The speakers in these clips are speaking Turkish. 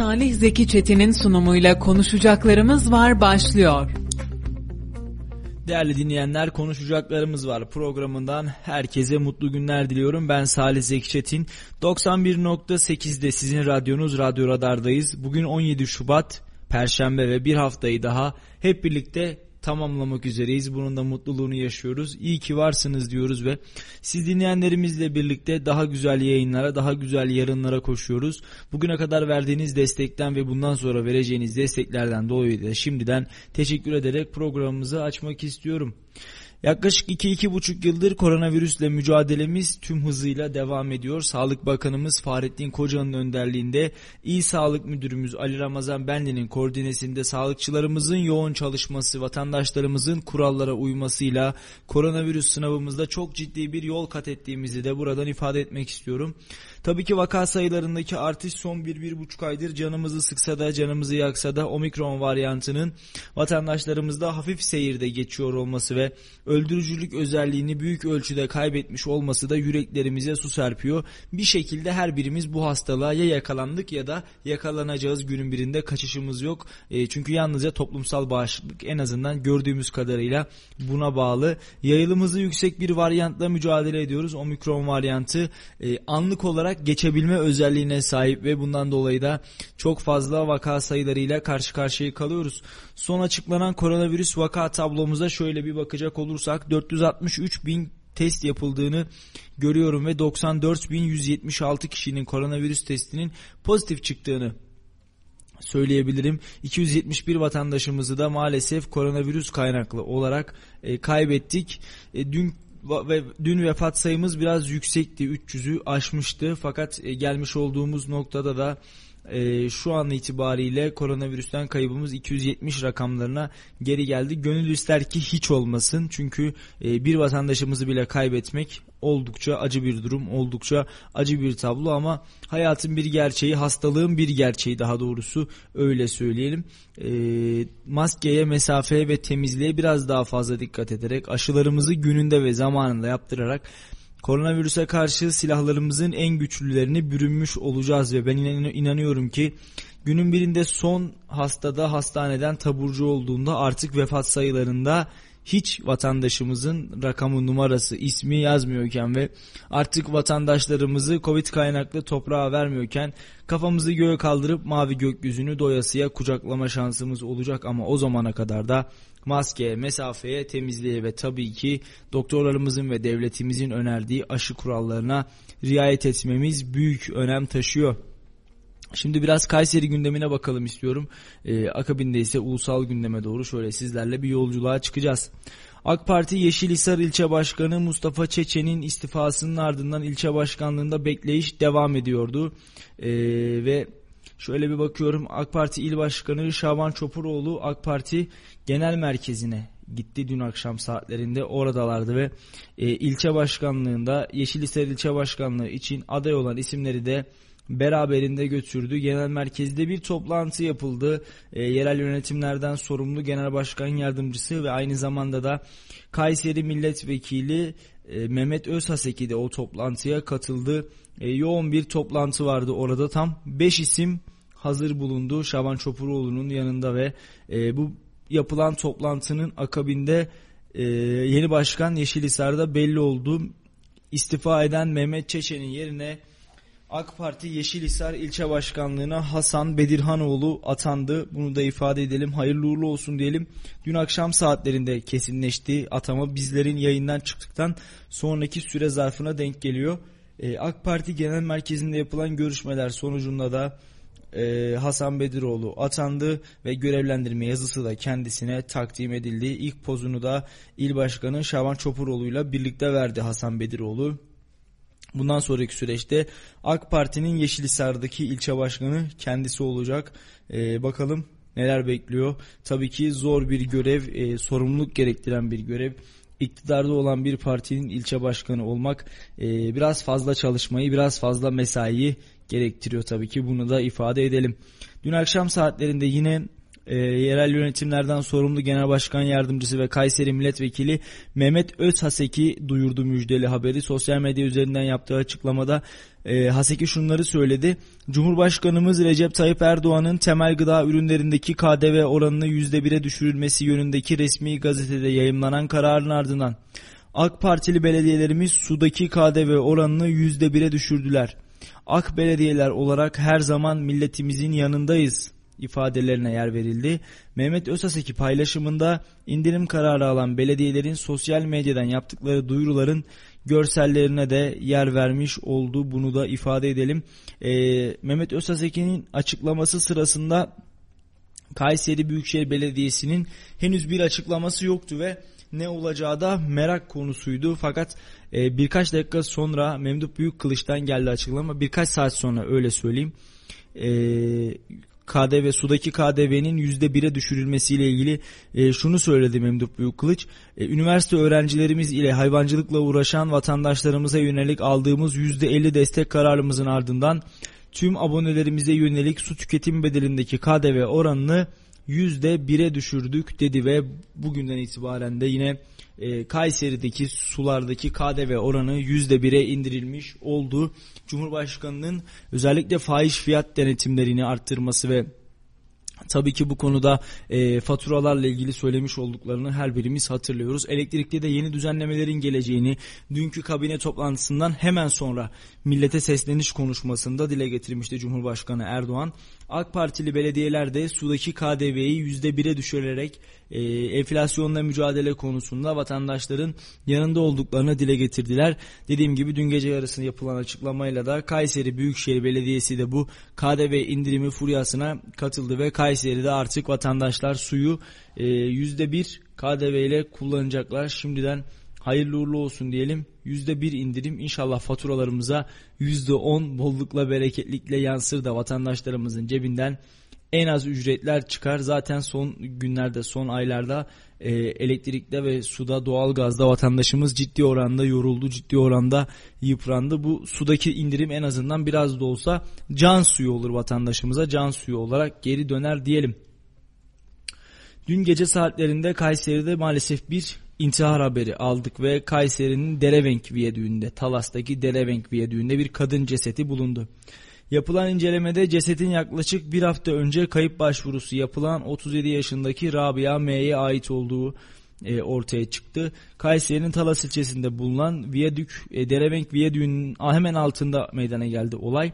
Salih Zeki Çetin'in sunumuyla konuşacaklarımız var başlıyor. Değerli dinleyenler, konuşacaklarımız var programından herkese mutlu günler diliyorum. Ben Salih Zeki Çetin. 91.8'de sizin radyonuz Radyo Radar'dayız. Bugün 17 Şubat Perşembe ve bir haftayı daha hep birlikte tamamlamak üzereyiz. Bunun da mutluluğunu yaşıyoruz. İyi ki varsınız diyoruz ve siz dinleyenlerimizle birlikte daha güzel yayınlara, daha güzel yarınlara koşuyoruz. Bugüne kadar verdiğiniz destekten ve bundan sonra vereceğiniz desteklerden dolayı da şimdiden teşekkür ederek programımızı açmak istiyorum. Yaklaşık 2-2,5 yıldır koronavirüsle mücadelemiz tüm hızıyla devam ediyor. Sağlık Bakanımız Fahrettin Koca'nın önderliğinde, İl Sağlık Müdürümüz Ali Ramazan Benli'nin koordinesinde sağlıkçılarımızın yoğun çalışması, vatandaşlarımızın kurallara uymasıyla koronavirüs sınavımızda çok ciddi bir yol kat ettiğimizi de buradan ifade etmek istiyorum. Tabii ki vaka sayılarındaki artış son 1-1,5 aydır canımızı sıksa da canımızı yaksa da Omicron varyantının vatandaşlarımızda hafif seyirde geçiyor olması ve öldürücülük özelliğini büyük ölçüde kaybetmiş olması da yüreklerimize su serpiyor. Bir şekilde her birimiz bu hastalığa ya yakalandık ya da yakalanacağız, günün birinde kaçışımız yok. Çünkü yalnızca toplumsal bağışıklık, en azından gördüğümüz kadarıyla, buna bağlı. Yayılımızı yüksek bir varyantla mücadele ediyoruz. Omicron varyantı anlık olarak geçebilme özelliğine sahip ve bundan dolayı da çok fazla vaka sayılarıyla karşı karşıya kalıyoruz. Son açıklanan koronavirüs vaka tablomuza şöyle bir bakacak olursak 463 bin test yapıldığını görüyorum ve 94.176 kişinin koronavirüs testinin pozitif çıktığını söyleyebilirim. 271 vatandaşımızı da maalesef koronavirüs kaynaklı olarak kaybettik. Dün vefat sayımız biraz yüksekti. 300'ü aşmıştı. Fakat gelmiş olduğumuz noktada da şu an itibariyle koronavirüsten kaybımız 270 rakamlarına geri geldi. Gönül ister ki hiç olmasın. Çünkü bir vatandaşımızı bile kaybetmek oldukça acı bir durum, oldukça acı bir tablo ama hayatın bir gerçeği, hastalığın bir gerçeği, daha doğrusu öyle söyleyelim. Maskeye, mesafeye ve temizliğe biraz daha fazla dikkat ederek, aşılarımızı gününde ve zamanında yaptırarak koronavirüse karşı silahlarımızın en güçlülerini bürünmüş olacağız ve ben inanıyorum ki günün birinde son hastada hastaneden taburcu olduğunda artık vefat sayılarında hiç vatandaşımızın rakamı, numarası, ismi yazmıyorken ve artık vatandaşlarımızı Covid kaynaklı toprağa vermiyorken kafamızı göğe kaldırıp mavi gökyüzünü doyasıya kucaklama şansımız olacak ama o zamana kadar da maskeye, mesafeye, temizliğe ve tabii ki doktorlarımızın ve devletimizin önerdiği aşı kurallarına riayet etmemiz büyük önem taşıyor. Şimdi biraz Kayseri gündemine bakalım istiyorum. Akabinde ise ulusal gündeme doğru şöyle sizlerle bir yolculuğa çıkacağız. AK Parti Yeşilhisar İlçe Başkanı Mustafa Çeçen'in istifasının ardından ilçe başkanlığında bekleyiş devam ediyordu. Ve şöyle bir bakıyorum, AK Parti İl Başkanı Şaban Çopuroğlu AK Parti Genel Merkezi'ne gitti dün akşam saatlerinde, oradalardı ve ilçe başkanlığında Yeşilhisar İlçe Başkanlığı için aday olan isimleri de beraberinde götürdü. Genel merkezde bir toplantı yapıldı. Yerel yönetimlerden sorumlu Genel Başkan Yardımcısı ve aynı zamanda da Kayseri Milletvekili Mehmet Özhaseki de o toplantıya katıldı. Yoğun bir toplantı vardı orada. Tam 5 isim hazır bulundu Şaban Çopuroğlu'nun yanında ve bu yapılan toplantının akabinde yeni başkan Yeşilhisar'da belli oldu. İstifa eden Mehmet Çeçen'in yerine AK Parti Yeşilhisar İlçe Başkanlığı'na Hasan Bedirhanoğlu atandı. Bunu da ifade edelim. Hayırlı uğurlu olsun diyelim. Dün akşam saatlerinde kesinleşti atama. Bizlerin yayından çıktıktan sonraki süre zarfına denk geliyor. AK Parti Genel Merkezi'nde yapılan görüşmeler sonucunda da Hasan Bediroğlu atandı ve görevlendirme yazısı da kendisine takdim edildi. İlk pozunu da İl Başkanı Şaban Çopuroğlu'yla birlikte verdi Hasan Bediroğlu. Bundan sonraki süreçte AK Parti'nin Yeşilhisar'daki ilçe başkanı kendisi olacak. Bakalım neler bekliyor. Tabii ki zor bir görev, sorumluluk gerektiren bir görev. İktidarda olan bir partinin ilçe başkanı olmak biraz fazla çalışmayı, biraz fazla mesaiyi gerektiriyor tabii ki. Bunu da ifade edelim. Dün akşam saatlerinde yine yerel yönetimlerden sorumlu Genel Başkan Yardımcısı ve Kayseri Milletvekili Mehmet Özhaseki duyurdu müjdeli haberi. Sosyal medya üzerinden yaptığı açıklamada Haseki şunları söyledi. Cumhurbaşkanımız Recep Tayyip Erdoğan'ın temel gıda ürünlerindeki KDV oranını %1'e düşürülmesi yönündeki resmi gazetede yayımlanan kararın ardından AK Partili belediyelerimiz sudaki KDV oranını %1'e düşürdüler. AK belediyeler olarak her zaman milletimizin yanındayız ifadelerine yer verildi. Mehmet Özhaseki paylaşımında indirim kararı alan belediyelerin sosyal medyadan yaptıkları duyuruların görsellerine de yer vermiş oldu. Bunu da ifade edelim. Mehmet Özhaseki'nin açıklaması sırasında Kayseri Büyükşehir Belediyesi'nin henüz bir açıklaması yoktu ve ne olacağı da merak konusuydu. Fakat birkaç dakika sonra Memduh Büyükkılıç'tan geldi açıklama. Birkaç saat sonra öyle söyleyeyim. KDV, sudaki KDV'nin %1'e düşürülmesiyle ilgili şunu söyledi Memduh Büyükkılıç. Üniversite öğrencilerimiz ile hayvancılıkla uğraşan vatandaşlarımıza yönelik aldığımız %50 destek kararımızın ardından tüm abonelerimize yönelik su tüketim bedelindeki KDV oranını %1'e düşürdük dedi ve bugünden itibaren de yine Kayseri'deki sulardaki KDV oranı %1'e indirilmiş oldu. Cumhurbaşkanının özellikle fahiş fiyat denetimlerini arttırması ve tabii ki bu konuda faturalarla ilgili söylemiş olduklarını her birimiz hatırlıyoruz. Elektrikte de yeni düzenlemelerin geleceğini dünkü kabine toplantısından hemen sonra millete sesleniş konuşmasında dile getirmişti Cumhurbaşkanı Erdoğan. AK Partili belediyeler de sudaki KDV'yi %1'e düşürerek enflasyonla mücadele konusunda vatandaşların yanında olduklarını dile getirdiler. Dediğim gibi dün gece yarısı yapılan açıklamayla da Kayseri Büyükşehir Belediyesi de bu KDV indirimi furyasına katıldı ve Kayseri'de artık vatandaşlar suyu %1 KDV ile kullanacaklar. Şimdiden hayırlı uğurlu olsun diyelim. %1 indirim inşallah faturalarımıza %10 bollukla bereketlikle yansır da vatandaşlarımızın cebinden en az ücretler çıkar. Zaten son günlerde, son aylarda elektrikte ve suda, doğalgazda vatandaşımız ciddi oranda yoruldu, ciddi oranda yıprandı. Bu sudaki indirim en azından biraz da olsa can suyu olur, vatandaşımıza can suyu olarak geri döner diyelim. Dün gece saatlerinde Kayseri'de maalesef bir intihar haberi aldık ve Kayseri'nin Derevenk Viyadüğü'nde, Talas'taki Derevenk Viyadüğü'nde bir kadın cesedi bulundu. Yapılan incelemede cesedin yaklaşık bir hafta önce kayıp başvurusu yapılan 37 yaşındaki Rabia M'ye ait olduğu ortaya çıktı. Kayseri'nin Talas ilçesinde bulunan Viyadük, Derevenk Viyadüğü'nün hemen altında meydana geldi olay.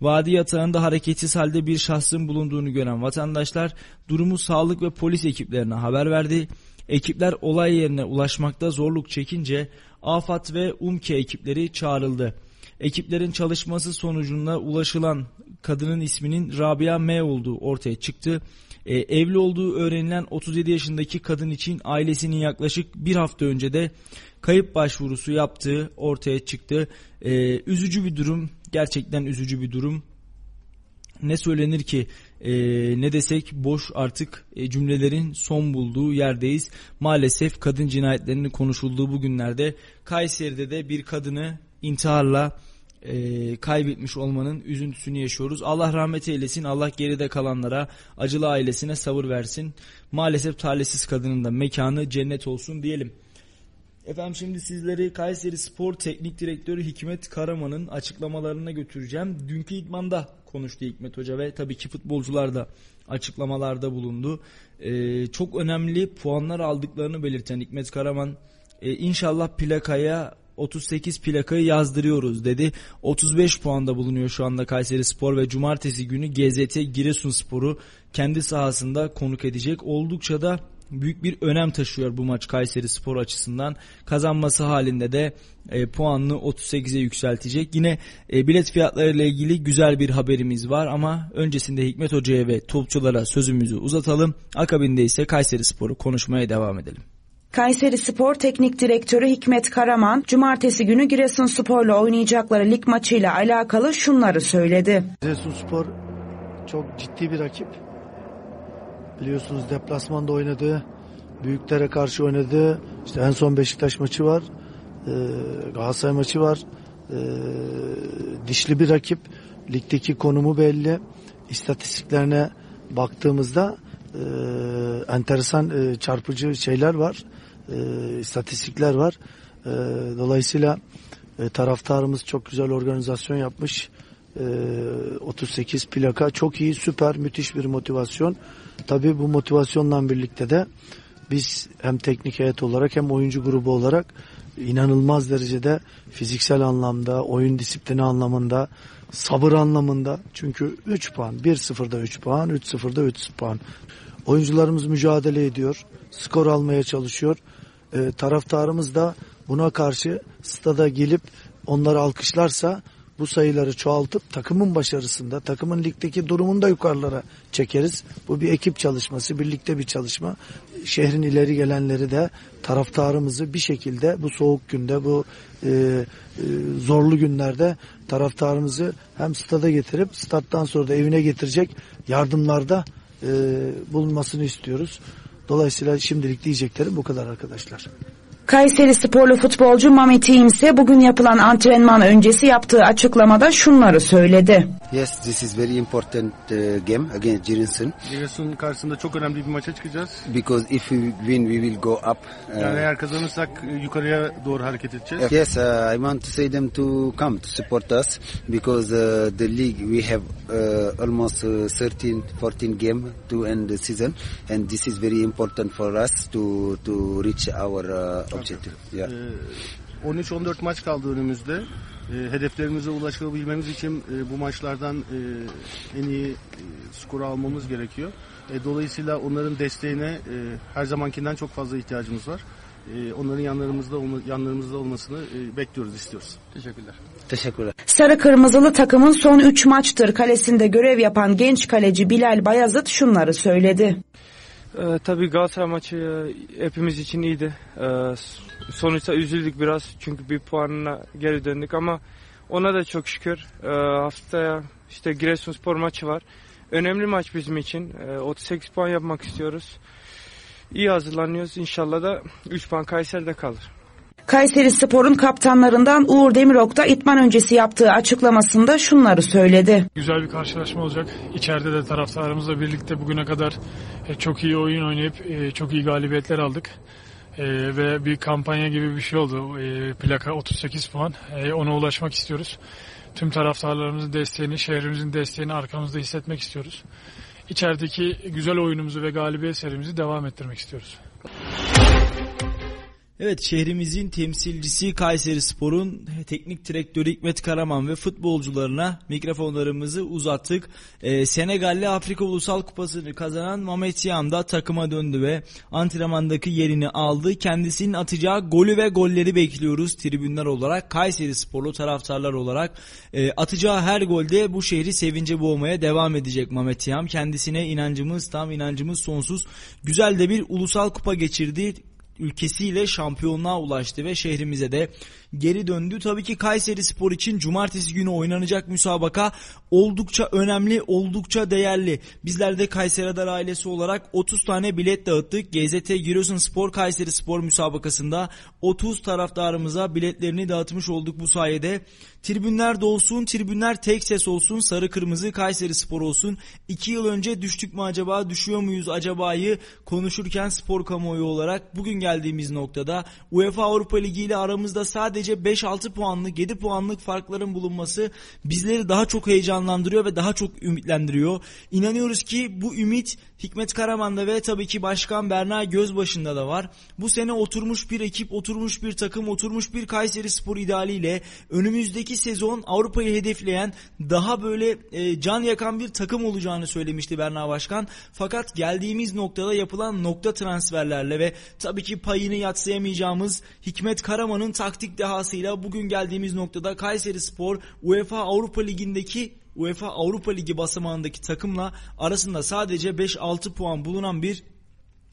Vadi yatağında hareketsiz halde bir şahsın bulunduğunu gören vatandaşlar durumu sağlık ve polis ekiplerine haber verdi. Ekipler olay yerine ulaşmakta zorluk çekince AFAD ve UMKE ekipleri çağrıldı. Ekiplerin çalışması sonucunda ulaşılan kadının isminin Rabia M olduğu ortaya çıktı. Evli olduğu öğrenilen 37 yaşındaki kadın için ailesinin yaklaşık bir hafta önce de kayıp başvurusu yaptığı ortaya çıktı. Üzücü bir durum, gerçekten üzücü bir durum. Ne söylenir ki, ne desek boş, artık cümlelerin son bulduğu yerdeyiz. Maalesef kadın cinayetlerinin konuşulduğu bu günlerde Kayseri'de de bir kadını intiharla kaybetmiş olmanın üzüntüsünü yaşıyoruz. Allah rahmet eylesin, Allah geride kalanlara, acılı ailesine sabır versin. Maalesef talihsiz kadının da mekanı cennet olsun diyelim. Efendim şimdi sizleri Kayseri Spor Teknik Direktörü Hikmet Karaman'ın açıklamalarına götüreceğim. Dünkü idmanda konuştu Hikmet Hoca ve tabii ki futbolcular da açıklamalarda bulundu. Çok önemli puanlar aldıklarını belirten Hikmet Karaman, inşallah plakaya 38 plakayı yazdırıyoruz dedi. 35 puanda bulunuyor şu anda Kayseri Spor ve cumartesi günü GZT Giresunspor'u kendi sahasında konuk edecek. Oldukça da büyük bir önem taşıyor bu maç Kayseri Spor açısından. Kazanması halinde de puanını 38'e yükseltecek. Yine bilet fiyatlarıyla ilgili güzel bir haberimiz var ama öncesinde Hikmet Hoca'ya ve topçulara sözümüzü uzatalım. Akabinde ise Kayseri Spor'u konuşmaya devam edelim. Kayseri Spor Teknik Direktörü Hikmet Karaman, cumartesi günü Giresunspor'la oynayacakları lig maçıyla alakalı şunları söyledi. Giresunspor çok ciddi bir rakip. Biliyorsunuz deplasmanda oynadı, büyüklere karşı oynadı. İşte en son Beşiktaş maçı var, Galatasaray maçı var. Dişli bir rakip, ligdeki konumu belli. İstatistiklerine baktığımızda enteresan çarpıcı şeyler var, istatistikler var. Dolayısıyla taraftarımız çok güzel organizasyon yapmış. 38 plaka çok iyi, süper, müthiş bir motivasyon. Tabii bu motivasyonla birlikte de biz hem teknik heyet olarak hem oyuncu grubu olarak inanılmaz derecede fiziksel anlamda, oyun disiplini anlamında, sabır anlamında, çünkü 3 puan, 1-0'da 3 puan, 3-0'da 3 puan. Oyuncularımız mücadele ediyor, skor almaya çalışıyor. Taraftarımız da buna karşı stada gelip onları alkışlarsa bu sayıları çoğaltıp takımın başarısında, takımın ligdeki durumunda yukarılara çekeriz. Bu bir ekip çalışması, birlikte bir çalışma. Şehrin ileri gelenleri de taraftarımızı bir şekilde bu soğuk günde, bu zorlu günlerde taraftarımızı hem stada getirip stattan sonra da evine getirecek yardımlarda bulunmasını istiyoruz. Dolayısıyla şimdilik diyeceklerim bu kadar arkadaşlar. Kayseri sporlu futbolcu Mame Tiam ise bugün yapılan antrenman öncesi yaptığı açıklamada şunları söyledi. Yes, this is very important game against Giresun. Giresun karşısında çok önemli bir maça çıkacağız. Because if we win we will go up. Yani eğer kazanırsak yukarıya doğru hareket edeceğiz. Yes, I want to say them to come to support us because the league we have almost 13-14 game to end the season and this is very important for us to reach our objective. Yeah. 13-14 maç kaldı önümüzde. Hedeflerimize ulaşabilmemiz için bu maçlardan en iyi skoru almamız gerekiyor. Dolayısıyla onların desteğine her zamankinden çok fazla ihtiyacımız var. Onların yanlarımızda olmasını bekliyoruz, istiyoruz. Teşekkürler. Sarı Kırmızılı takımın son 3 maçtır kalesinde görev yapan genç kaleci Bilal Bayazıt şunları söyledi. Tabii Galatasaray maçı hepimiz için iyiydi. Sonuçta üzüldük biraz çünkü bir puanla geri döndük ama ona da çok şükür. Haftaya işte Giresunspor maçı var. Önemli maç bizim için. 38 puan yapmak istiyoruz. İyi hazırlanıyoruz. İnşallah da 3 puan Kayseri'de kalır. Kayserispor'un kaptanlarından Uğur Demirok da idman öncesi yaptığı açıklamasında şunları söyledi. Güzel bir karşılaşma olacak. İçeride de taraftarımızla birlikte bugüne kadar çok iyi oyun oynayıp çok iyi galibiyetler aldık. Ve bir kampanya gibi bir şey oldu. Plaka 38 puan. Ona ulaşmak istiyoruz. Tüm taraftarlarımızın desteğini, şehrimizin desteğini arkamızda hissetmek istiyoruz. İçerideki güzel oyunumuzu ve galibiyet serimizi devam ettirmek istiyoruz. Evet, şehrimizin temsilcisi Kayserispor'un teknik direktörü Hikmet Karaman ve futbolcularına mikrofonlarımızı uzattık. Senegal'le Afrika Ulusal Kupası'nı kazanan Mame Tiam da takıma döndü ve antrenmandaki yerini aldı. Kendisinin atacağı golü ve golleri bekliyoruz tribünler olarak. Kayserisporlu taraftarlar olarak atacağı her golde bu şehri sevince boğmaya devam edecek Mame Tiam. Kendisine inancımız tam, inancımız sonsuz. Güzel de bir ulusal kupa geçirdi. Ülkesiyle şampiyonluğa ulaştı ve şehrimize de geri döndü. Tabii ki Kayserispor için cumartesi günü oynanacak müsabaka oldukça önemli, oldukça değerli. Bizler de Kayseri Radar ailesi olarak 30 tane bilet dağıttık. GZT Giresunspor Kayserispor müsabakasında 30 taraftarımıza biletlerini dağıtmış olduk bu sayede. Tribünler dolsun, tribünler tek ses olsun, sarı kırmızı Kayserispor olsun. 2 yıl önce düştük mü acaba, düşüyor muyuz acaba'yı konuşurken spor kamuoyu olarak bugün geldiğimiz noktada UEFA Avrupa Ligi ile aramızda sadece 5-6 puanlık, 7 puanlık farkların bulunması bizleri daha çok heyecanlandırıyor ve daha çok ümitlendiriyor. İnanıyoruz ki bu ümit Hikmet Karaman'da ve tabii ki Başkan Berna Gözbaşı'nda da var. Bu sene oturmuş bir ekip, oturmuş bir takım, oturmuş bir Kayserispor idealiyle önümüzdeki sezon Avrupa'yı hedefleyen, daha böyle can yakan bir takım olacağını söylemişti Berna Başkan. Fakat geldiğimiz noktada yapılan nokta transferlerle ve tabii ki payını yatsıyamayacağımız Hikmet Karaman'ın taktik dehasıyla bugün geldiğimiz noktada Kayserispor UEFA Avrupa Ligi basamağındaki takımla arasında sadece 5-6 puan bulunan bir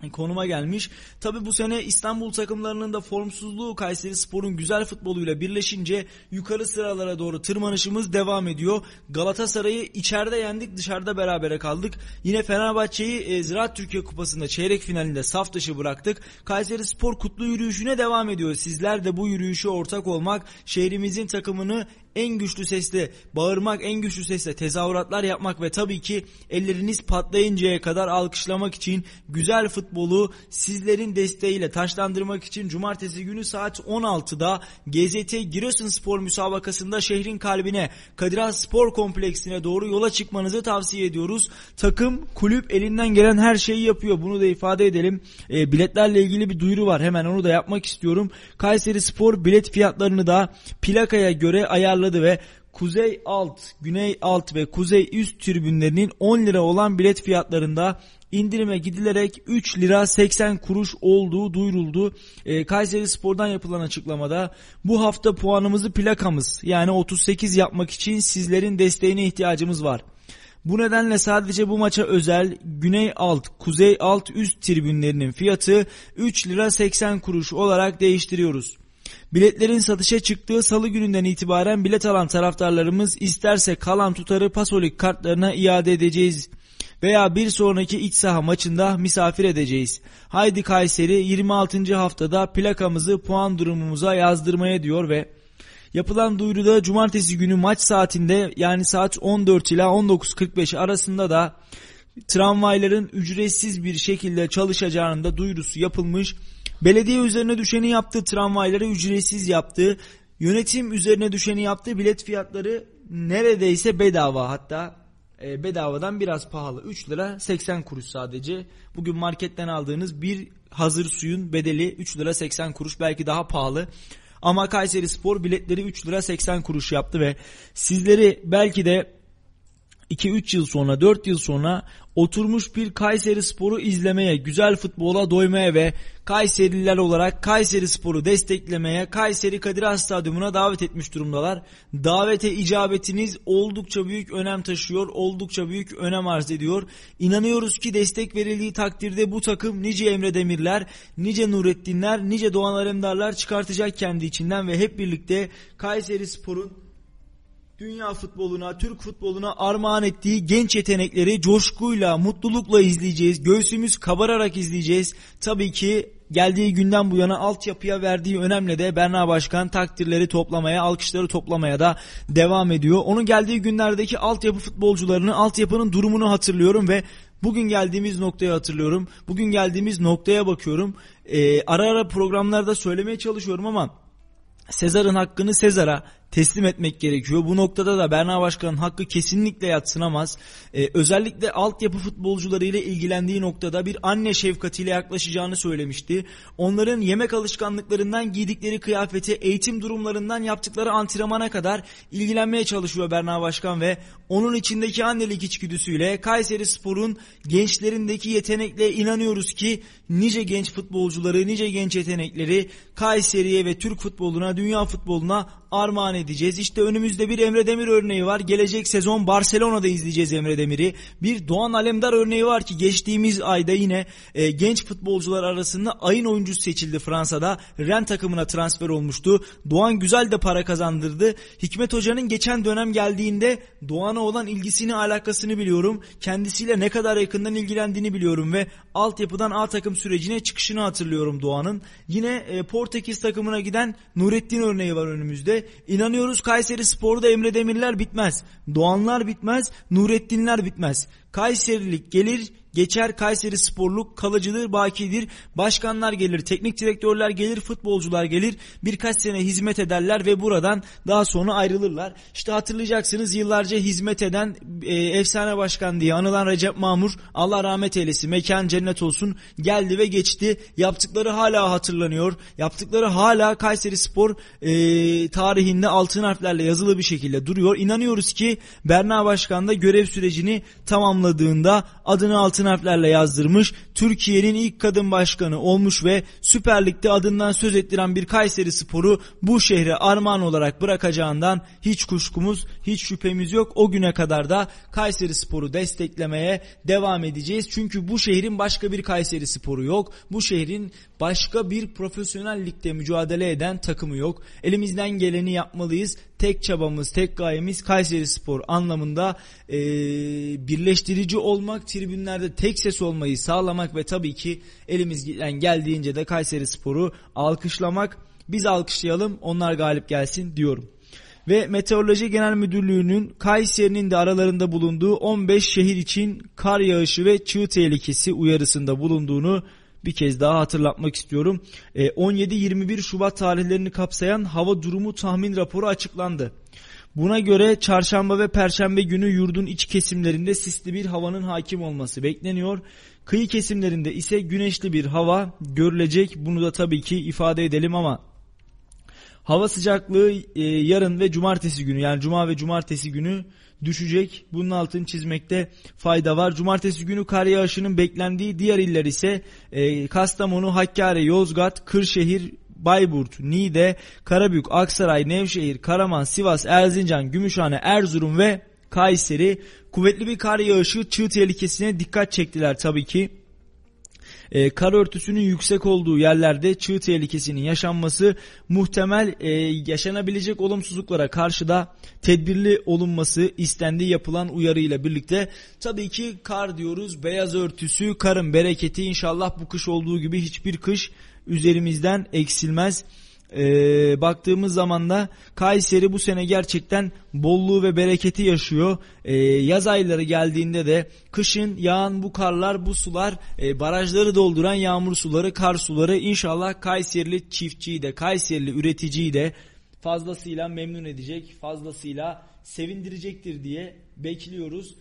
konuma gelmiş. Tabii bu sene İstanbul takımlarının da formsuzluğu Kayserispor'un güzel futboluyla birleşince yukarı sıralara doğru tırmanışımız devam ediyor. Galatasaray'ı içeride yendik, dışarıda berabere kaldık. Yine Fenerbahçe'yi Ziraat Türkiye Kupası'nda çeyrek finalinde saf dışı bıraktık. Kayserispor kutlu yürüyüşüne devam ediyor. Sizler de bu yürüyüşe ortak olmak, şehrimizin takımını en güçlü sesle bağırmak, en güçlü sesle tezahüratlar yapmak ve tabii ki elleriniz patlayıncaya kadar alkışlamak için güzel futbolu sizlerin desteğiyle taşlandırmak için cumartesi günü saat 16'da GZT Giresunspor müsabakasında şehrin kalbine, Kadirha Spor Kompleksine doğru yola çıkmanızı tavsiye ediyoruz. Takım, kulüp elinden gelen her şeyi yapıyor. Bunu da ifade edelim. Biletlerle ilgili bir duyuru var. Hemen onu da yapmak istiyorum. Kayserispor bilet fiyatlarını da plakaya göre ayarlayabilirsiniz ve kuzey alt, güney alt ve kuzey üst tribünlerinin 10 lira olan bilet fiyatlarında indirime gidilerek 3 lira 80 kuruş olduğu duyuruldu. Kayserispor'dan yapılan açıklamada bu hafta puanımızı plakamız yani 38 yapmak için sizlerin desteğine ihtiyacımız var. Bu nedenle sadece bu maça özel güney alt, kuzey alt üst tribünlerinin fiyatı 3 lira 80 kuruş olarak değiştiriyoruz. Biletlerin satışa çıktığı salı gününden itibaren bilet alan taraftarlarımız isterse kalan tutarı Pasolik kartlarına iade edeceğiz veya bir sonraki iç saha maçında misafir edeceğiz. Haydi Kayseri 26. haftada plakamızı puan durumumuza yazdırmaya diyor ve yapılan duyuruda cumartesi günü maç saatinde yani saat 14 ila 19.45 arasında da tramvayların ücretsiz bir şekilde çalışacağının da duyurusu yapılmış. Belediye üzerine düşeni yaptı, tramvayları ücretsiz yaptı, yönetim üzerine düşeni yaptı, bilet fiyatları neredeyse bedava, hatta bedavadan biraz pahalı. 3 lira 80 kuruş sadece. Bugün marketten aldığınız bir hazır suyun bedeli 3 lira 80 kuruş, belki daha pahalı. Ama Kayserispor biletleri 3 lira 80 kuruş yaptı ve sizleri belki de 2-3 yıl sonra, 4 yıl sonra oturmuş bir Kayserispor'u izlemeye, güzel futbola doymaya ve Kayserililer olarak Kayserispor'u desteklemeye Kayseri Kadirha Stadyumu'na davet etmiş durumdalar. Davete icabetiniz oldukça büyük önem taşıyor, oldukça büyük önem arz ediyor. İnanıyoruz ki destek verildiği takdirde bu takım nice Emre Demirler, nice Nurettinler, nice Doğan Alemdarlar çıkartacak kendi içinden ve hep birlikte Kayserispor'un dünya futboluna, Türk futboluna armağan ettiği genç yetenekleri coşkuyla, mutlulukla izleyeceğiz. Göğsümüz kabararak izleyeceğiz. Tabii ki geldiği günden bu yana altyapıya verdiği önemle de Berna Başkan takdirleri toplamaya, alkışları toplamaya da devam ediyor. Onun geldiği günlerdeki altyapı futbolcularını, altyapının durumunu hatırlıyorum ve bugün geldiğimiz noktayı hatırlıyorum. Bugün geldiğimiz noktaya bakıyorum. Ara ara programlarda söylemeye çalışıyorum ama Sezar'ın hakkını Sezar'a teslim etmek gerekiyor. Bu noktada da Berna Başkan'ın hakkı kesinlikle yadsınamaz. Özellikle altyapı futbolcularıyla ilgilendiği noktada bir anne şefkatiyle yaklaşacağını söylemişti. Onların yemek alışkanlıklarından giydikleri kıyafete, eğitim durumlarından yaptıkları antrenmana kadar ilgilenmeye çalışıyor Berna Başkan ve onun içindeki annelik içgüdüsüyle Kayserispor'un gençlerindeki yetenekle inanıyoruz ki nice genç futbolcuları, nice genç yetenekleri Kayseri'ye ve Türk futboluna, dünya futboluna armağan edeceğiz. İşte önümüzde bir Emre Demir örneği var. Gelecek sezon Barcelona'da izleyeceğiz Emre Demir'i. Bir Doğan Alemdar örneği var ki geçtiğimiz ayda yine genç futbolcular arasında ayın oyuncusu seçildi Fransa'da. Rennes takımına transfer olmuştu. Doğan güzel de para kazandırdı. Hikmet Hoca'nın geçen dönem geldiğinde Doğan'a olan ilgisini, alakasını biliyorum. Kendisiyle ne kadar yakından ilgilendiğini biliyorum ve altyapıdan A takım sürecine çıkışını hatırlıyorum Doğan'ın. Yine Portekiz takımına giden Nurettin örneği var önümüzde. İnanıyoruz Kayserispor'da Emre Demirler bitmez, Doğanlar bitmez, Nurettinler bitmez. Kayserilik gelir, geçer, Kayserisporluk kalıcıdır, bakidir. Başkanlar gelir, teknik direktörler gelir, futbolcular gelir. Birkaç sene hizmet ederler ve buradan daha sonra ayrılırlar. İşte hatırlayacaksınız, yıllarca hizmet eden efsane başkan diye anılan Recep Mamur, Allah rahmet eylesin, mekan cennet olsun, geldi ve geçti. Yaptıkları hala hatırlanıyor. Yaptıkları hala Kayserispor tarihinde altın harflerle yazılı bir şekilde duruyor. İnanıyoruz ki Berna Başkan da görev sürecini tamamladığında adını altın harflerle yazdırmış, Türkiye'nin ilk kadın başkanı olmuş ve Süper Lig'de adından söz ettiren bir Kayserispor'u bu şehre armağan olarak bırakacağından hiç kuşkumuz, hiç şüphemiz yok. O güne kadar da Kayserispor'u desteklemeye devam edeceğiz. Çünkü bu şehrin başka bir Kayserispor'u yok. Bu şehrin başka bir profesyonel ligde mücadele eden takımı yok. Elimizden geleni yapmalıyız. Tek çabamız, tek gayemiz Kayserispor anlamında birleştirici olmak, tribünlerde tek ses olmayı sağlamak ve tabii ki elimizden geldiğince de Kayserispor'u alkışlamak. Biz alkışlayalım, onlar galip gelsin diyorum. Ve Meteoroloji Genel Müdürlüğü'nün Kayseri'nin de aralarında bulunduğu 15 şehir için kar yağışı ve çığ tehlikesi uyarısında bulunduğunu bir kez daha hatırlatmak istiyorum. 17-21 Şubat tarihlerini kapsayan hava durumu tahmin raporu açıklandı. Buna göre çarşamba ve perşembe günü yurdun iç kesimlerinde sisli bir havanın hakim olması bekleniyor. Kıyı kesimlerinde ise güneşli bir hava görülecek. Bunu da tabii ki ifade edelim ama hava sıcaklığı yarın ve cumartesi günü, yani cuma ve cumartesi günü düşecek. Bunun altını çizmekte fayda var. Cumartesi günü kar yağışının beklendiği diğer iller ise Kastamonu, Hakkari, Yozgat, Kırşehir, Bayburt, Niğde, Karabük, Aksaray, Nevşehir, Karaman, Sivas, Erzincan, Gümüşhane, Erzurum ve Kayseri. Kuvvetli bir kar yağışı çığ tehlikesine dikkat çektiler tabii ki. Kar örtüsünün yüksek olduğu yerlerde çığ tehlikesinin yaşanması muhtemel, yaşanabilecek olumsuzluklara karşı da tedbirli olunması istendiği yapılan uyarıyla birlikte. Tabii ki kar diyoruz, beyaz örtüsü, karın bereketi. İnşallah bu kış olduğu gibi hiçbir kış üzerimizden eksilmez. Baktığımız zaman da Kayseri bu sene gerçekten bolluğu ve bereketi yaşıyor. Yaz ayları geldiğinde de kışın yağan bu karlar, bu sular, barajları dolduran yağmur suları, kar suları inşallah Kayserili çiftçiyi de, Kayserili üreticiyi de fazlasıyla memnun edecek, fazlasıyla sevindirecektir diye bekliyoruz.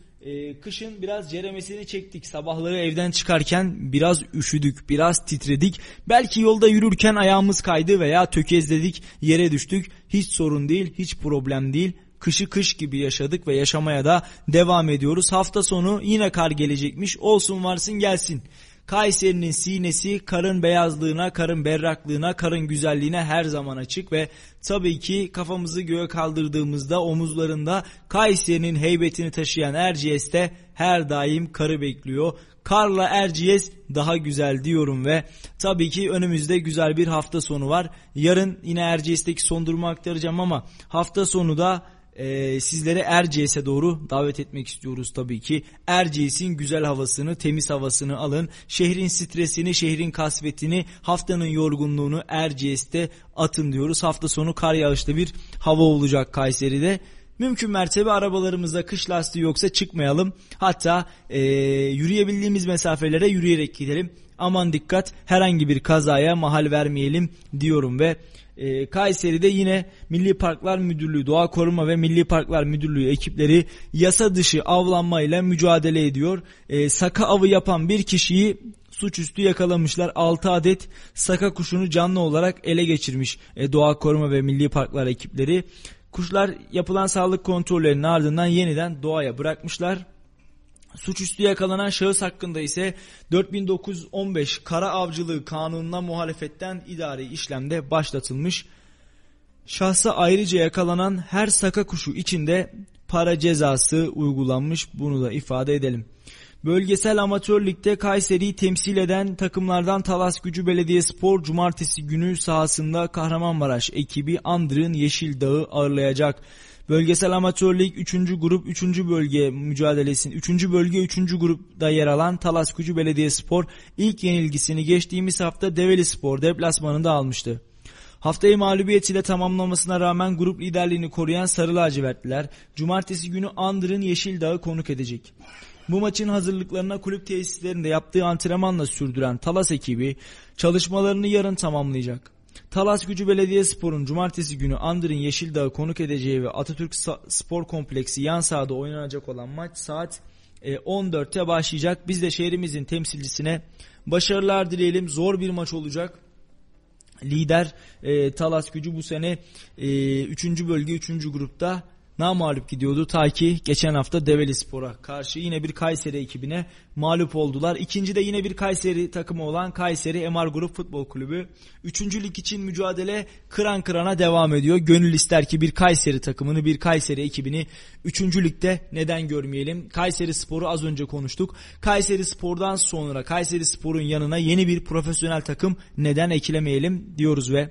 Kışın biraz ceremesini çektik. Sabahları evden çıkarken biraz üşüdük, biraz titredik. Belki yolda yürürken ayağımız kaydı veya tökezledik, yere düştük. Hiç sorun değil, hiç problem değil. Kışı kış gibi yaşadık ve yaşamaya da devam ediyoruz. Hafta sonu yine kar gelecekmiş. Olsun varsın gelsin. Kayseri'nin sinesi karın beyazlığına, karın berraklığına, karın güzelliğine her zaman açık ve tabii ki kafamızı göğe kaldırdığımızda omuzlarında Kayseri'nin heybetini taşıyan Erciyes'te her daim karı bekliyor. Karla Erciyes daha güzel diyorum ve tabii ki önümüzde güzel bir hafta sonu var. Yarın yine Erciyes'teki son durumu aktaracağım ama hafta sonu da sizleri Erciyes'e doğru davet etmek istiyoruz tabii ki. Erciyes'in güzel havasını, temiz havasını alın. Şehrin stresini, şehrin kasvetini, haftanın yorgunluğunu Erciyes'te atın diyoruz. Hafta sonu kar yağışlı bir hava olacak Kayseri'de. Mümkün mertebe arabalarımızda kış lastiği yoksa çıkmayalım. Hatta yürüyebildiğimiz mesafelere yürüyerek gidelim. Aman dikkat, herhangi bir kazaya mahal vermeyelim diyorum ve Kayseri'de yine Milli Parklar Müdürlüğü, Doğa Koruma ve Milli Parklar Müdürlüğü ekipleri yasa dışı avlanmayla mücadele ediyor. Saka avı yapan bir kişiyi suçüstü yakalamışlar. 6 adet saka kuşunu canlı olarak ele geçirmiş Doğa Koruma ve Milli Parklar ekipleri. Kuşlar yapılan sağlık kontrollerinin ardından yeniden doğaya bırakmışlar. Suçüstü yakalanan şahıs hakkında ise 4915 Kara Avcılığı Kanunu'na muhalefetten idari işlemde başlatılmış. Şahsa ayrıca yakalanan her saka kuşu için de para cezası uygulanmış. Bunu da ifade edelim. Bölgesel Amatör Lig'de Kayseri'yi temsil eden takımlardan Talasgücü Belediyespor cumartesi günü sahasında Kahramanmaraş ekibi Andırın Yeşildağı ağırlayacak. Bölgesel Amatör Lig 3. grup 3. bölge mücadelesinin 3. bölge 3. grupta yer alan Talasgücü Belediyespor ilk yenilgisini geçtiğimiz hafta Develispor deplasmanında almıştı. Haftayı mağlubiyetiyle tamamlamasına rağmen grup liderliğini koruyan Sarı Lacivertliler cumartesi günü Andırın Yeşildağı konuk edecek. Bu maçın hazırlıklarına kulüp tesislerinde yaptığı antrenmanla sürdüren Talas ekibi çalışmalarını yarın tamamlayacak. Talasgücü Belediyespor'un cumartesi günü Andırın Yeşildağ'ı konuk edeceği ve Atatürk Spor Kompleksi yan sahada oynanacak olan maç saat 14'te başlayacak. Biz de şehrimizin temsilcisine başarılar dileyelim. Zor bir maç olacak. Lider Talasgücü bu sene 3. bölge 3. grupta namağlup gidiyordu. Ta ki geçen hafta Develispor'a karşı yine bir Kayseri ekibine mağlup oldular. İkinci de yine bir Kayseri takımı olan Kayseri MR Grup Futbol Kulübü. Üçüncü lig için mücadele kıran kırana devam ediyor. Gönül ister ki bir Kayseri takımını, bir Kayseri ekibini üçüncü ligde neden görmeyelim? Kayserispor'u az önce konuştuk. Kayserispor'dan sonra Kayserispor'un yanına yeni bir profesyonel takım neden eklemeyelim diyoruz ve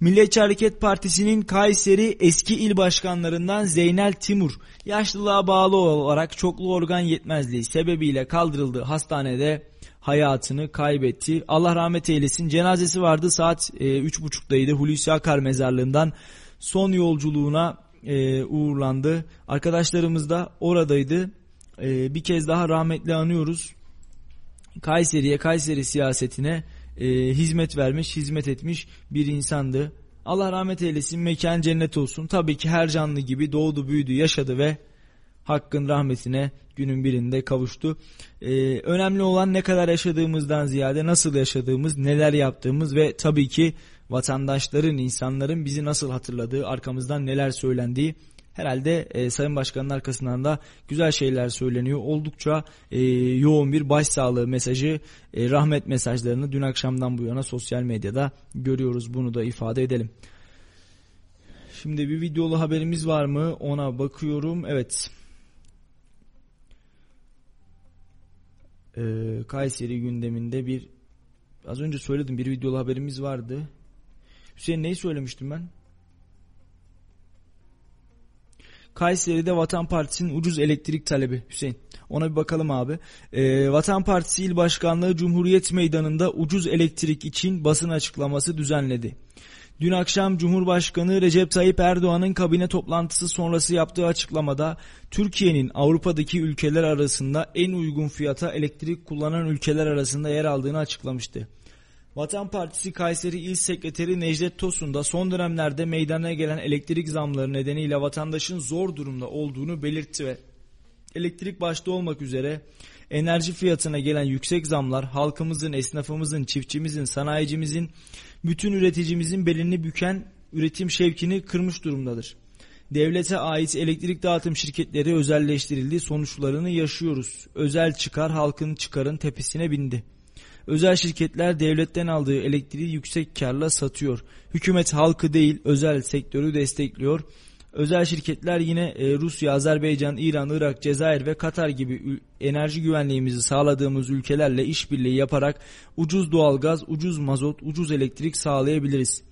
Milliyetçi Hareket Partisi'nin Kayseri eski il başkanlarından Zeynel Timur, yaşlılığa bağlı olarak çoklu organ yetmezliği sebebiyle kaldırıldığı hastanede hayatını kaybetti. Allah rahmet eylesin. Cenazesi vardı, saat 3.30'daydı. Hulusi Akar mezarlığından son yolculuğuna uğurlandı. Arkadaşlarımız da oradaydı. Bir kez daha rahmetli anıyoruz. Kayseri'ye, Kayseri siyasetine hizmet vermiş, hizmet etmiş bir insandı. Allah rahmet eylesin, mekan cennet olsun. Tabii ki her canlı gibi doğdu, büyüdü, yaşadı ve Hakk'ın rahmetine günün birinde kavuştu. Önemli olan ne kadar yaşadığımızdan ziyade nasıl yaşadığımız, neler yaptığımız ve tabii ki vatandaşların, insanların bizi nasıl hatırladığı, arkamızdan neler söylendiği. Herhalde Sayın Başkan'ın arkasından da güzel şeyler söyleniyor. Oldukça yoğun bir başsağlığı mesajı, rahmet mesajlarını dün akşamdan bu yana sosyal medyada görüyoruz. Bunu da ifade edelim. Şimdi bir videolu haberimiz var mı? Ona bakıyorum. Evet. Kayseri gündeminde bir, az önce söyledim, bir videolu haberimiz vardı. Hüseyin, neyi söylemiştim ben? Kayseri'de Vatan Partisi'nin ucuz elektrik talebi. Hüseyin, ona bir bakalım abi. Vatan Partisi İl Başkanlığı Cumhuriyet Meydanı'nda ucuz elektrik için basın açıklaması düzenledi. Dün akşam Cumhurbaşkanı Recep Tayyip Erdoğan'ın kabine toplantısı sonrası yaptığı açıklamada Türkiye'nin Avrupa'daki ülkeler arasında en uygun fiyata elektrik kullanan ülkeler arasında yer aldığını açıklamıştı. Vatan Partisi Kayseri İl Sekreteri Necdet Tosun da son dönemlerde meydana gelen elektrik zamları nedeniyle vatandaşın zor durumda olduğunu belirtti ve elektrik başta olmak üzere enerji fiyatına gelen yüksek zamlar halkımızın, esnafımızın, çiftçimizin, sanayicimizin, bütün üreticimizin belini büken üretim şevkini kırmış durumdadır. Devlete ait elektrik dağıtım şirketleri özelleştirildi, sonuçlarını yaşıyoruz. Özel çıkar halkın çıkarın tepesine bindi. Özel şirketler devletten aldığı elektriği yüksek karla satıyor. Hükümet halkı değil, özel sektörü destekliyor. Özel şirketler yine Rusya, Azerbaycan, İran, Irak, Cezayir ve Katar gibi enerji güvenliğimizi sağladığımız ülkelerle işbirliği yaparak ucuz doğalgaz, ucuz mazot, ucuz elektrik sağlayabiliriz.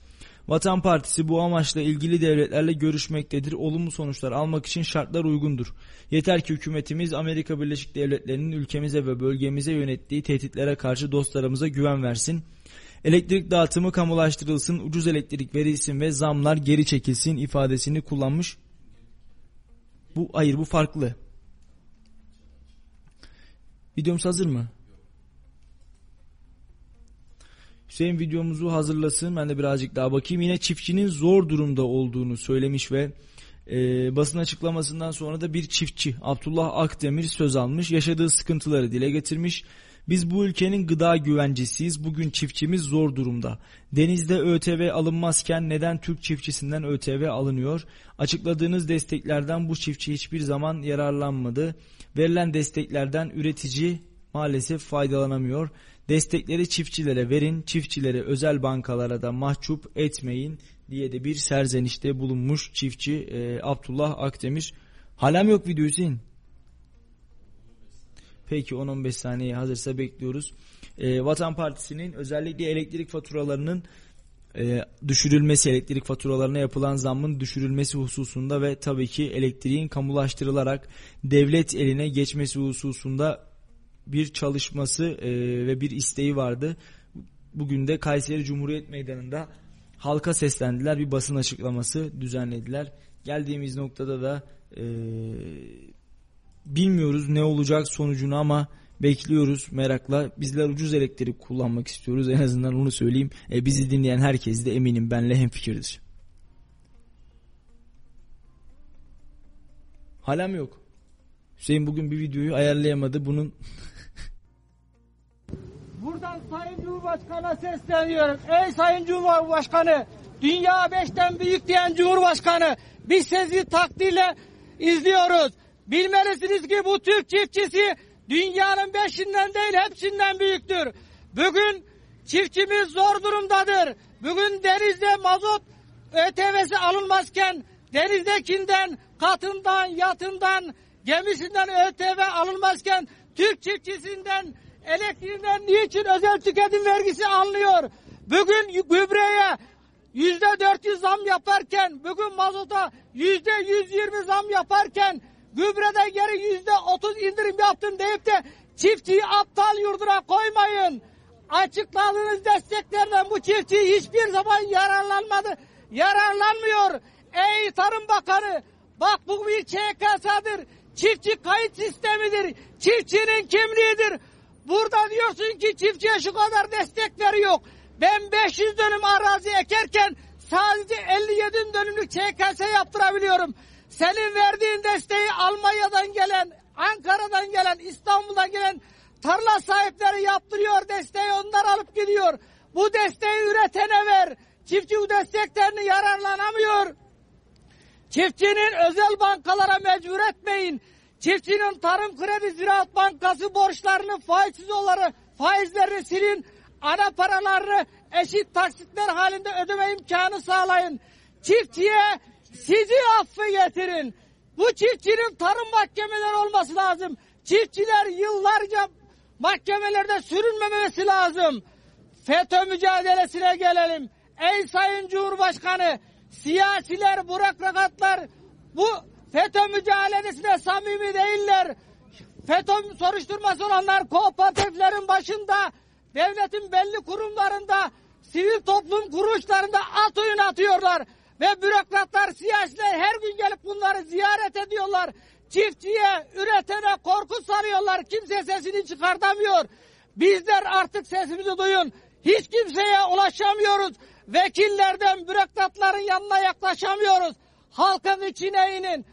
Vatan Partisi bu amaçla ilgili devletlerle görüşmektedir. Olumlu sonuçlar almak için şartlar uygundur. Yeter ki hükümetimiz Amerika Birleşik Devletleri'nin ülkemize ve bölgemize yönettiği tehditlere karşı dostlarımıza güven versin. Elektrik dağıtımı kamulaştırılsın, ucuz elektrik verilsin ve zamlar geri çekilsin ifadesini kullanmış. Bu farklı. Videomuz hazır mı? Hüseyin videomuzu hazırlasın. Ben de birazcık daha bakayım. Yine çiftçinin zor durumda olduğunu söylemiş ve basın açıklamasından sonra da bir çiftçi Abdullah Akdemir söz almış. Yaşadığı sıkıntıları dile getirmiş. Biz bu ülkenin gıda güvencesiyiz. Bugün çiftçimiz zor durumda. Denizde ÖTV alınmazken neden Türk çiftçisinden ÖTV alınıyor? Açıkladığınız desteklerden bu çiftçi hiçbir zaman yararlanmadı. Verilen desteklerden üretici maalesef faydalanamıyor. Destekleri çiftçilere verin, çiftçileri özel bankalara da mahcup etmeyin diye de bir serzenişte bulunmuş çiftçi Abdullah Akdemir. Halam yok video Hüseyin. Peki 10-15 saniye hazırsa bekliyoruz. Vatan Partisi'nin özellikle elektrik faturalarının düşürülmesi, elektrik faturalarına yapılan zammın düşürülmesi hususunda ve tabii ki elektriğin kamulaştırılarak devlet eline geçmesi hususunda bir çalışması ve bir isteği vardı. Bugün de Kayseri Cumhuriyet Meydanı'nda halka seslendiler. Bir basın açıklaması düzenlediler. Geldiğimiz noktada da bilmiyoruz ne olacak sonucunu ama bekliyoruz merakla. Bizler ucuz elektrik kullanmak istiyoruz. En azından onu söyleyeyim. Bizi dinleyen herkes de eminim benle hemfikirdir. Hala mı yok? Hüseyin bugün bir videoyu ayarlayamadı. Bunun... Buradan Sayın Cumhurbaşkanı'na sesleniyorum. Ey Sayın Cumhurbaşkanı, Dünya beşten büyük diyen Cumhurbaşkanı biz sizi takdirle izliyoruz. Bilmelisiniz ki bu Türk çiftçisi dünyanın beşinden değil hepsinden büyüktür. Bugün çiftçimiz zor durumdadır. Bugün denizde mazot ÖTV'si alınmazken denizdekinden, katından, yatından, gemisinden ÖTV alınmazken Türk çiftçisinden, elektriğinden niçin özel tüketim vergisi alınıyor? Bugün gübreye %400 zam yaparken, bugün mazota %120 zam yaparken, gübreden geri %30 indirim yaptım deyip de çiftçiyi aptal yurduna koymayın. Açıkladığınız desteklerden bu çiftçi hiçbir zaman yararlanmıyor. Ey Tarım Bakanı, bak bu bir ÇKS'dir, çiftçi kayıt sistemidir, çiftçinin kimliğidir. Burada diyorsun ki çiftçiye şu kadar destekleri yok. Ben 500 dönüm arazi ekerken sadece 57 dönümlük ÇKS yaptırabiliyorum. Senin verdiğin desteği Almanya'dan gelen, Ankara'dan gelen, İstanbul'dan gelen tarla sahipleri yaptırıyor, desteği onlar alıp gidiyor. Bu desteği üretene ver. Çiftçi bu desteklerini yararlanamıyor. Çiftçinin özel bankalara mecbur etmeyin. Çiftçinin Tarım Kredi Ziraat Bankası borçlarını faizsiz olarak faizlerini silin. Ana paralarını eşit taksitler halinde ödeme imkanı sağlayın. Çiftçiye sizi affı getirin. Bu çiftçinin tarım mahkemeleri olması lazım. Çiftçiler yıllarca mahkemelerde sürünmemesi lazım. FETÖ mücadelesine gelelim. Ey Sayın Cumhurbaşkanı, siyasiler, bürokratlar bu FETÖ mücadelesine samimi değiller. FETÖ soruşturması olanlar kooperatiflerin başında, devletin belli kurumlarında, sivil toplum kuruluşlarında at oyun atıyorlar. Ve bürokratlar, siyasiler her gün gelip bunları ziyaret ediyorlar. Çiftçiye, üretene korku sarıyorlar. Kimse sesini çıkartamıyor. Bizler artık sesimizi duyun. Hiç kimseye ulaşamıyoruz. Vekillerden, bürokratların yanına yaklaşamıyoruz. Halkın içine inin.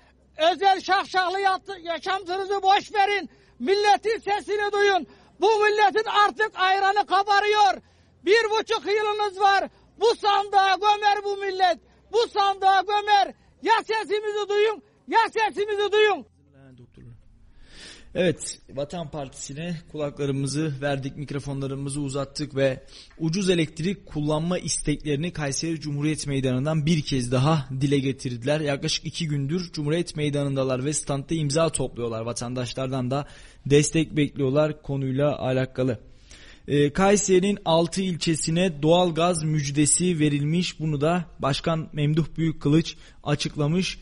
Özel şahşahlı yaşamınızı boş verin. Milletin sesini duyun. Bu milletin artık ayranı kabarıyor. 1,5 yılınız var. Bu sandığa gömer bu millet. Bu sandığa gömer. Ya sesimizi duyun. Ya sesimizi duyun. Evet, Vatan Partisi'ne kulaklarımızı verdik, mikrofonlarımızı uzattık ve ucuz elektrik kullanma isteklerini Kayseri Cumhuriyet Meydanı'ndan bir kez daha dile getirdiler. Yaklaşık 2 gündür Cumhuriyet Meydanı'ndalar ve standta imza topluyorlar. Vatandaşlardan da destek bekliyorlar konuyla alakalı. Kayseri'nin 6 ilçesine doğalgaz müjdesi verilmiş. Bunu da Başkan Memduh Büyükkılıç açıklamış.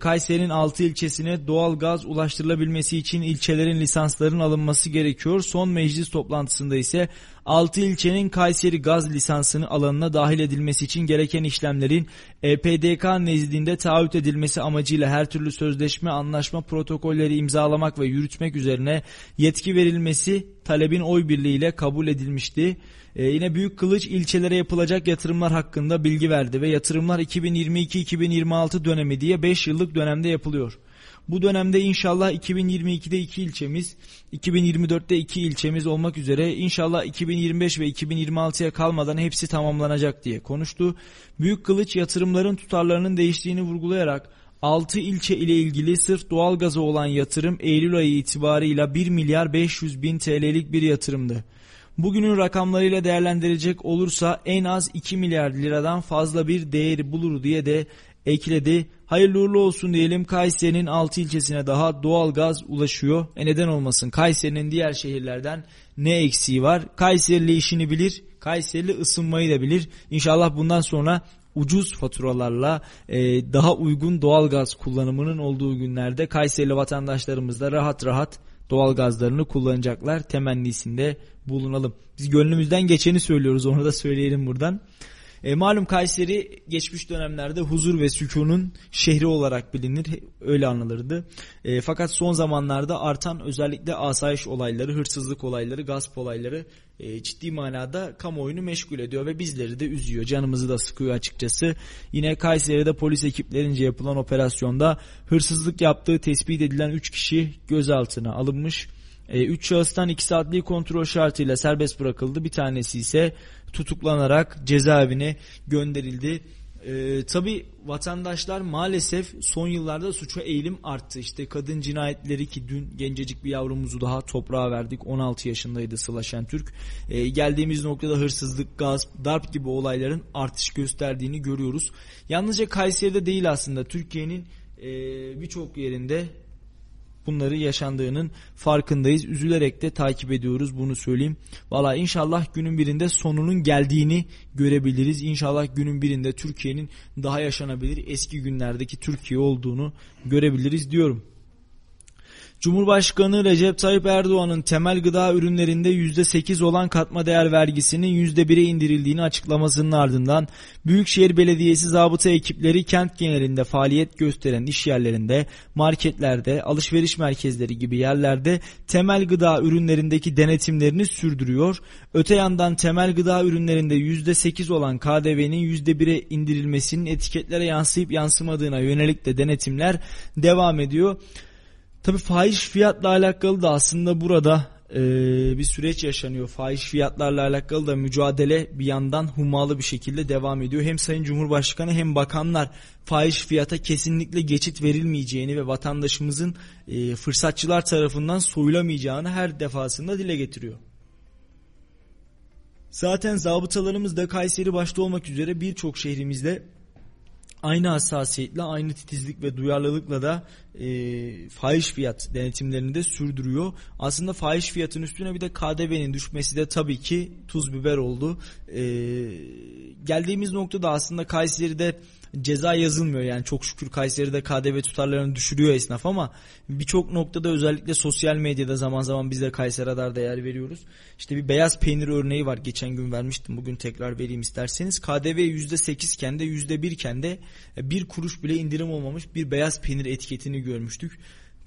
Kayseri'nin 6 ilçesine doğal gaz ulaştırılabilmesi için ilçelerin lisanslarının alınması gerekiyor. Son meclis toplantısında ise 6 ilçenin Kayseri gaz lisansının alanına dahil edilmesi için gereken işlemlerin EPDK nezdinde taahhüt edilmesi amacıyla her türlü sözleşme, anlaşma, protokolleri imzalamak ve yürütmek üzerine yetki verilmesi talebin oy birliğiyle kabul edilmişti. Yine Büyükkılıç ilçelere yapılacak yatırımlar hakkında bilgi verdi ve yatırımlar 2022-2026 dönemi diye 5 yıllık dönemde yapılıyor. Bu dönemde inşallah 2022'de 2 ilçemiz, 2024'te 2 ilçemiz olmak üzere inşallah 2025 ve 2026'ya kalmadan hepsi tamamlanacak diye konuştu. Büyükkılıç yatırımların tutarlarının değiştiğini vurgulayarak 6 ilçe ile ilgili sırf doğalgaza olan yatırım Eylül ayı itibarıyla 1 milyar 500 bin TL'lik bir yatırımdı. Bugünün rakamlarıyla değerlendirecek olursa en az 2 milyar liradan fazla bir değeri bulur diye de ekledi. Hayırlı uğurlu olsun diyelim, Kayseri'nin 6 ilçesine daha doğalgaz ulaşıyor. Neden olmasın? Kayseri'nin diğer şehirlerden ne eksiği var? Kayserili işini bilir, Kayserili ısınmayı da bilir. İnşallah bundan sonra ucuz faturalarla daha uygun doğalgaz kullanımının olduğu günlerde Kayserili vatandaşlarımız da rahat rahat doğalgazlarını kullanacaklar temennisinde bulunalım. Biz gönlümüzden geçeni söylüyoruz, onu da söyleyelim buradan. Malum Kayseri geçmiş dönemlerde huzur ve sükunun şehri olarak bilinir, öyle anılırdı. Fakat son zamanlarda artan özellikle asayiş olayları, hırsızlık olayları, gasp olayları ciddi manada kamuoyunu meşgul ediyor ve bizleri de üzüyor, canımızı da sıkıyor açıkçası. Yine Kayseri'de polis ekiplerince yapılan operasyonda hırsızlık yaptığı tespit edilen 3 kişi gözaltına alınmış. 3 şahıstan 2 saatlik kontrol şartıyla serbest bırakıldı. Bir tanesi ise tutuklanarak cezaevine gönderildi. Tabii vatandaşlar maalesef son yıllarda suça eğilim arttı. İşte kadın cinayetleri, ki dün gencecik bir yavrumuzu daha toprağa verdik. 16 yaşındaydı Sıla Şentürk. Geldiğimiz noktada hırsızlık, gasp, darp gibi olayların artış gösterdiğini görüyoruz. Yalnızca Kayseri'de değil aslında, Türkiye'nin birçok yerinde bunları yaşandığının farkındayız. Üzülerek de takip ediyoruz, bunu söyleyeyim. Valla inşallah günün birinde sonunun geldiğini görebiliriz. İnşallah günün birinde Türkiye'nin daha yaşanabilir, eski günlerdeki Türkiye olduğunu görebiliriz diyorum. Cumhurbaşkanı Recep Tayyip Erdoğan'ın temel gıda ürünlerinde %8 olan katma değer vergisinin %1'e indirildiğini açıklamasının ardından Büyükşehir Belediyesi zabıta ekipleri kent genelinde faaliyet gösteren iş yerlerinde, marketlerde, alışveriş merkezleri gibi yerlerde temel gıda ürünlerindeki denetimlerini sürdürüyor. Öte yandan temel gıda ürünlerinde %8 olan KDV'nin %1'e indirilmesinin etiketlere yansıyıp yansımadığına yönelik de denetimler devam ediyor. Tabii fahiş fiyatla alakalı da aslında burada bir süreç yaşanıyor. Fahiş fiyatlarla alakalı da mücadele bir yandan hummalı bir şekilde devam ediyor. Hem Sayın Cumhurbaşkanı hem bakanlar fahiş fiyata kesinlikle geçit verilmeyeceğini ve vatandaşımızın fırsatçılar tarafından soyulamayacağını her defasında dile getiriyor. Zaten zabıtalarımız da Kayseri başta olmak üzere birçok şehrimizde aynı hassasiyetle, aynı titizlik ve duyarlılıkla da fahiş fiyat denetimlerini de sürdürüyor. Aslında fahiş fiyatın üstüne bir de KDV'nin düşmesi de tabii ki tuz biber oldu. Geldiğimiz noktada aslında Kayseri'de ceza yazılmıyor. Yani çok şükür Kayseri'de KDV tutarlarını düşürüyor esnaf, ama birçok noktada özellikle sosyal medyada zaman zaman biz de Kayseri Radar'da yer veriyoruz. İşte bir beyaz peynir örneği var. Geçen gün vermiştim. Bugün tekrar vereyim isterseniz. KDV %8 iken de %1 iken de 1 kuruş bile indirim olmamış bir beyaz peynir etiketini görmüştük.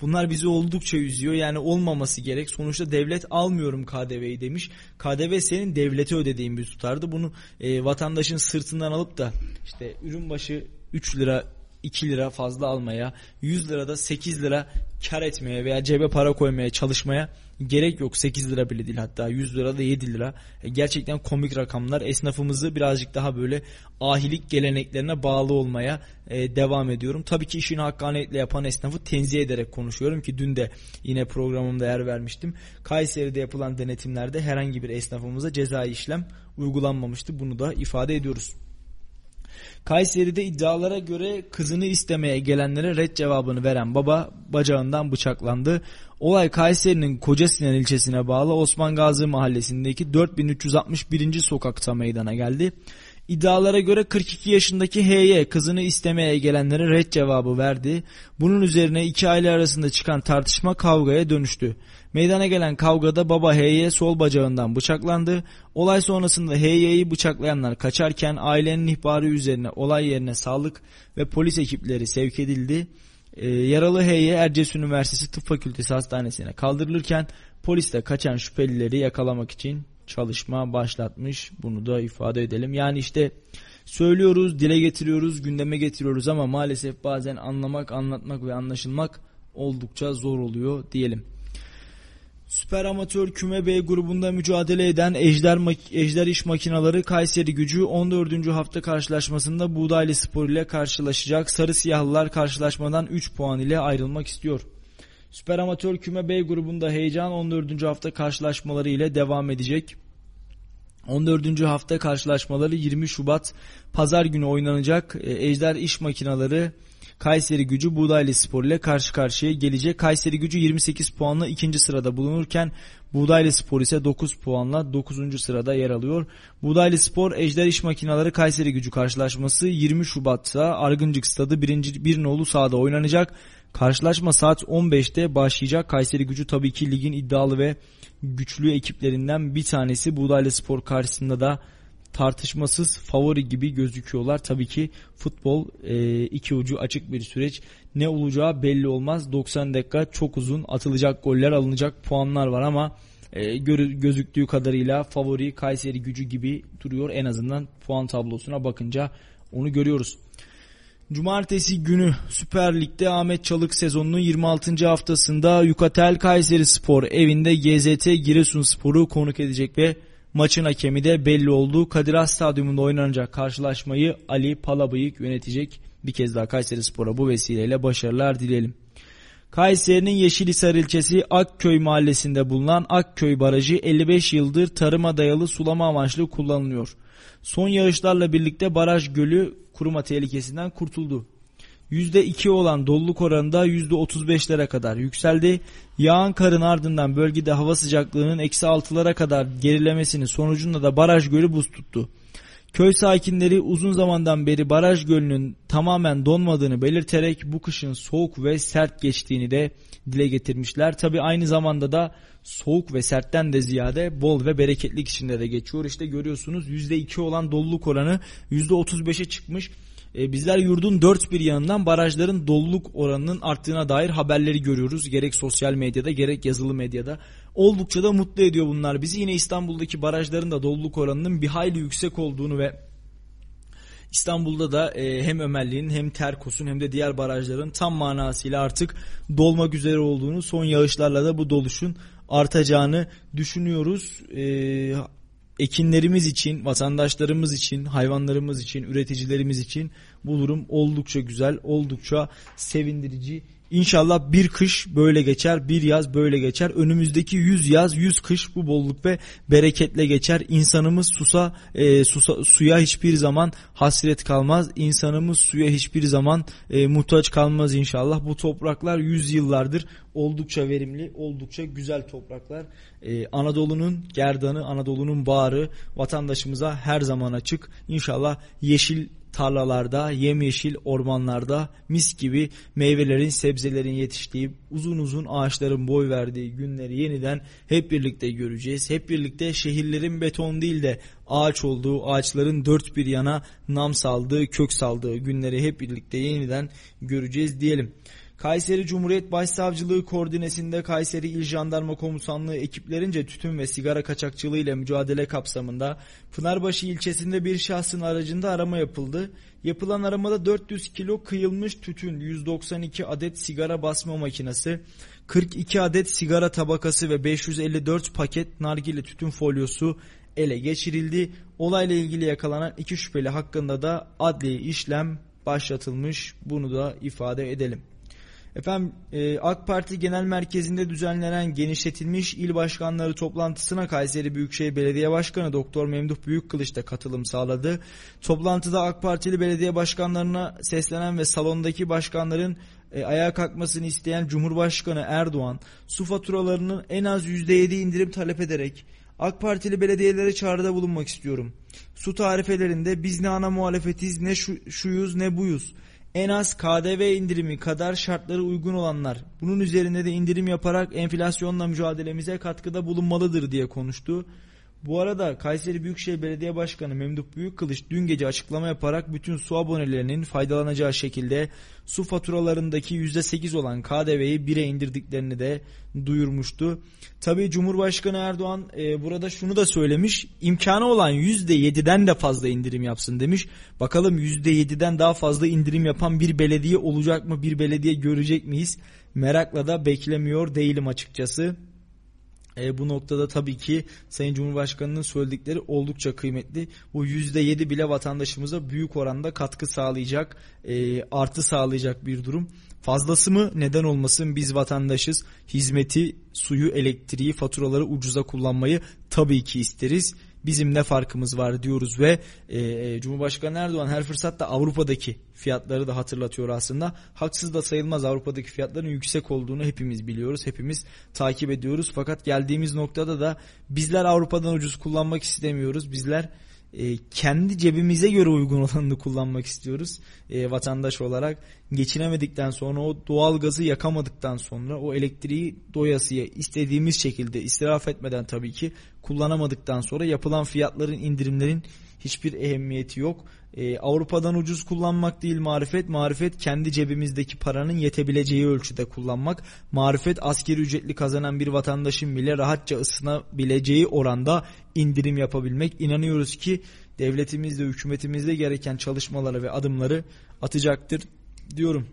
Bunlar bizi oldukça üzüyor. Yani olmaması gerek. Sonuçta devlet almıyorum KDV'yi demiş. KDV senin devlete ödediğin bir tutardı. Bunu vatandaşın sırtından alıp da işte ürün başı 3 lira 2 lira fazla almaya, 100 lirada 8 lira kar etmeye veya cebe para koymaya çalışmaya gerek yok. 8 lira bile değil, hatta 100 lira da 7 lira. Gerçekten komik rakamlar. Esnafımızı birazcık daha böyle ahilik geleneklerine bağlı olmaya devam ediyorum. Tabii ki işini hakkaniyetle yapan esnafı tenzih ederek konuşuyorum ki dün de yine programımda yer vermiştim. Kayseri'de yapılan denetimlerde herhangi bir esnafımıza cezai işlem uygulanmamıştı. Bunu da ifade ediyoruz. Kayseri'de iddialara göre kızını istemeye gelenlere ret cevabını veren baba bacağından bıçaklandı. Olay Kayseri'nin Kocasinan ilçesine bağlı Osman Gazi mahallesindeki 4361. sokakta meydana geldi. İddialara göre 42 yaşındaki H.Y. kızını istemeye gelenlere ret cevabı verdi. Bunun üzerine iki aile arasında çıkan tartışma kavgaya dönüştü. Meydana gelen kavgada baba H.Y. sol bacağından bıçaklandı. Olay sonrasında H.Y.'yi bıçaklayanlar kaçarken ailenin ihbarı üzerine olay yerine sağlık ve polis ekipleri sevk edildi. Yaralı H.Y. Erciyes Üniversitesi Tıp Fakültesi Hastanesi'ne kaldırılırken polis de kaçan şüphelileri yakalamak için çalışma başlatmış. Bunu da ifade edelim. Yani işte söylüyoruz, dile getiriyoruz, gündeme getiriyoruz ama maalesef bazen anlamak, anlatmak ve anlaşılmak oldukça zor oluyor diyelim. Süper Amatör Küme B grubunda mücadele eden Ejder İş Makinaları Kayseri Gücü 14. hafta karşılaşmasında Buğdaylı Spor ile karşılaşacak. Sarı Siyahlılar karşılaşmadan 3 puan ile ayrılmak istiyor. Süper Amatör Küme B grubunda heyecan 14. hafta karşılaşmaları ile devam edecek. 14. hafta karşılaşmaları 20 Şubat Pazar günü oynanacak. Ejder İş Makinaları Kayseri Gücü Buğdaylı Spor ile karşı karşıya gelecek. Kayseri Gücü 28 puanla 2. sırada bulunurken Buğdaylı Spor ise 9 puanla 9. sırada yer alıyor. Buğdaylı Spor Ejder İş Makinaları Kayseri Gücü karşılaşması 20 Şubat'ta Argıncık Stadı 1. Nolu sahada oynanacak. Karşılaşma saat 15'te başlayacak. Kayseri Gücü tabii ki ligin iddialı ve güçlü ekiplerinden bir tanesi. Buğdaylı Spor karşısında da tartışmasız favori gibi gözüküyorlar. Tabii ki futbol iki ucu açık bir süreç. Ne olacağı belli olmaz. 90 dakika çok uzun, atılacak goller, alınacak puanlar var ama gözüktüğü kadarıyla favori Kayseri Gücü gibi duruyor. En azından puan tablosuna bakınca onu görüyoruz. Cumartesi günü Süper Lig'de Ahmet Çalık sezonunun 26. haftasında Yukatel Kayserispor evinde GZT Giresunspor'u konuk edecek ve maçın hakemi de belli oldu. Kadir Has Stadyumunda oynanacak karşılaşmayı Ali Palabıyık yönetecek. Bir kez daha Kayserispor'a bu vesileyle başarılar dileyelim. Kayseri'nin Yeşilhisar ilçesi Akköy mahallesinde bulunan Akköy Barajı 55 yıldır tarıma dayalı sulama amaçlı kullanılıyor. Son yağışlarla birlikte baraj gölü kuruma tehlikesinden kurtuldu. %2 olan doluluk oranı da %35'lere kadar yükseldi. Yağan karın ardından bölgede hava sıcaklığının -6'lara kadar gerilemesinin sonucunda da baraj gölü buz tuttu. Köy sakinleri uzun zamandan beri baraj gölünün tamamen donmadığını belirterek bu kışın soğuk ve sert geçtiğini de dile getirmişler. Tabi aynı zamanda da soğuk ve sertten de ziyade bol ve bereketlik içinde de geçiyor. İşte görüyorsunuz %2 olan doluluk oranı %35'e çıkmış. Bizler yurdun dört bir yanından barajların doluluk oranının arttığına dair haberleri görüyoruz. Gerek sosyal medyada gerek yazılı medyada. Oldukça da mutlu ediyor bunlar bizi. Yine İstanbul'daki barajların da doluluk oranının bir hayli yüksek olduğunu ve İstanbul'da da hem Ömerli'nin hem Terkos'un hem de diğer barajların tam manasıyla artık dolmak üzere olduğunu, son yağışlarla da bu doluşun artacağını düşünüyoruz. Ekinlerimiz için, vatandaşlarımız için, hayvanlarımız için, üreticilerimiz için bu durum oldukça güzel, oldukça sevindirici. İnşallah bir kış böyle geçer, bir yaz böyle geçer. Önümüzdeki 100 yaz, 100 kış bu bolluk ve bereketle geçer. İnsanımız suya hiçbir zaman hasret kalmaz. İnsanımız suya hiçbir zaman muhtaç kalmaz inşallah. Bu topraklar 100 yıllardır oldukça verimli, oldukça güzel topraklar. Anadolu'nun gerdanı, Anadolu'nun bağrı vatandaşımıza her zaman açık. İnşallah yeşil tarlalarda, yemyeşil ormanlarda mis gibi meyvelerin, sebzelerin yetiştiği, uzun uzun ağaçların boy verdiği günleri yeniden hep birlikte göreceğiz. Hep birlikte şehirlerin beton değil de ağaç olduğu, ağaçların dört bir yana nam saldığı, kök saldığı günleri hep birlikte yeniden göreceğiz diyelim. Kayseri Cumhuriyet Başsavcılığı koordinesinde Kayseri İl Jandarma Komutanlığı ekiplerince tütün ve sigara kaçakçılığı ile mücadele kapsamında Pınarbaşı ilçesinde bir şahsın aracında arama yapıldı. Yapılan aramada 400 kilo kıyılmış tütün, 192 adet sigara basma makinesi, 42 adet sigara tabakası ve 554 paket nargile tütün folyosu ele geçirildi. Olayla ilgili yakalanan iki şüpheli hakkında da adli işlem başlatılmış. Bunu da ifade edelim. Efendim, AK Parti Genel Merkezi'nde düzenlenen genişletilmiş il başkanları toplantısına Kayseri Büyükşehir Belediye Başkanı Dr. Memduh Büyükkılıç da katılım sağladı. Toplantıda AK Partili belediye başkanlarına seslenen ve salondaki başkanların ayağa kalkmasını isteyen Cumhurbaşkanı Erdoğan, su faturalarının en az %7 indirim talep ederek AK Partili belediyelere çağrıda bulunmak istiyorum. Su tarifelerinde biz ne ana muhalefetiz, ne şuyuz, ne buyuz. En az KDV indirimi kadar şartları uygun olanlar bunun üzerinde de indirim yaparak enflasyonla mücadelemize katkıda bulunmalıdır diye konuştu. Bu arada Kayseri Büyükşehir Belediye Başkanı Memduh Büyükkılıç dün gece açıklama yaparak bütün su abonelerinin faydalanacağı şekilde su faturalarındaki %8 olan KDV'yi 1'e indirdiklerini de duyurmuştu. Tabii Cumhurbaşkanı Erdoğan burada şunu da söylemiş, imkanı olan %7'den de fazla indirim yapsın demiş. Bakalım %7'den daha fazla indirim yapan bir belediye olacak mı, bir belediye görecek miyiz? Merakla da beklemiyor değilim açıkçası. Bu noktada tabii ki Sayın Cumhurbaşkanı'nın söyledikleri oldukça kıymetli. Bu %7 bile vatandaşımıza büyük oranda katkı sağlayacak, artı sağlayacak bir durum. Fazlası mı? Neden olmasın? Biz vatandaşız. Hizmeti, suyu, elektriği, faturaları ucuza kullanmayı tabii ki isteriz. Bizim ne farkımız var diyoruz ve Cumhurbaşkanı Erdoğan her fırsatta Avrupa'daki fiyatları da hatırlatıyor aslında. Haksız da sayılmaz, Avrupa'daki fiyatların yüksek olduğunu hepimiz biliyoruz, hepimiz takip ediyoruz. Fakat geldiğimiz noktada da bizler Avrupa'dan ucuz kullanmak istemiyoruz. Bizler kendi cebimize göre uygun olanını kullanmak istiyoruz vatandaş olarak. Geçinemedikten sonra, o doğalgazı yakamadıktan sonra, o elektriği doyasıya istediğimiz şekilde israf etmeden tabii ki kullanamadıktan sonra yapılan fiyatların, indirimlerin hiçbir ehemmiyeti yok. Avrupa'dan ucuz kullanmak değil marifet. Marifet kendi cebimizdeki paranın yetebileceği ölçüde kullanmak. Marifet asgari ücretli kazanan bir vatandaşın bile rahatça ısınabileceği oranda indirim yapabilmek. İnanıyoruz ki devletimizde, hükümetimizde gereken çalışmaları ve adımları atacaktır diyorum.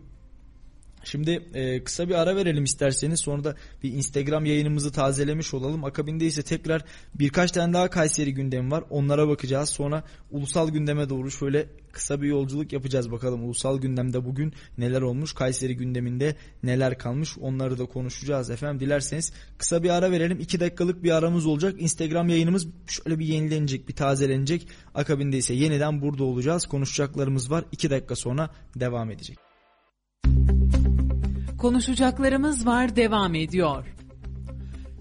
Şimdi kısa bir ara verelim isterseniz, sonra da bir Instagram yayınımızı tazelemiş olalım. Akabinde ise tekrar birkaç tane daha Kayseri gündemi var, onlara bakacağız. Sonra ulusal gündeme doğru şöyle kısa bir yolculuk yapacağız, bakalım ulusal gündemde bugün neler olmuş, Kayseri gündeminde neler kalmış, onları da konuşacağız efendim. Dilerseniz kısa bir ara verelim, 2 dakikalık bir aramız olacak. Instagram yayınımız şöyle bir yenilenecek, bir tazelenecek. Akabinde ise yeniden burada olacağız, konuşacaklarımız var, 2 dakika sonra devam edecek. Konuşacaklarımız var devam ediyor.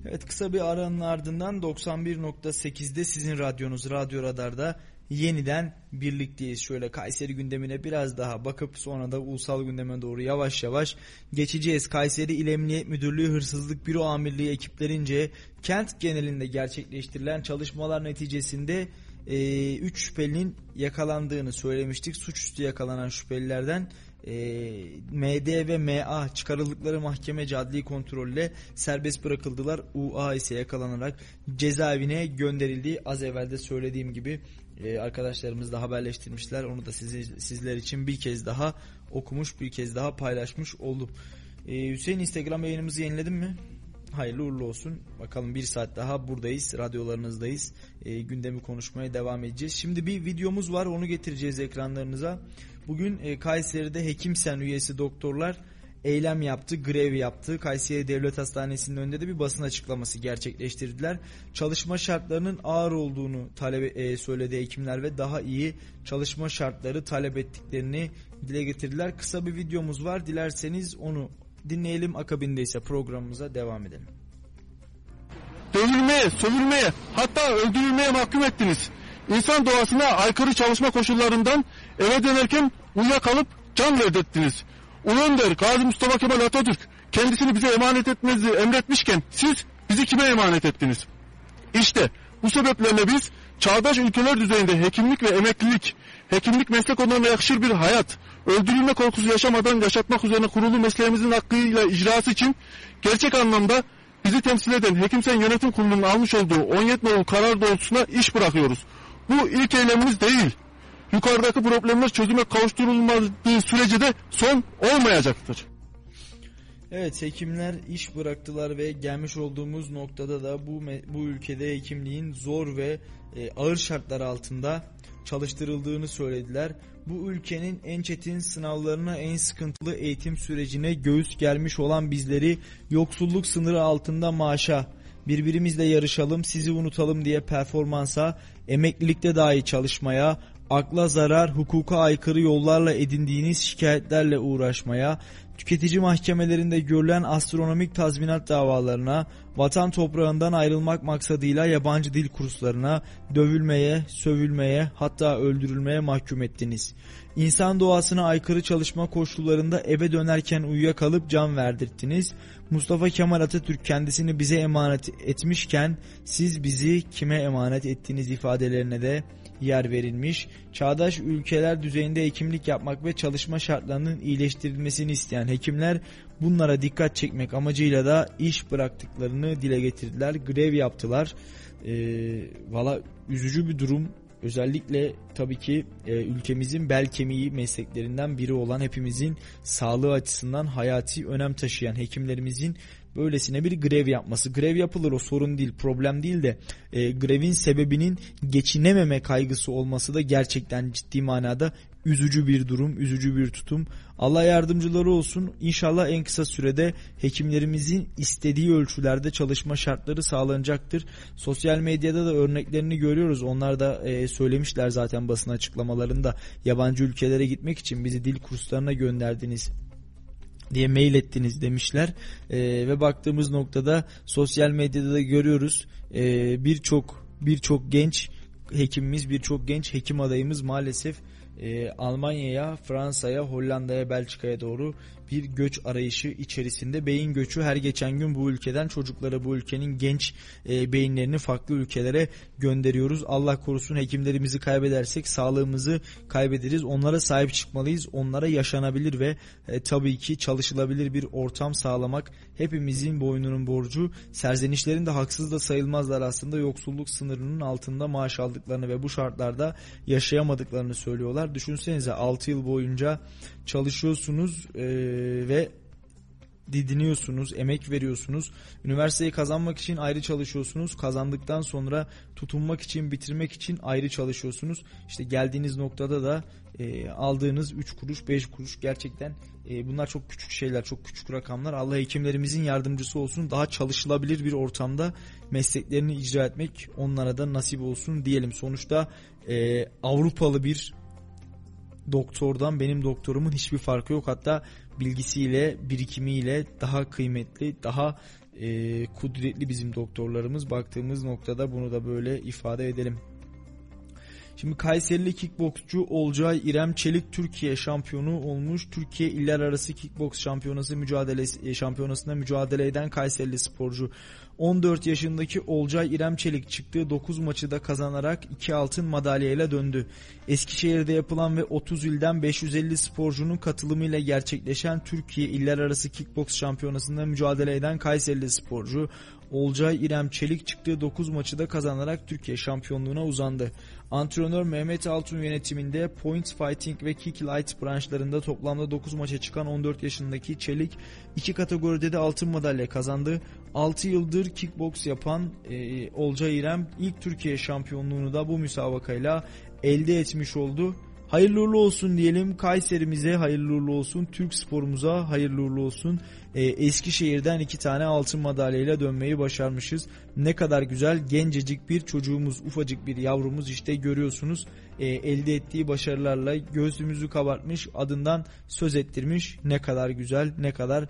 Evet, kısa bir aranın ardından 91.8'de sizin radyonuz Radyo Radar'da yeniden birlikteyiz. Şöyle Kayseri gündemine biraz daha bakıp sonra da ulusal gündeme doğru yavaş yavaş geçeceğiz. Kayseri İl Emniyet Müdürlüğü Hırsızlık Büro Amirliği ekiplerince kent genelinde gerçekleştirilen çalışmalar neticesinde 3 şüphelinin yakalandığını söylemiştik. Suçüstü yakalanan şüphelilerden MD ve MA çıkarıldıkları mahkemece adli kontrolle serbest bırakıldılar. UA ise yakalanarak cezaevine gönderildi. Az evvel de söylediğim gibi arkadaşlarımız da haberleştirmişler. Onu da sizler için bir kez daha okumuş, bir kez daha paylaşmış oldum. Hüseyin, Instagram yayınımızı yeniledin mi? Hayırlı uğurlu olsun. Bakalım bir saat daha buradayız, radyolarınızdayız. Gündemi konuşmaya devam edeceğiz. Şimdi bir videomuz var, onu getireceğiz ekranlarınıza. Bugün Kayseri'de Hekimsen üyesi doktorlar eylem yaptı, grev yaptı. Kayseri Devlet Hastanesi'nin önünde de bir basın açıklaması gerçekleştirdiler. Çalışma şartlarının ağır olduğunu söyledi hekimler ve daha iyi çalışma şartları talep ettiklerini dile getirdiler. Kısa bir videomuz var, dilerseniz onu dinleyelim. Akabinde ise programımıza devam edelim. Dövülmeye, sövülmeye, hatta öldürülmeye mahkum ettiniz. İnsan doğasına aykırı çalışma koşullarından eve dönerken uyuyakalıp can verdettiniz. Ulu Önder Gazi Mustafa Kemal Atatürk kendisini bize emanet etmenizi emretmişken siz bizi kime emanet ettiniz? İşte bu sebeplerle biz çağdaş ülkeler düzeyinde hekimlik ve emeklilik, hekimlik meslek onuruna yakışır bir hayat, öldürülme korkusu yaşamadan yaşatmak üzerine kurulu mesleğimizin hakkıyla icrası için gerçek anlamda bizi temsil eden Hekimsen Yönetim Kurulu'nun almış olduğu 17 Eylül karar doğrultusunda iş bırakıyoruz. Bu ilk eylemimiz değil. Yukarıdaki problemler çözüme kavuşturulmadığı sürece de son olmayacaktır. Evet, hekimler iş bıraktılar ve gelmiş olduğumuz noktada da bu ülkede hekimliğin zor ve ağır şartlar altında çalıştırıldığını söylediler. Bu ülkenin en çetin sınavlarına, en sıkıntılı eğitim sürecine göğüs germiş olan bizleri yoksulluk sınırı altında maaşa, birbirimizle yarışalım, sizi unutalım diye performansa, emeklilikte dahi çalışmaya, akla zarar, hukuka aykırı yollarla edindiğiniz şikayetlerle uğraşmaya, tüketici mahkemelerinde görülen astronomik tazminat davalarına, vatan toprağından ayrılmak maksadıyla yabancı dil kurslarına, dövülmeye, sövülmeye, hatta öldürülmeye mahkum ettiniz. İnsan doğasına aykırı çalışma koşullarında eve dönerken uyuyakalıp can verdirttiniz. Mustafa Kemal Atatürk kendisini bize emanet etmişken siz bizi kime emanet ettiniz ifadelerine de yer verilmiş. Çağdaş ülkeler düzeyinde hekimlik yapmak ve çalışma şartlarının iyileştirilmesini isteyen hekimler bunlara dikkat çekmek amacıyla da iş bıraktıklarını dile getirdiler. Grev yaptılar. Valla üzücü bir durum. Özellikle tabii ki ülkemizin bel kemiği mesleklerinden biri olan, hepimizin sağlığı açısından hayati önem taşıyan hekimlerimizin böylesine bir grev yapması. Grev yapılır, o sorun değil, problem değil de grevin sebebinin geçinememe kaygısı olması da gerçekten ciddi manada üzücü bir durum, üzücü bir tutum. Allah yardımcıları olsun. İnşallah en kısa sürede hekimlerimizin istediği ölçülerde çalışma şartları sağlanacaktır. Sosyal medyada da örneklerini görüyoruz. Onlar da söylemişler zaten basın açıklamalarında, yabancı ülkelere gitmek için bizi dil kurslarına gönderdiniz diye mail ettiniz demişler. Ve baktığımız noktada sosyal medyada da görüyoruz, birçok genç hekimimiz, birçok genç hekim adayımız maalesef Almanya'ya, Fransa'ya, Hollanda'ya, Belçika'ya doğru bir göç arayışı içerisinde. Beyin göçü her geçen gün bu ülkeden çocuklara, bu ülkenin genç beyinlerini farklı ülkelere gönderiyoruz. Allah korusun, hekimlerimizi kaybedersek sağlığımızı kaybederiz. Onlara sahip çıkmalıyız. Onlara yaşanabilir ve tabii ki çalışılabilir bir ortam sağlamak hepimizin boynunun borcu. Serzenişlerin de haksız da sayılmazlar aslında. Yoksulluk sınırının altında maaş aldıklarını ve bu şartlarda yaşayamadıklarını söylüyorlar. kadar düşünsenize 6 yıl boyunca çalışıyorsunuz ve didiniyorsunuz, emek veriyorsunuz. Üniversiteyi kazanmak için ayrı çalışıyorsunuz. Kazandıktan sonra tutunmak için, bitirmek için ayrı çalışıyorsunuz. İşte geldiğiniz noktada da aldığınız 3 kuruş, 5 kuruş gerçekten bunlar çok küçük şeyler, çok küçük rakamlar. Allah hekimlerimizin yardımcısı olsun. Daha çalışılabilir bir ortamda mesleklerini icra etmek onlara da nasip olsun diyelim. Sonuçta Avrupalı bir doktordan benim doktorumun hiçbir farkı yok. Hatta bilgisiyle, birikimiyle daha kıymetli, daha kudretli bizim doktorlarımız. Baktığımız noktada bunu da böyle ifade edelim. Şimdi Kayserili kickboksçu Olcay İrem Çelik Türkiye şampiyonu olmuş. Türkiye İller Arası Kickboks Şampiyonası'nda mücadele eden Kayserili sporcu. 14 yaşındaki Olcay İrem Çelik çıktığı 9 maçı da kazanarak 2 altın madalyayla döndü. Eskişehir'de yapılan ve 30 ilden 550 sporcunun katılımıyla gerçekleşen Türkiye İller Arası Kickboks Şampiyonası'nda mücadele eden Kayserili sporcu Olcay İrem Çelik çıktığı 9 maçı da kazanarak Türkiye şampiyonluğuna uzandı. Antrenör Mehmet Altun yönetiminde Point Fighting ve Kick Light branşlarında toplamda 9 maça çıkan 14 yaşındaki Çelik 2 kategoride de altın madalya kazandı. 6 yıldır kickboks yapan Olcay İrem ilk Türkiye şampiyonluğunu da bu müsabakayla elde etmiş oldu. Hayırlı uğurlu olsun diyelim. Kayserimize hayırlı uğurlu olsun. Türk sporumuza hayırlı uğurlu olsun. Eskişehir'den 2 tane altın madalyayla dönmeyi başarmışız. Ne kadar güzel, gencecik bir çocuğumuz, ufacık bir yavrumuz, işte görüyorsunuz elde ettiği başarılarla gözümüzü kabartmış, adından söz ettirmiş. Ne kadar güzel, ne kadar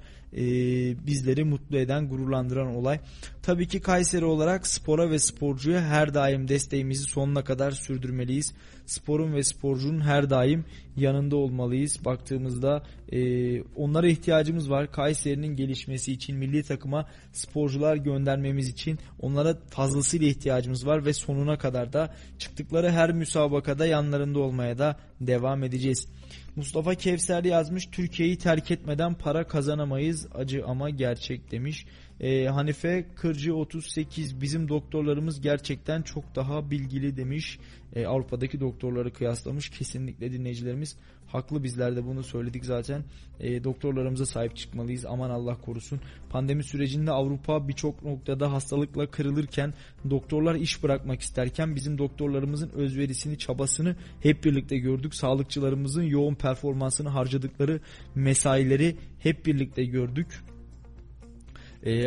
bizleri mutlu eden, gururlandıran olay. Tabii ki Kayseri olarak spora ve sporcuya her daim desteğimizi sonuna kadar sürdürmeliyiz. Sporun ve sporcunun her daim yanında olmalıyız. Baktığımızda onlara ihtiyacımız var. Kayseri'nin gelişmesi için, milli takıma sporcular göndermemiz için onlara fazlasıyla ihtiyacımız var ve sonuna kadar da çıktıkları her müsabakada yanlarında olmaya da devam edeceğiz. Mustafa Kevser yazmış, Türkiye'yi terk etmeden para kazanamayız, acı ama gerçek demiş. Hanife Kırcı 38, bizim doktorlarımız gerçekten çok daha bilgili demiş. Avrupa'daki doktorları kıyaslamış. Kesinlikle dinleyicilerimiz haklı, bizler de bunu söyledik zaten. Doktorlarımıza sahip çıkmalıyız, aman Allah korusun. Pandemi sürecinde Avrupa birçok noktada hastalıkla kırılırken, doktorlar iş bırakmak isterken bizim doktorlarımızın özverisini, çabasını hep birlikte gördük. Sağlıkçılarımızın yoğun performansını, harcadıkları mesaileri hep birlikte gördük.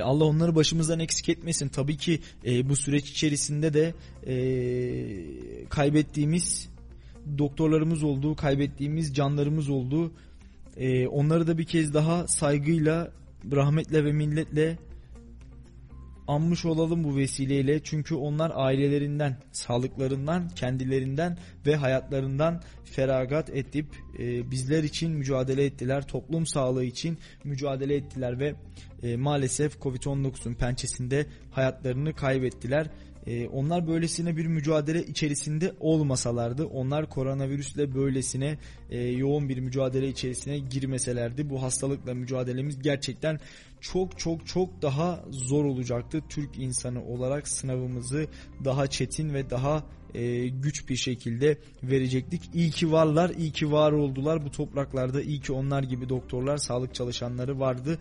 Allah onları başımızdan eksik etmesin. Tabii ki bu süreç içerisinde de kaybettiğimiz doktorlarımız oldu, kaybettiğimiz canlarımız oldu. Onları da bir kez daha saygıyla, rahmetle ve minnetle anmış olalım bu vesileyle. Çünkü onlar ailelerinden, sağlıklarından, kendilerinden ve hayatlarından feragat edip bizler için mücadele ettiler. Toplum sağlığı için mücadele ettiler ve maalesef Covid-19'un pençesinde hayatlarını kaybettiler. Onlar böylesine bir mücadele içerisinde olmasalardı, onlar koronavirüsle böylesine yoğun bir mücadele içerisine girmeselerdi, bu hastalıkla mücadelemiz gerçekten çok çok çok daha zor olacaktı. Türk insanı olarak sınavımızı daha çetin ve daha güç bir şekilde verecektik. İyi ki varlar, iyi ki var oldular bu topraklarda. İyi ki onlar gibi doktorlar, sağlık çalışanları vardı.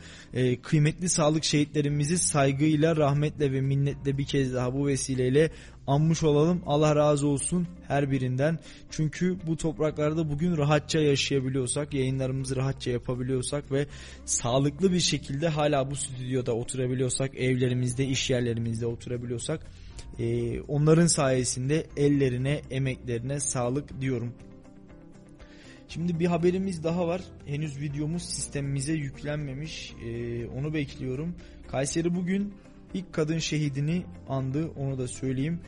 Kıymetli sağlık şehitlerimizi saygıyla, rahmetle ve minnetle bir kez daha bu vesileyle anmış olalım. Allah razı olsun her birinden. Çünkü bu topraklarda bugün rahatça yaşayabiliyorsak, yayınlarımızı rahatça yapabiliyorsak ve sağlıklı bir şekilde hala bu stüdyoda oturabiliyorsak, evlerimizde, iş yerlerimizde oturabiliyorsak, onların sayesinde ellerine, emeklerine sağlık diyorum. Şimdi bir haberimiz daha var. Henüz videomuz sistemimize yüklenmemiş. Onu bekliyorum. Kayseri bugün ilk kadın şehidini andı. Onu da söyleyeyim.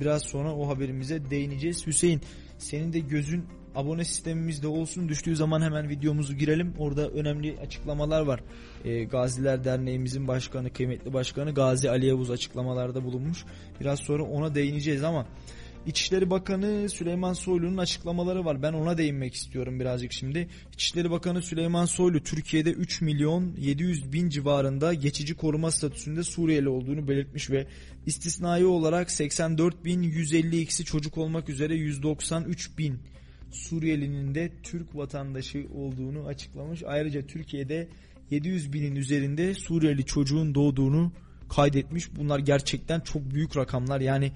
Biraz sonra o haberimize değineceğiz. Hüseyin, senin de gözün abone sistemimizde olsun. Düştüğü zaman hemen videomuzu girelim. Orada önemli açıklamalar var. Gaziler Derneğimizin başkanı, kıymetli başkanı Gazi Ali Yavuz açıklamalarda bulunmuş. Biraz sonra ona değineceğiz ama İçişleri Bakanı Süleyman Soylu'nun açıklamaları var. Ben ona değinmek istiyorum birazcık şimdi. İçişleri Bakanı Süleyman Soylu, Türkiye'de 3.700.000 civarında geçici koruma statüsünde Suriyeli olduğunu belirtmiş ve istisnai olarak 84.152'si çocuk olmak üzere 193.000 Suriyelinin de Türk vatandaşı olduğunu açıklamış. Ayrıca Türkiye'de 700 binin üzerinde Suriyeli çocuğun doğduğunu kaydetmiş. Bunlar gerçekten çok büyük rakamlar. Yani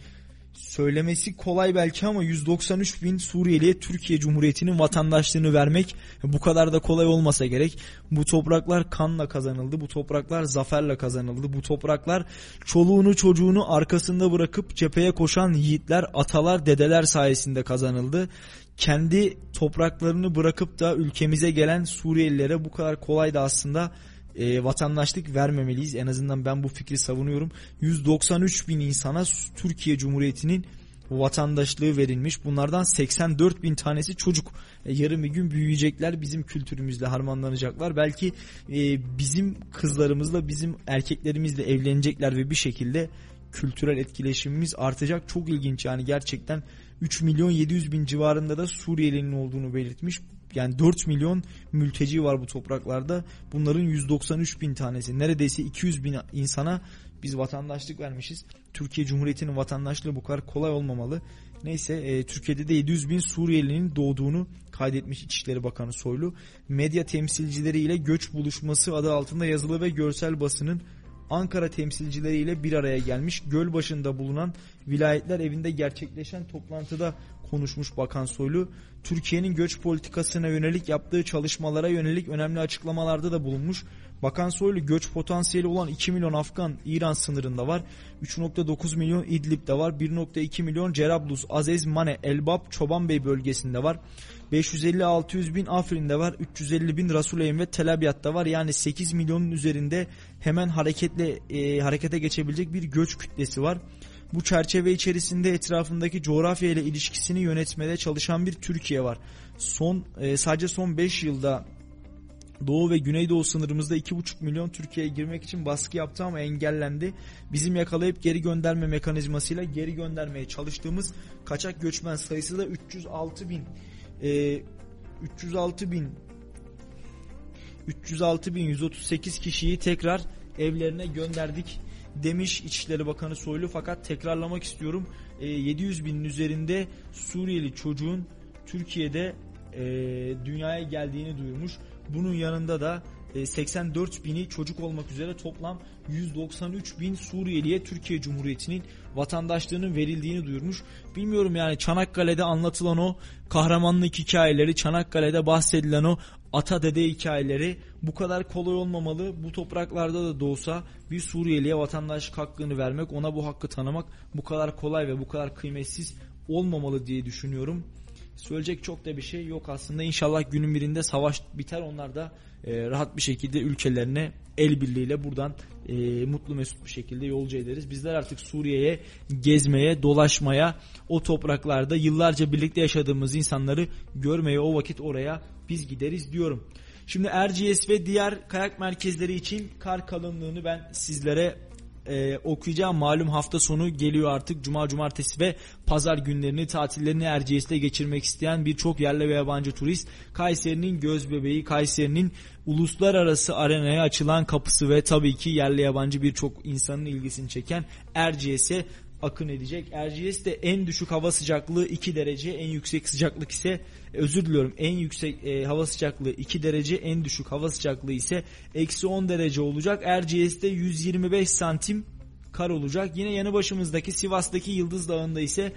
söylemesi kolay belki ama 193 bin Suriyeli'ye Türkiye Cumhuriyeti'nin vatandaşlığını vermek bu kadar da kolay olmasa gerek. Bu topraklar kanla kazanıldı, bu topraklar zaferle kazanıldı, bu topraklar çoluğunu çocuğunu arkasında bırakıp cepheye koşan yiğitler, atalar, dedeler sayesinde kazanıldı. Kendi topraklarını bırakıp da ülkemize gelen Suriyelilere bu kadar kolay da aslında vatandaşlık vermemeliyiz. En azından ben bu fikri savunuyorum. 193 bin insana Türkiye Cumhuriyeti'nin vatandaşlığı verilmiş. Bunlardan 84 bin tanesi çocuk. Yarın bir gün büyüyecekler. Bizim kültürümüzle harmanlanacaklar. Belki bizim kızlarımızla, bizim erkeklerimizle evlenecekler ve bir şekilde kültürel etkileşimimiz artacak. Çok ilginç yani gerçekten. 3 milyon 700 bin civarında da Suriyelinin olduğunu belirtmiş. Yani 4 milyon mülteci var bu topraklarda. Bunların 193 bin tanesi, neredeyse 200 bin insana biz vatandaşlık vermişiz. Türkiye Cumhuriyeti'nin vatandaşlığı bu kadar kolay olmamalı. Neyse Türkiye'de de 700 bin Suriyelinin doğduğunu kaydetmiş İçişleri Bakanı Soylu. Medya temsilcileriyle göç buluşması adı altında yazılı ve görsel basının Ankara temsilcileriyle bir araya gelmiş. Gölbaşı'nda bulunan vilayetler evinde gerçekleşen toplantıda konuşmuş Bakan Soylu. Türkiye'nin göç politikasına yönelik yaptığı çalışmalara yönelik önemli açıklamalarda da bulunmuş. Bakan Soylu göç potansiyeli olan 2 milyon Afgan İran sınırında var. 3.9 milyon İdlib'de var. 1.2 milyon Cerablus, Azez, Mane, Elbap, Çobanbey bölgesinde var. 550-600 bin Afrin'de var. 350 bin Rasulayn ve Tel Abyad'da var. Yani 8 milyonun üzerinde hemen harekete geçebilecek bir göç kütlesi var. Bu çerçeve içerisinde etrafındaki coğrafya ile ilişkisini yönetmeye çalışan bir Türkiye var. Sadece son 5 yılda Doğu ve Güneydoğu sınırımızda 2,5 milyon Türkiye'ye girmek için baskı yaptı ama engellendi. Bizim yakalayıp geri gönderme mekanizmasıyla geri göndermeye çalıştığımız kaçak göçmen sayısı da 306.138 kişiyi tekrar evlerine gönderdik demiş İçişleri Bakanı Soylu. Fakat tekrarlamak istiyorum, 700 binin üzerinde Suriyeli çocuğun Türkiye'de dünyaya geldiğini duyurmuş. Bunun yanında da 84 bini çocuk olmak üzere toplam 193 bin Suriyeli'ye Türkiye Cumhuriyeti'nin vatandaşlığının verildiğini duyurmuş. Bilmiyorum yani Çanakkale'de anlatılan o kahramanlık hikayeleri, Çanakkale'de bahsedilen o ata dede hikayeleri bu kadar kolay olmamalı. Bu topraklarda da doğsa bir Suriyeli'ye vatandaşlık hakkını vermek, ona bu hakkı tanımak bu kadar kolay ve bu kadar kıymetsiz olmamalı diye düşünüyorum. Söyleyecek çok da bir şey yok aslında. İnşallah günün birinde savaş biter. Onlar da rahat bir şekilde ülkelerine el birliğiyle buradan mutlu mesut bir şekilde yolcu ederiz. Bizler artık Suriye'ye gezmeye, dolaşmaya, o topraklarda yıllarca birlikte yaşadığımız insanları görmeye, o vakit oraya biz gideriz diyorum. Şimdi Erciyes ve diğer kayak merkezleri için kar kalınlığını ben sizlere okuyacağım. Malum hafta sonu geliyor artık. Cuma, cumartesi ve pazar günlerini, tatillerini Erciyes'te geçirmek isteyen birçok yerli ve yabancı turist, Kayseri'nin gözbebeği, Kayseri'nin uluslararası arenaya açılan kapısı ve tabii ki yerli yabancı birçok insanın ilgisini çeken Erciyes'e akın edecek. Erciyes'te en düşük hava sıcaklığı 2 derece, en yüksek sıcaklık ise hava sıcaklığı 2 derece, en düşük hava sıcaklığı ise -10 derece olacak. Erciyes'te 125 santim kar olacak. Yine yanı başımızdaki Sivas'taki Yıldız Dağı'nda ise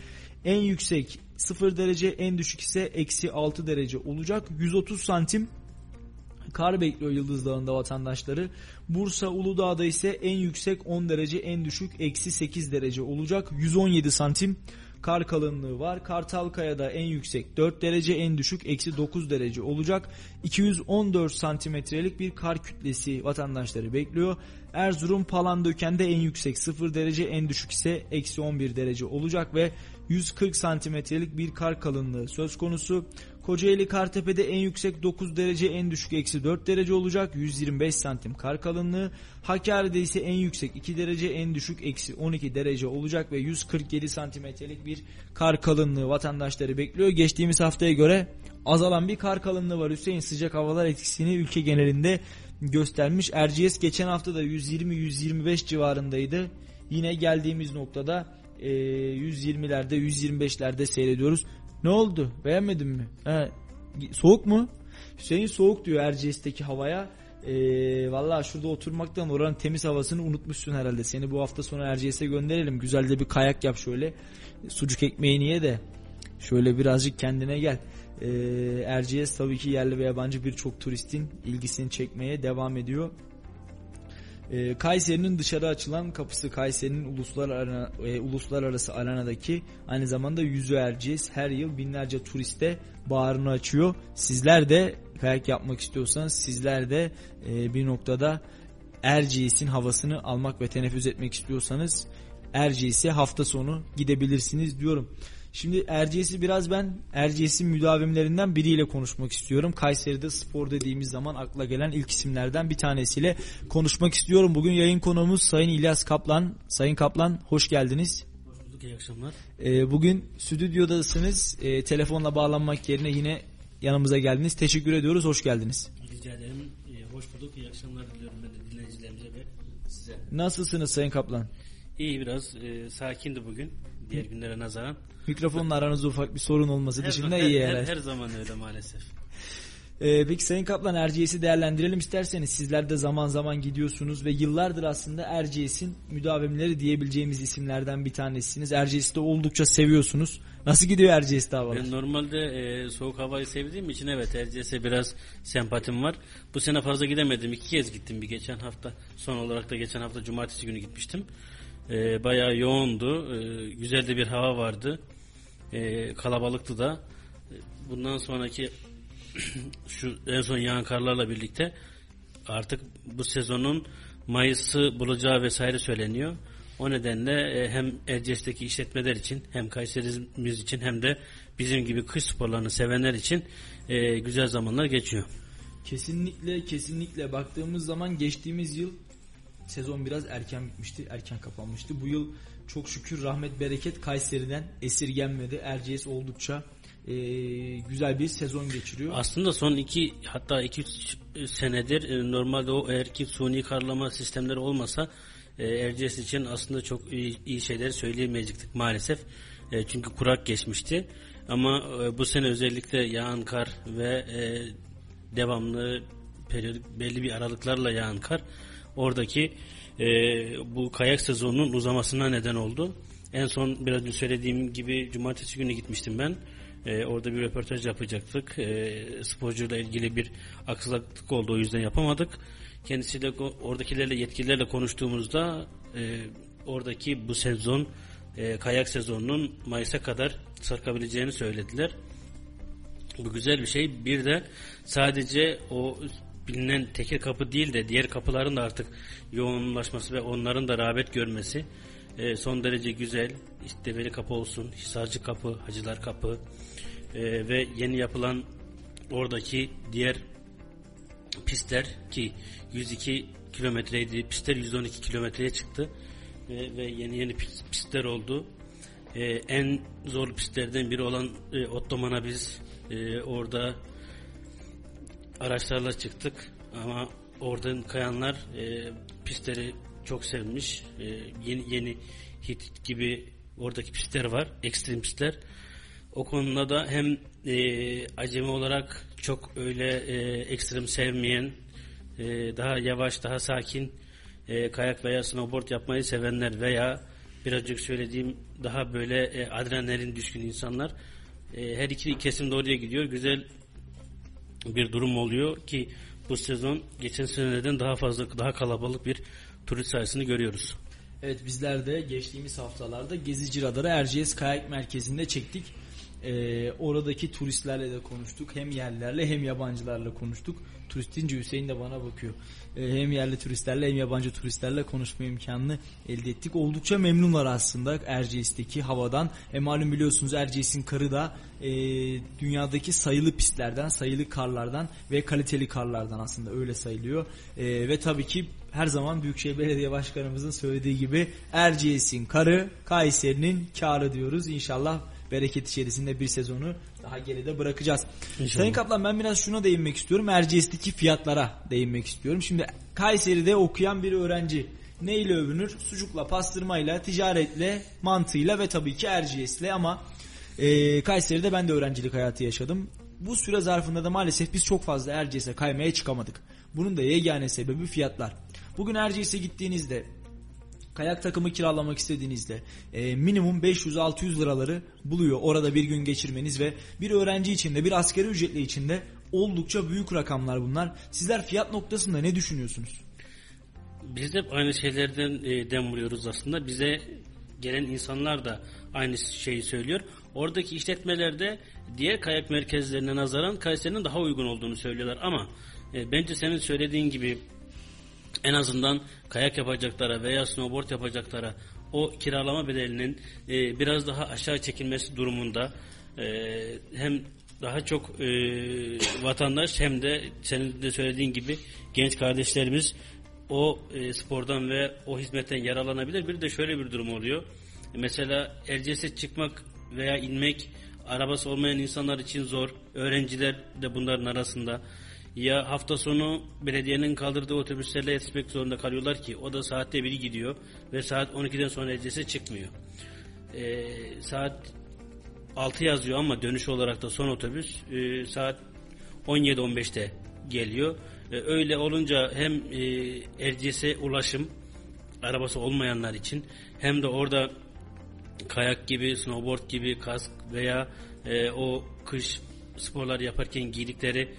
en yüksek 0 derece, en düşük ise -6 derece olacak. 130 santim kar bekliyor Yıldız Dağı'nda vatandaşları. Bursa Uludağ'da ise en yüksek 10 derece, en düşük -8 derece olacak. 117 santim kar kalınlığı var. Kartalkaya'da en yüksek 4 derece, en düşük -9 derece olacak. 214 santimetrelik bir kar kütlesi vatandaşları bekliyor. Erzurum Palandöken'de en yüksek 0 derece, en düşük ise -11 derece olacak ve 140 santimetrelik bir kar kalınlığı söz konusu. Kocaeli Kartepe'de en yüksek 9 derece, en düşük -4 derece olacak. 125 santim kar kalınlığı. Hakkari'de ise en yüksek 2 derece, en düşük -12 derece olacak ve 147 santimetrelik bir kar kalınlığı vatandaşları bekliyor. Geçtiğimiz haftaya göre azalan bir kar kalınlığı var. Hüseyin, sıcak havalar etkisini ülke genelinde göstermiş. Erciyes geçen hafta da 120-125 civarındaydı. Yine geldiğimiz noktada 120'lerde, 125'lerde seyrediyoruz. Ne oldu? Beğenmedin mi? He. Soğuk mu? Hüseyin soğuk diyor Erciyes'teki havaya. Valla şurada oturmaktan oranın temiz havasını unutmuşsun herhalde. Seni bu hafta sonu Erciyes'e gönderelim. Güzel de bir kayak yap şöyle. Sucuk ekmeğini ye de şöyle birazcık kendine gel. Erciyes tabii ki yerli ve yabancı birçok turistin ilgisini çekmeye devam ediyor. Kayseri'nin dışarı açılan kapısı, Kayseri'nin uluslararası arenadaki aynı zamanda yüzü Erciyes her yıl binlerce turiste bağrını açıyor. Sizler de kayak yapmak istiyorsanız, sizler de bir noktada Erciyes'in havasını almak ve teneffüs etmek istiyorsanız Erciyes'e hafta sonu gidebilirsiniz diyorum. Şimdi Erciyes'i biraz ben Erciyes'in müdavimlerinden biriyle konuşmak istiyorum. Kayseri'de spor dediğimiz zaman akla gelen ilk isimlerden bir tanesiyle konuşmak istiyorum. Bugün yayın konuğumuz Sayın İlyas Kaplan. Sayın Kaplan, hoş geldiniz. Hoş bulduk, iyi akşamlar. Bugün stüdyodasınız. Telefonla bağlanmak yerine yine yanımıza geldiniz. Teşekkür ediyoruz, hoş geldiniz. Rica ederim, hoş bulduk, iyi akşamlar diliyorum ben de dinleyicilerimize ve size. Nasılsınız Sayın Kaplan? İyi, biraz sakindi bugün diğer günlere nazaran. Mikrofonla aranızda ufak bir sorun olması dışında iyi herhalde. Her zaman öyle maalesef. Peki Sayın Kaplan, Erciyes'i değerlendirelim isterseniz. Sizler de zaman zaman gidiyorsunuz ve yıllardır aslında Erciyes'in müdavimleri diyebileceğimiz isimlerden bir tanesiniz. Erciyes'i de oldukça seviyorsunuz. Nasıl gidiyor Erciyes havalar? Ben normalde soğuk havayı sevdiğim için evet Erciyes'e biraz sempatim var. Bu sene fazla gidemedim. 2 kez gittim bir geçen hafta. Son olarak da geçen hafta cumartesi günü gitmiştim. Bayağı yoğundu. Güzel de bir hava vardı. Kalabalıktı da. Bundan sonraki şu en son yağan karlarla birlikte artık bu sezonun Mayıs'ı bulacağı vesaire söyleniyor. O nedenle hem Erciyes'teki işletmeler için hem Kayserimiz için hem de bizim gibi kış sporlarını sevenler için güzel zamanlar geçiyor. Kesinlikle, kesinlikle. Baktığımız zaman geçtiğimiz yıl sezon biraz erken bitmişti, erken kapanmıştı. Bu yıl çok şükür rahmet bereket Kayseri'den esirgenmedi. Erciyes oldukça güzel bir sezon geçiriyor. Aslında son 2-3 senedir normalde o eğer ki suni karlama sistemleri olmasa Erciyes için aslında çok iyi şeyler söyleyemeyecektik maalesef. Çünkü kurak geçmişti. Ama bu sene özellikle yağan kar ve devamlı periyodik belli bir aralıklarla yağan kar oradaki bu kayak sezonunun uzamasına neden oldu. En son biraz önce söylediğim gibi cumartesi günü gitmiştim ben. Orada bir röportaj yapacaktık. Sporcuyla ilgili bir aksaklık oldu, o yüzden yapamadık. Kendisiyle, oradakilerle, yetkililerle konuştuğumuzda oradaki bu sezon kayak sezonunun Mayıs'a kadar sarkabileceğini söylediler. Bu güzel bir şey. Bir de sadece o bilinen tekir kapı değil de diğer kapıların da artık yoğunlaşması ve onların da rağbet görmesi son derece güzel. İşte Develi Kapı olsun, Hisarcı Kapı, Hacılar Kapı ve yeni yapılan oradaki diğer pistler ki 102 kilometreydi, pistler 112 kilometreye çıktı ve yeni pistler oldu. En zor pistlerden biri olan Ottoman'a biz orada araçlarla çıktık ama oradan kayanlar pistleri çok sevmiş. Yeni Hitit gibi oradaki pistler var, ekstrem pistler. O konuda da hem acemi olarak çok öyle ekstrem sevmeyen, daha yavaş, daha sakin kayak veya snowboard yapmayı sevenler veya birazcık söylediğim daha böyle adrenalin düşkün insanlar her iki kesim de oraya gidiyor. Güzel bir durum oluyor ki bu sezon geçen seneden daha fazla, daha kalabalık bir turist sayısını görüyoruz. Evet, bizler de geçtiğimiz haftalarda Gezici Radar'ı Erciyes Kayak Merkezi'nde çektik. Oradaki turistlerle de konuştuk. Hem yerlilerle hem yabancılarla konuştuk. Turistince Hüseyin de bana bakıyor. Hem yerli turistlerle hem yabancı turistlerle konuşma imkanını elde ettik. Oldukça memnunlar aslında Erciyes'teki havadan. Malum biliyorsunuz Erciyes'in karı da dünyadaki sayılı pistlerden, sayılı karlardan ve kaliteli karlardan aslında öyle sayılıyor. Ve tabii ki her zaman Büyükşehir Belediye Başkanımızın söylediği gibi Erciyes'in karı, Kayseri'nin karı diyoruz. İnşallah bereket içerisinde bir sezonu daha geride bırakacağız. İnşallah. Sayın Kaplan, ben biraz şuna değinmek istiyorum. Erciyes'teki fiyatlara değinmek istiyorum. Şimdi Kayseri'de okuyan bir öğrenci neyle övünür? Sucukla, pastırmayla, ticaretle, mantıyla ve tabii ki Erciyes'le ama Kayseri'de ben de öğrencilik hayatı yaşadım. Bu süre zarfında da maalesef biz çok fazla Erciyes'e kaymaya çıkamadık. Bunun da yegane sebebi fiyatlar. Bugün Erciyes'e gittiğinizde, kayak takımı kiralamak istediğinizde minimum 500-600 liraları buluyor orada bir gün geçirmeniz ve bir öğrenci için de, bir asgari ücretli için de oldukça büyük rakamlar bunlar. Sizler fiyat noktasında ne düşünüyorsunuz? Biz de aynı şeylerden dem vuruyoruz aslında. Bize gelen insanlar da aynı şeyi söylüyor. Oradaki işletmelerde diğer kayak merkezlerine nazaran Kayseri'nin daha uygun olduğunu söylüyorlar ama bence senin söylediğin gibi en azından kayak yapacaklara veya snowboard yapacaklara o kiralama bedelinin biraz daha aşağı çekilmesi durumunda hem daha çok vatandaş hem de senin de söylediğin gibi genç kardeşlerimiz o spordan ve o hizmetten yararlanabilir. Bir de şöyle bir durum oluyor. Mesela Erciyes'e çıkmak veya inmek arabası olmayan insanlar için zor. Öğrenciler de bunların arasında. Ya hafta sonu belediyenin kaldırdığı otobüslerle yetişmek zorunda kalıyorlar ki o da saatte biri gidiyor ve saat 12'den sonra Erciyes'e çıkmıyor. Saat 6 yazıyor ama dönüş olarak da son otobüs saat 17-15'te geliyor. Öyle olunca hem Erciyes'e ulaşım arabası olmayanlar için hem de orada kayak gibi, snowboard gibi kask veya o kış sporlar yaparken giydikleri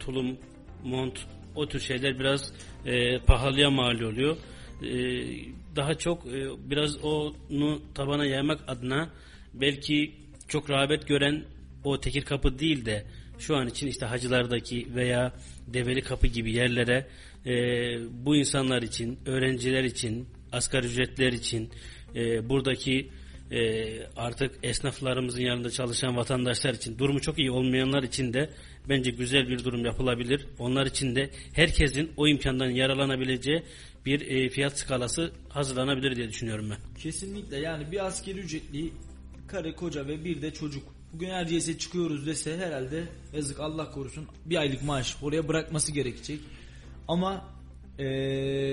tulum, mont o tür şeyler biraz pahalıya mal oluyor. Daha çok biraz onu tabana yaymak adına belki çok rağbet gören o tekir kapı değil de şu an için işte hacılardaki veya develi kapı gibi yerlere bu insanlar için, öğrenciler için, asgari ücretler için, buradaki artık esnaflarımızın yanında çalışan vatandaşlar için, durumu çok iyi olmayanlar için de bence güzel bir durum yapılabilir. Onlar için de herkesin o imkandan yararlanabileceği bir fiyat skalası hazırlanabilir diye düşünüyorum ben. Kesinlikle, yani bir asgari ücretli, karı koca ve bir de çocuk bugün Erciyes'e çıkıyoruz dese herhalde yazık, Allah korusun, bir aylık maaş oraya bırakması gerekecek. Ama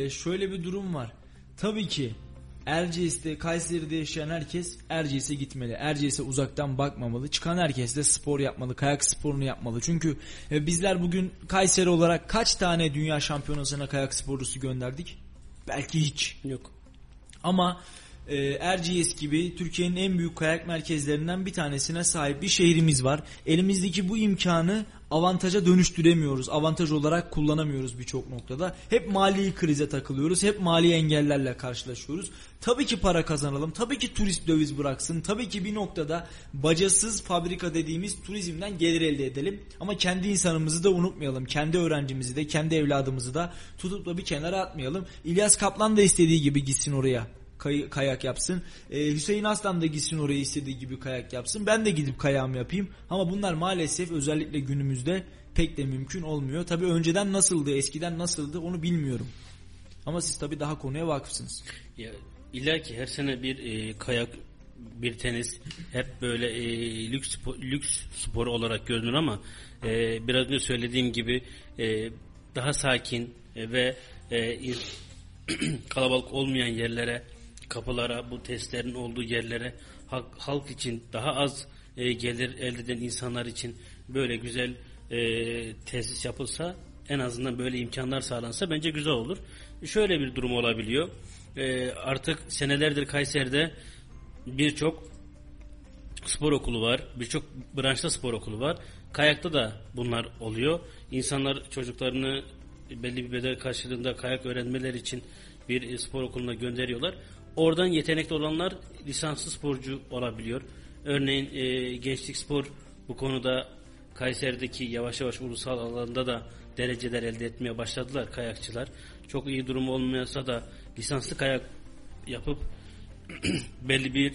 şöyle bir durum var. Tabii ki Erciyes'te, Kayseri'de yaşayan herkes Erciyes'e gitmeli. Erciyes'e uzaktan bakmamalı. Çıkan herkes de spor yapmalı. Kayak sporunu yapmalı. Çünkü bizler bugün Kayseri olarak kaç tane dünya şampiyonasına kayak sporcusu gönderdik? Belki hiç. Yok. Ama Erciyes gibi Türkiye'nin en büyük kayak merkezlerinden bir tanesine sahip bir şehrimiz var. Elimizdeki bu imkanı avantaja dönüştüremiyoruz. Avantaj olarak kullanamıyoruz birçok noktada. Hep mali krize takılıyoruz. Hep mali engellerle karşılaşıyoruz. Tabii ki para kazanalım. Tabii ki turist döviz bıraksın. Tabii ki bir noktada bacasız fabrika dediğimiz turizmden gelir elde edelim. Ama kendi insanımızı da unutmayalım. Kendi öğrencimizi de, kendi evladımızı da tutup da bir kenara atmayalım. İlyas Kaplan da istediği gibi gitsin oraya, kayak yapsın. Hüseyin Aslan da gitsin oraya, istediği gibi kayak yapsın. Ben de gidip kayağımı yapayım. Ama bunlar maalesef özellikle günümüzde pek de mümkün olmuyor. Tabii önceden nasıldı, eskiden nasıldı onu bilmiyorum. Ama siz tabii daha konuya vakıfsınız. Ya, İlla ki her sene bir kayak, bir tenis hep böyle lüks sporu olarak görünür ama biraz önce söylediğim gibi daha sakin ve kalabalık olmayan yerlere, kapılara, bu testlerin olduğu yerlere, halk için daha az gelir elde eden insanlar için böyle güzel tesis yapılsa, en azından böyle imkanlar sağlansa bence güzel olur. Şöyle bir durum olabiliyor. Artık senelerdir Kayseri'de birçok spor okulu var. Birçok branşta spor okulu var. Kayakta da bunlar oluyor. İnsanlar çocuklarını belli bir bedel karşılığında kayak öğrenmeleri için bir spor okuluna gönderiyorlar. Oradan yetenekli olanlar lisanslı sporcu olabiliyor. Örneğin gençlik spor bu konuda Kayseri'deki yavaş yavaş ulusal alanda da dereceler elde etmeye başladılar kayakçılar. Çok iyi durum olmasa da lisanslı kayak yapıp belli bir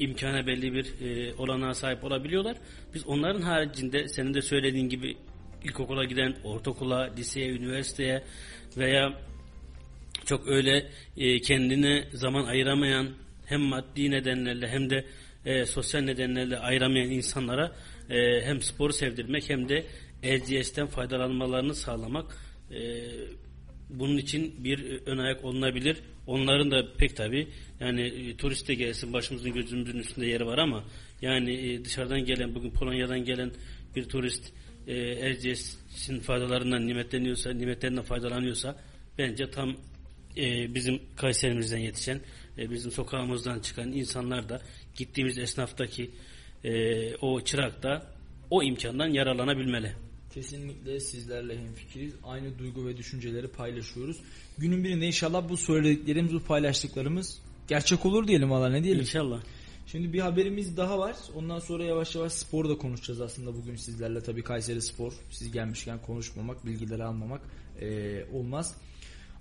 imkana, belli bir olanağa sahip olabiliyorlar. Biz onların haricinde senin de söylediğin gibi ilkokula giden, ortaokula, liseye, üniversiteye veya çok öyle kendine zaman ayıramayan, hem maddi nedenlerle hem de sosyal nedenlerle ayıramayan insanlara hem sporu sevdirmek hem de Erciyes'ten faydalanmalarını sağlamak bunun için bir ön ayak olunabilir. Onların da pek tabii yani turist de gelsin başımızın gözümüzün üstünde yeri var ama yani dışarıdan gelen, bugün Polonya'dan gelen bir turist Erciyes'in faydalarından nimetlerinden faydalanıyorsa bence tam bizim Kayseri'mizden yetişen, bizim sokağımızdan çıkan insanlar da gittiğimiz esnaftaki o çırakta o imkandan yararlanabilmeli. Kesinlikle sizlerle hemfikiriz. Aynı duygu ve düşünceleri paylaşıyoruz. Günün birinde inşallah bu söylediklerimiz, bu paylaştıklarımız gerçek olur diyelim, valla ne diyelim. İnşallah. Şimdi bir haberimiz daha var. Ondan sonra yavaş yavaş sporu da konuşacağız aslında bugün sizlerle. Tabii Kayseri Spor. Siz gelmişken konuşmamak, bilgileri almamak olmaz.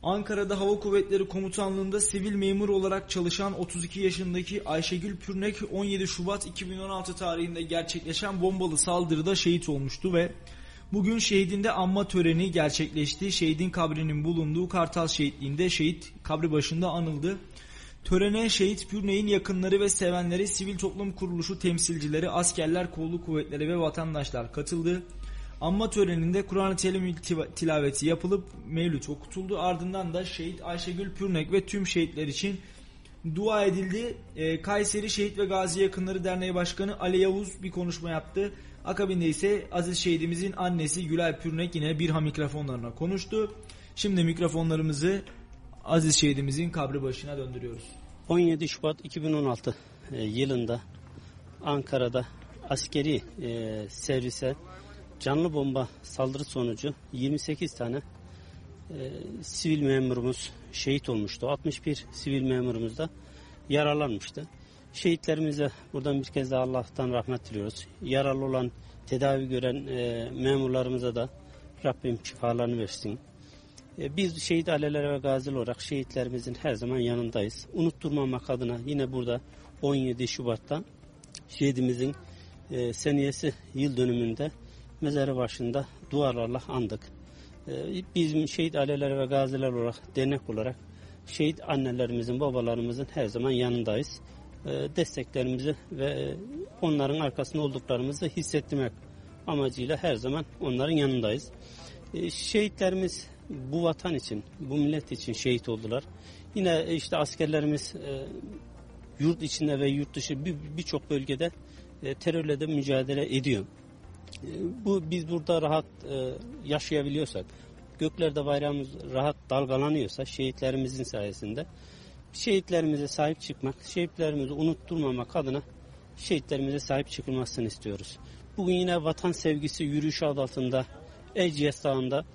Ankara'da Hava Kuvvetleri Komutanlığı'nda sivil memur olarak çalışan 32 yaşındaki Ayşegül Pürnek 17 Şubat 2016 tarihinde gerçekleşen bombalı saldırıda şehit olmuştu ve bugün şehidinde anma töreni gerçekleşti. Şehidin kabrinin bulunduğu Kartal Şehitliği'nde şehit kabri başında anıldı. Törene şehit Pürnek'in yakınları ve sevenleri, sivil toplum kuruluşu temsilcileri, askerler, kolluk kuvvetleri ve vatandaşlar katıldı. Anma töreninde Kur'an-ı Kerim tilaveti yapılıp mevlüt okutuldu. Ardından da şehit Ayşegül Pürnek ve tüm şehitler için dua edildi. Kayseri Şehit ve Gazi Yakınları Derneği Başkanı Ali Yavuz bir konuşma yaptı. Akabinde ise aziz şehidimizin annesi Gülay Pürnek yine bir mikrofonlarına konuştu. Şimdi mikrofonlarımızı aziz şehidimizin kabri başına döndürüyoruz. 17 Şubat 2016 yılında Ankara'da askeri servise canlı bomba saldırı sonucu 28 tane sivil memurumuz şehit olmuştu. 61 sivil memurumuz da yaralanmıştı. Şehitlerimize buradan bir kez daha Allah'tan rahmet diliyoruz. Yaralı olan, tedavi gören memurlarımıza da Rabbim şifalarını versin. Biz şehit aileleri ve gaziler olarak şehitlerimizin her zaman yanındayız. Unutturmamak adına yine burada 17 Şubat'ta şehidimizin seniyesi yıl dönümünde mezarı başında dualarla andık. Bizim şehit aileleri ve gaziler olarak, dernek olarak şehit annelerimizin, babalarımızın her zaman yanındayız. Desteklerimizi ve onların arkasında olduklarımızı hissettirmek amacıyla her zaman onların yanındayız. Şehitlerimiz bu vatan için, bu millet için şehit oldular. Yine işte askerlerimiz yurt içinde ve yurt dışı birçok bölgede terörle de mücadele ediyor. Biz burada rahat yaşayabiliyorsak, göklerde bayrağımız rahat dalgalanıyorsa şehitlerimizin sayesinde, şehitlerimize sahip çıkmak, şehitlerimizi unutturmamak adına şehitlerimize sahip çıkılmasını istiyoruz. Bugün yine vatan sevgisi yürüyüşü adı altında Erciyes Dağı'nda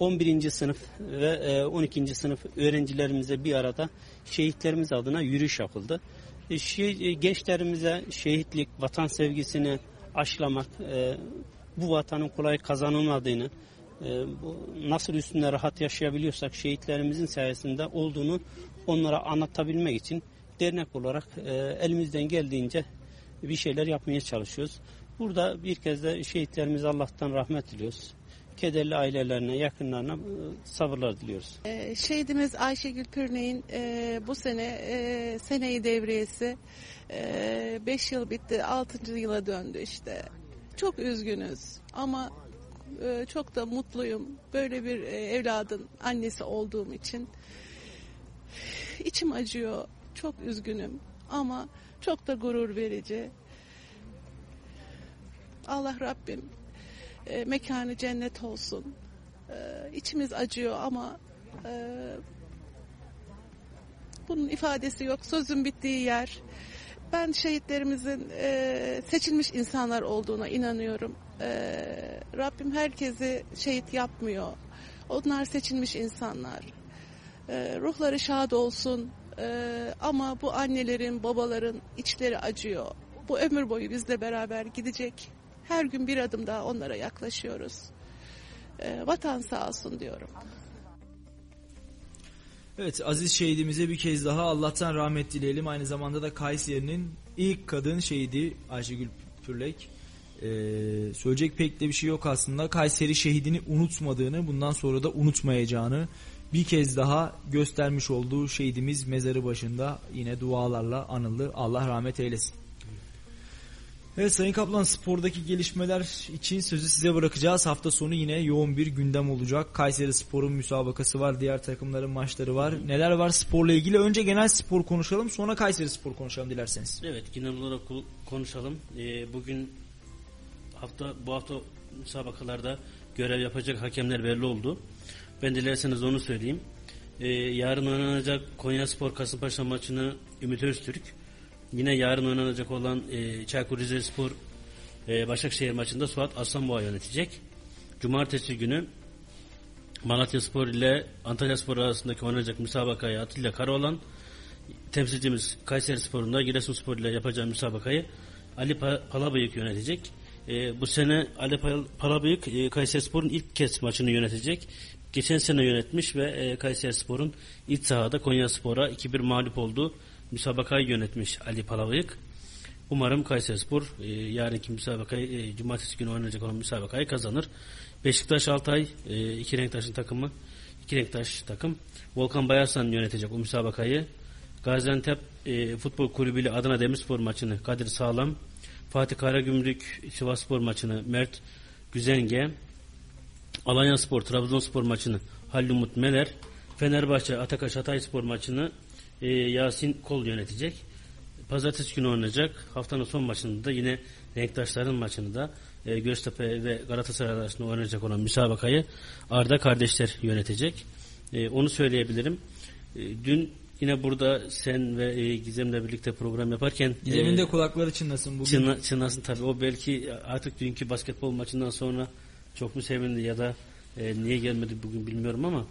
11. sınıf ve 12. sınıf öğrencilerimize bir arada şehitlerimiz adına yürüyüş yapıldı. Gençlerimize şehitlik, vatan sevgisini aşılamak, bu vatanın kolay kazanılmadığını, nasıl üstünde rahat yaşayabiliyorsak şehitlerimizin sayesinde olduğunu onlara anlatabilmek için dernek olarak elimizden geldiğince bir şeyler yapmaya çalışıyoruz. Burada bir kez de şehitlerimize Allah'tan rahmet diliyoruz. Kederli ailelerine, yakınlarına sabırlar diliyoruz. Şehidimiz Ayşegül Pürnek'in bu sene seneyi devriyesi 5 yıl bitti, 6. yıla döndü işte. Çok üzgünüz ama çok da mutluyum. Böyle bir evladın annesi olduğum için içim acıyor. Çok üzgünüm ama çok da gurur verici. Allah Rabbim mekanı cennet olsun. İçimiz acıyor ama bunun ifadesi yok. Sözün bittiği yer. Ben şehitlerimizin seçilmiş insanlar olduğuna inanıyorum. Rabbim herkesi şehit yapmıyor. Onlar seçilmiş insanlar. Ruhları şad olsun. Ama bu annelerin, babaların içleri acıyor. Bu ömür boyu bizle beraber gidecek. Her gün bir adım daha onlara yaklaşıyoruz. Vatan sağ olsun diyorum. Evet, aziz şehidimize bir kez daha Allah'tan rahmet dileyelim. Aynı zamanda da Kayseri'nin ilk kadın şehidi Ayşegül Pürnek. Söyleyecek pek de bir şey yok aslında. Kayseri şehidini unutmadığını, bundan sonra da unutmayacağını bir kez daha göstermiş olduğu şehidimiz mezarı başında yine dualarla anıldı. Allah rahmet eylesin. Evet Sayın Kaplan, spordaki gelişmeler için sözü size bırakacağız. Hafta sonu yine yoğun bir gündem olacak. Kayseri Spor'un müsabakası var. Diğer takımların maçları var. Neler var sporla ilgili? Önce genel spor konuşalım. Sonra Kayseri Spor konuşalım dilerseniz. Evet, genel olarak konuşalım. Bugün bu hafta müsabakalarda görev yapacak hakemler belli oldu. Ben dilerseniz onu söyleyeyim. Yarın oynanacak Konyaspor Kasımpaşa maçını Ümit Öztürk, yine yarın oynanacak olan Çaykur Rizespor Başakşehir maçında Suat Aslanboğa yönetecek. Cumartesi günü Malatyaspor ile Antalyaspor arasındaki oynanacak müsabakayı Atilla Karaoğlan, temsilcimiz Kayserispor'un da Giresunspor ile yapacağı müsabakayı Ali Palabıyık yönetecek. Bu sene Ali Palabıyık Kayserispor'un ilk kez maçını yönetecek. Geçen sene yönetmiş ve Kayserispor'un iç sahada Konyaspor'a 2-1 mağlup olduğu müsabakayı yönetmiş Ali Palabıyık. Umarım Kayserispor yarınki müsabakayı, cumartesi günü oynanacak olan müsabakayı kazanır. Beşiktaş Altay, iki renktaş takım Volkan Bayarsan yönetecek o müsabakayı. Gaziantep Futbol Kulübü ile Adana Demirspor maçını Kadir Sağlam, Fatih Karagümrük Sivasspor maçını Mert Güzenge, Alanyaspor Trabzonspor maçını Halil Umut Meler, Fenerbahçe Atakaş Hatayspor maçını Yasin Kol yönetecek. Pazartesi günü oynanacak haftanın son maçında da yine renktaşların maçını da Göztepe ve Galatasaray arasında oynanacak olan müsabakayı Arda kardeşler yönetecek. Onu söyleyebilirim. Dün yine burada sen ve Gizem'le birlikte program yaparken Gizem'in de kulakları çınlasın bugün. Çınlasın tabii. O belki artık dünkü basketbol maçından sonra çok mu sevindi ya da niye gelmedi bugün bilmiyorum ama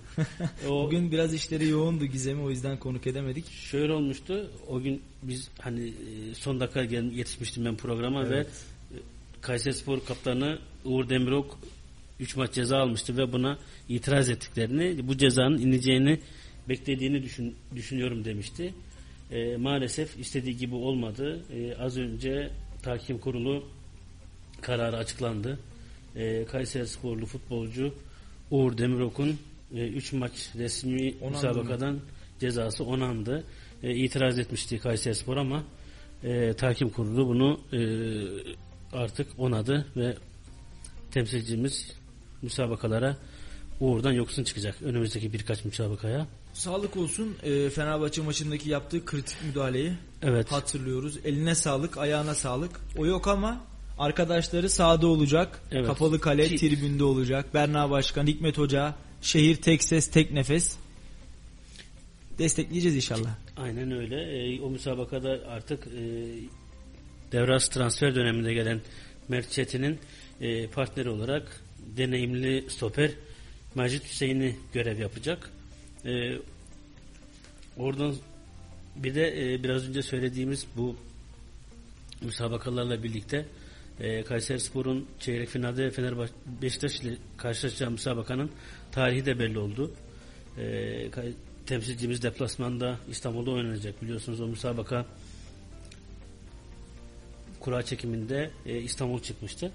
bugün biraz işleri yoğundu Gizem'i, o yüzden konuk edemedik. Şöyle olmuştu. O gün biz hani son dakika yetişmiştim ben programa, evet. Ve Kayserispor kaptanı Uğur Demirok 3 maç ceza almıştı ve buna itiraz ettiklerini, bu cezanın ineceğini beklediğini düşünüyorum demişti. Maalesef istediği gibi olmadı. Az önce Tahkim Kurulu kararı açıklandı. Kayserisporlu futbolcu Uğur Demirok'un 3 maç resmi müsabakadan cezası onandı. İtiraz etmişti Kayserispor ama Tahkim Kurulu bunu artık onadı ve temsilcimiz müsabakalara Uğur'dan yoksun çıkacak önümüzdeki birkaç müsabakaya. Sağlık olsun. Fenerbahçe maçındaki yaptığı kritik müdahaleyi, evet, hatırlıyoruz. Eline sağlık, ayağına sağlık. O yok ama arkadaşları sahada olacak. Evet. Kapalı kale tribünde olacak. Berna Başkan, Hikmet Hoca, şehir tek ses, tek nefes. Destekleyeceğiz inşallah. Aynen öyle. O müsabakada artık devras transfer döneminde gelen Mert Çetin'in partneri olarak deneyimli stoper Macit Hüseyin'i görev yapacak. Oradan bir de biraz önce söylediğimiz bu müsabakalarla birlikte Kayserispor'un çeyrek finalde Fenerbahçe Beşiktaş ile karşılaşacağı müsabakanın tarihi de belli oldu. Temsilcimiz deplasmanda İstanbul'da oynanacak, biliyorsunuz o müsabaka kura çekiminde İstanbul çıkmıştı.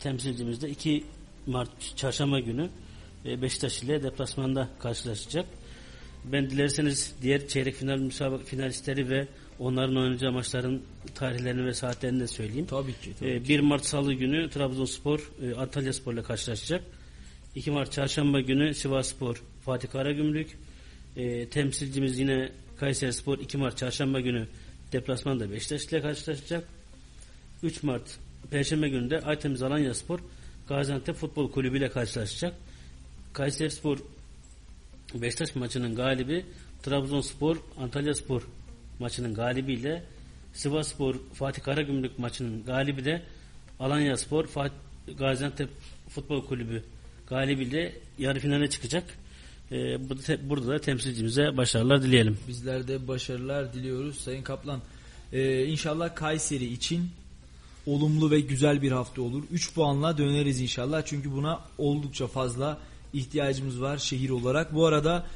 Temsilcimiz de 2 Mart Çarşamba günü Beşiktaş ile deplasmanda karşılaşacak. Ben dilerseniz diğer çeyrek final müsabaka finalistleri ve onların oynayacağı maçların tarihlerini ve saatlerini de söyleyeyim. Tabii ki. Tabii 1 Mart Salı günü Trabzonspor Antalyaspor ile karşılaşacak. 2 Mart Çarşamba günü Sivasspor Fatih Karagümrük. Temsilcimiz yine Kayserispor 2 Mart Çarşamba günü deplasmanda Beşiktaş ile karşılaşacak. 3 Mart Perşembe günü de Aytemiz Alanyaspor Gaziantep Futbol Kulübü ile karşılaşacak. Kayserispor Beşiktaş maçının galibi Trabzonspor Antalyaspor maçının galibiyle, Sivasspor Fatih Karagümrük maçının galibi de Alanyaspor Gaziantep Futbol Kulübü galibiyle yarı finale çıkacak. Burada da temsilcimize başarılar dileyelim. Bizler de başarılar diliyoruz Sayın Kaplan. İnşallah Kayseri için olumlu ve güzel bir hafta olur. 3 puanla döneriz inşallah. Çünkü buna oldukça fazla ihtiyacımız var şehir olarak. Bu arada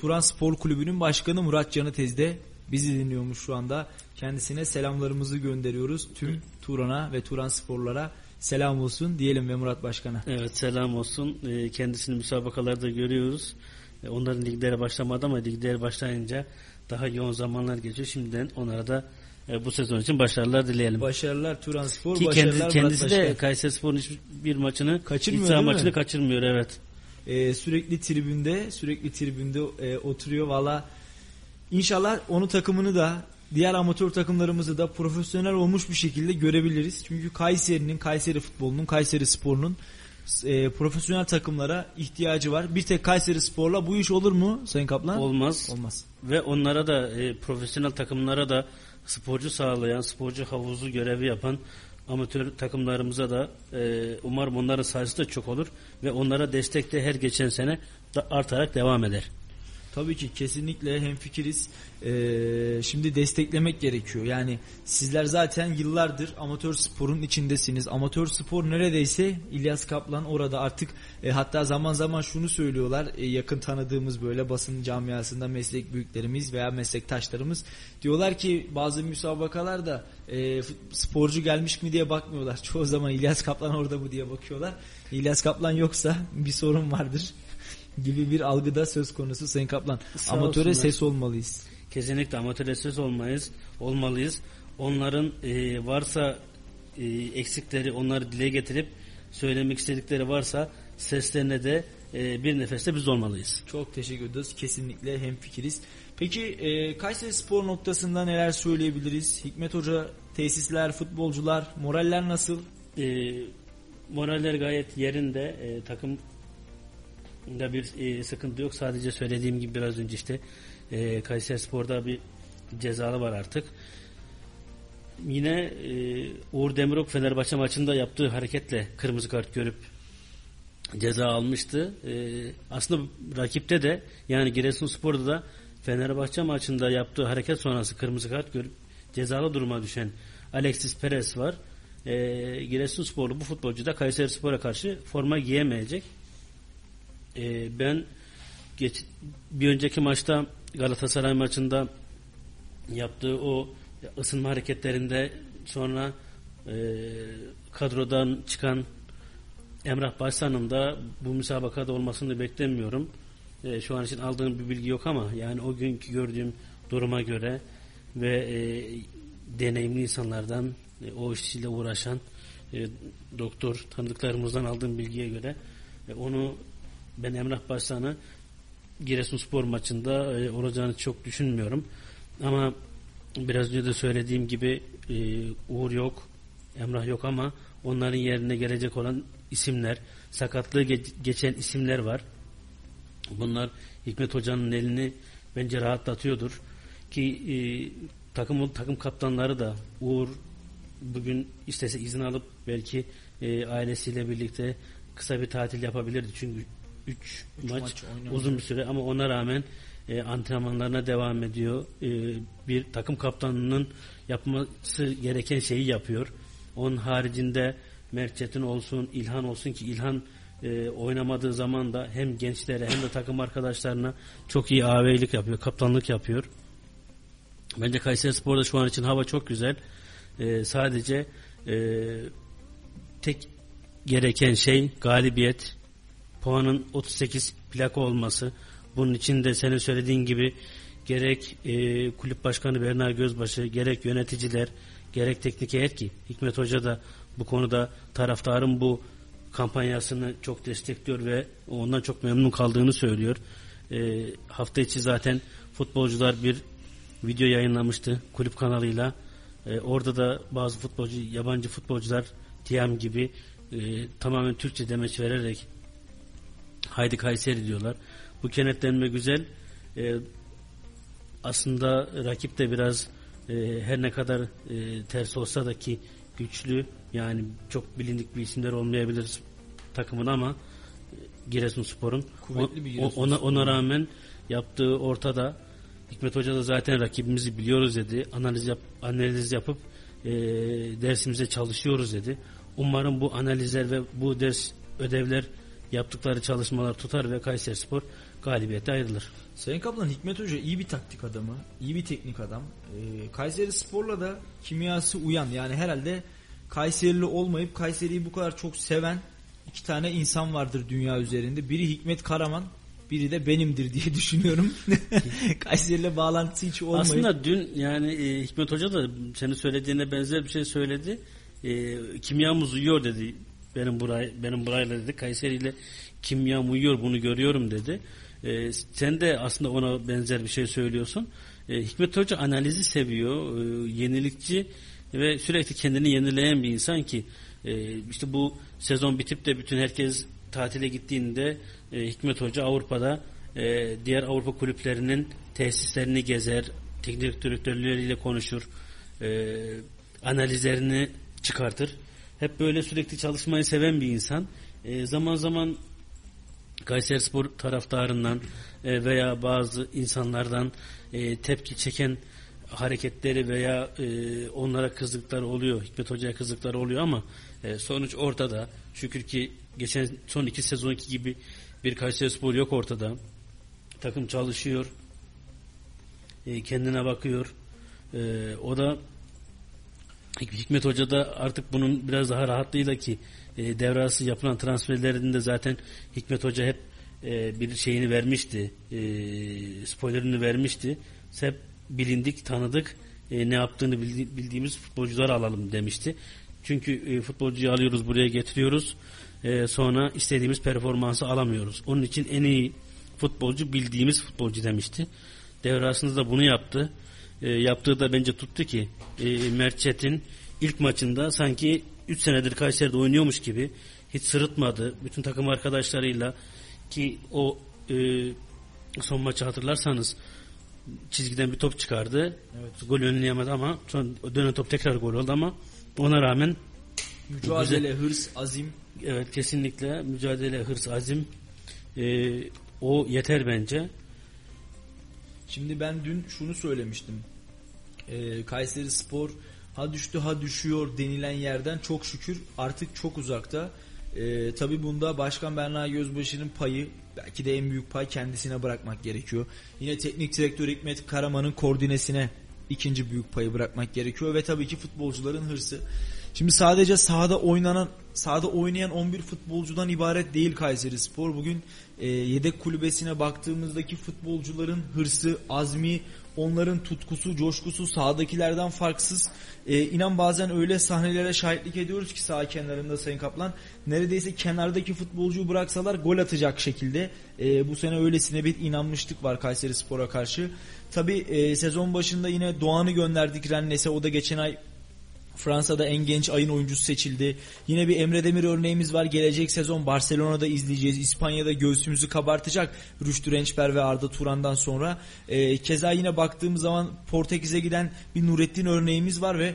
Turan Spor Kulübü'nün başkanı Murat Canı Tez'de bizi dinliyormuş şu anda. Kendisine selamlarımızı gönderiyoruz. Tüm Turan'a ve Turan Sporlara selam olsun diyelim ve Murat Başkan'a. Evet, selam olsun. Kendisini müsabakalarda görüyoruz. Onların liglere başlamadı ama liglere başlayınca daha yoğun zamanlar geçiyor. Şimdiden onlara da bu sezon için başarılar dileyelim. Başarılar Turanspor, ki başarılar kendisi de Kayserispor'un hiçbir maçını, kaçırmıyor, İtsa maçını kaçırmıyor, evet. Sürekli tribünde oturuyor. Valla inşallah onu, takımını da, diğer amatör takımlarımızı da profesyonel olmuş bir şekilde görebiliriz. Çünkü Kayseri'nin, Kayseri futbolunun, Kayseri sporunun profesyonel takımlara ihtiyacı var. Bir tek Kayseri Spor'la bu iş olur mu Sayın Kaplan? Olmaz. Ve onlara da profesyonel takımlara da sporcu sağlayan, sporcu havuzu görevi yapan amatör takımlarımıza da umarım onların sayısı da çok olur ve onlara destek de her geçen sene da artarak devam eder. Tabii ki kesinlikle hemfikiriz. Şimdi desteklemek gerekiyor. Yani sizler zaten yıllardır amatör sporun içindesiniz. Amatör spor neredeyse İlyas Kaplan orada artık. Hatta zaman zaman şunu söylüyorlar. Yakın tanıdığımız böyle basın camiasında meslek büyüklerimiz veya meslektaşlarımız diyorlar ki bazı müsabakalarda sporcu gelmiş mi diye bakmıyorlar. Çoğu zaman İlyas Kaplan orada mı diye bakıyorlar. İlyas Kaplan yoksa bir sorun vardır gibi bir algıda söz konusu Sayın Kaplan. Sağ amatöre olsunlar. Ses olmalıyız. Kesinlikle amatöre ses olmalıyız. Onların varsa eksikleri, onları dile getirip söylemek istedikleri varsa seslerine de bir nefeste biz olmalıyız. Çok teşekkür ederiz. Kesinlikle hemfikiriz. Peki Kayseri Spor noktasında neler söyleyebiliriz? Hikmet Hoca, tesisler, futbolcular, moraller nasıl? Moraller gayet yerinde. Takım da bir sıkıntı yok. Sadece söylediğim gibi biraz önce işte Kayserispor'da bir cezalı var artık. Yine Uğur Demirok Fenerbahçe maçında yaptığı hareketle kırmızı kart görüp ceza almıştı. Aslında rakipte de, yani Giresunspor'da da Fenerbahçe maçında yaptığı hareket sonrası kırmızı kart görüp cezalı duruma düşen Alexis Perez var. Giresunsporlu bu futbolcu da Kayserispor'a karşı forma giyemeyecek. Ben bir önceki maçta, Galatasaray maçında yaptığı o ısınma hareketlerinde sonra kadrodan çıkan Emrah Başsan'ın da bu müsabakada olmasını beklemiyorum. Şu an için aldığım bir bilgi yok ama yani o günkü gördüğüm duruma göre ve deneyimli insanlardan, o işçiyle uğraşan doktor tanıdıklarımızdan aldığım bilgiye göre ben Emrah Başsan'ı Giresunspor maçında olacağını çok düşünmüyorum. Ama biraz önce de söylediğim gibi Uğur yok, Emrah yok ama onların yerine gelecek olan isimler, sakatlığı geçen isimler var. Bunlar Hikmet Hoca'nın elini bence rahatlatıyordur. Ki takım kaptanları da, Uğur bugün istese izin alıp belki ailesiyle birlikte kısa bir tatil yapabilirdi. Çünkü 3 maç uzun bir süre ama ona rağmen antrenmanlarına devam ediyor. Bir takım kaptanının yapması gereken şeyi yapıyor. Onun haricinde Mert Çetin olsun, İlhan olsun ki İlhan oynamadığı zaman da hem gençlere hem de takım arkadaşlarına çok iyi ağabeylik yapıyor, kaptanlık yapıyor. Bence Kayserispor'da şu an için hava çok güzel. Sadece tek gereken şey galibiyet. Puanın 38 plaka olması. Bunun için de senin söylediğin gibi gerek kulüp başkanı Berna Gözbaşı, gerek yöneticiler, gerek teknik heyet, ki Hikmet Hoca da bu konuda taraftarın bu kampanyasını çok destekliyor ve ondan çok memnun kaldığını söylüyor. Hafta içi zaten futbolcular bir video yayınlamıştı kulüp kanalıyla. Orada da bazı yabancı futbolcular Tiam gibi tamamen Türkçe demeç vererek haydi Kayseri diyorlar. Bu kenetlenme güzel. Aslında rakip de biraz her ne kadar ters olsa da, ki güçlü, yani çok bilindik bir isimler olmayabilir takımın ama Giresunspor'un kuvvetli bir Giresunspor. Ona rağmen yaptığı ortada. Hikmet Hoca da zaten rakibimizi biliyoruz dedi. Analiz yapıp dersimize çalışıyoruz dedi. Umarım bu analizler ve bu ders ödevler, yaptıkları çalışmalar tutar ve Kayserispor galibiyete ayrılır. Sayın Kaplan, Hikmet Hoca iyi bir taktik adamı, iyi bir teknik adam. Kayserispor'la da kimyası uyan, yani herhalde Kayserili olmayıp Kayseri'yi bu kadar çok seven iki tane insan vardır dünya üzerinde. Biri Hikmet Karaman, biri de benimdir diye düşünüyorum. Kayseri'yle bağlantısı hiç olmayıp. Aslında dün yani Hikmet Hoca da senin söylediğine benzer bir şey söyledi. Kimyamız uyuyor dedi. Benim burayla dedi. Kayseri'yle kimyam uyuyor, bunu görüyorum dedi. Sen de aslında ona benzer bir şey söylüyorsun. Hikmet Hoca analizi seviyor. Yenilikçi ve sürekli kendini yenileyen bir insan ki işte bu sezon bitip de bütün herkes tatile gittiğinde Hikmet Hoca Avrupa'da diğer Avrupa kulüplerinin tesislerini gezer, teknik direktörleriyle konuşur, analizlerini çıkartır. Hep böyle sürekli çalışmayı seven bir insan. Zaman zaman Kayserispor taraftarından veya bazı insanlardan tepki çeken hareketleri veya onlara kızdıkları oluyor. Hikmet Hoca'ya kızdıkları oluyor ama sonuç ortada. Şükür ki geçen son 2 sezonki gibi bir Kayserispor yok ortada. Takım çalışıyor. Kendine bakıyor. O da Hikmet Hoca da artık bunun biraz daha rahatlığıyla ki devrası yapılan transferlerinde zaten Hikmet Hoca hep bir şeyini vermişti. Spoilerını vermişti. Hep bilindik, tanıdık, ne yaptığını bildiğimiz futbolcuları alalım demişti. Çünkü futbolcuyu alıyoruz, buraya getiriyoruz. Sonra istediğimiz performansı alamıyoruz. Onun için en iyi futbolcu bildiğimiz futbolcu demişti. Devrasında da bunu yaptı. Yaptığı da bence tuttu ki Mert Çetin ilk maçında sanki 3 senedir Kayseri'de oynuyormuş gibi hiç sırıtmadı. Bütün takım arkadaşlarıyla ki o son maçı hatırlarsanız çizgiden bir top çıkardı. Evet. Gol önleyemedi ama son dönen top tekrar gol oldu ama ona rağmen mücadele, hırs, azim. Evet, kesinlikle mücadele, hırs, azim o yeter bence. Şimdi ben dün şunu söylemiştim. Kayserispor ha düştü ha düşüyor denilen yerden çok şükür artık çok uzakta. Tabii bunda Başkan Berna Gözbaşı'nın payı, belki de en büyük pay kendisine bırakmak gerekiyor. Yine teknik direktör Hikmet Karaman'ın koordinesine ikinci büyük payı bırakmak gerekiyor ve tabii ki futbolcuların hırsı. Şimdi sadece sahada oynayan 11 futbolcudan ibaret değil Kayserispor. Bugün yedek kulübesine baktığımızdaki futbolcuların hırsı, azmi, onların tutkusu, coşkusu sahadakilerden farksız. İnan bazen öyle sahnelere şahitlik ediyoruz ki saha kenarında Sayın Kaplan. Neredeyse kenardaki futbolcuyu bıraksalar gol atacak şekilde. Bu sene öylesine bir inanmışlık var Kayserispor'a karşı. Tabii sezon başında yine Doğan'ı gönderdik Rennes'e. O da geçen ay Fransa'da en genç ayın oyuncusu seçildi. Yine bir Emre Demir örneğimiz var. Gelecek sezon Barcelona'da izleyeceğiz. İspanya'da göğsümüzü kabartacak. Rüştü Rençber ve Arda Turan'dan sonra. Keza yine baktığımız zaman Portekiz'e giden bir Nurettin örneğimiz var ve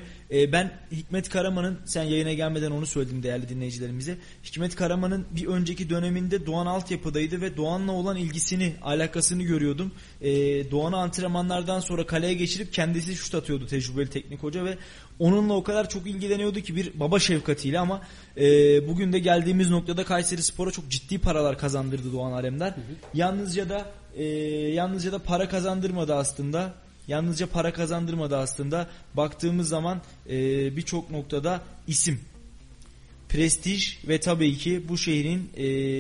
ben Hikmet Karaman'ın, sen yayına gelmeden onu söyledim değerli dinleyicilerimize. Hikmet Karaman'ın bir önceki döneminde Doğan altyapıdaydı ve Doğan'la olan ilgisini, alakasını görüyordum. Doğan'ı antrenmanlardan sonra kaleye geçirip kendisi şut atıyordu tecrübeli teknik hoca ve onunla o kadar çok ilgileniyordu ki bir baba şefkatiyle ama bugün de geldiğimiz noktada Kayserispor'a çok ciddi paralar kazandırdı Doğan Alemdar. Hı hı. Yalnızca da para kazandırmadı aslında. Baktığımız zaman birçok noktada isim, prestij ve tabii ki bu şehrin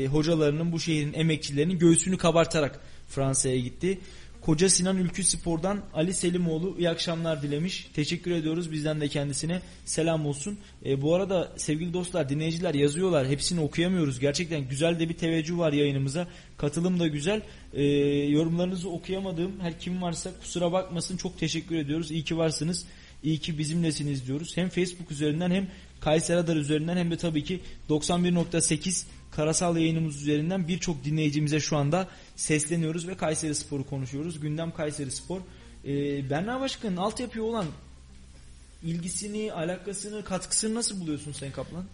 hocalarının, bu şehrin emekçilerinin göğsünü kabartarak Fransa'ya gitti. Koca Sinan Ülkü Spor'dan Ali Selimoğlu iyi akşamlar dilemiş. Teşekkür ediyoruz. Bizden de kendisine selam olsun. Bu arada sevgili dostlar, dinleyiciler yazıyorlar. Hepsini okuyamıyoruz. Gerçekten güzel de bir teveccüh var yayınımıza. Katılım da güzel. Yorumlarınızı okuyamadığım her kim varsa kusura bakmasın. Çok teşekkür ediyoruz. İyi ki varsınız. İyi ki bizimlesiniz diyoruz. Hem Facebook üzerinden hem Kayseri Radar üzerinden hem de tabii ki 91.8 Karasal yayınımız üzerinden birçok dinleyicimize şu anda sesleniyoruz ve Kayserispor'u konuşuyoruz. Gündem Kayserispor. Berna Başkan'ın altyapıya olan ilgisini, alakasını, katkısını nasıl buluyorsun Sayın Kaplan?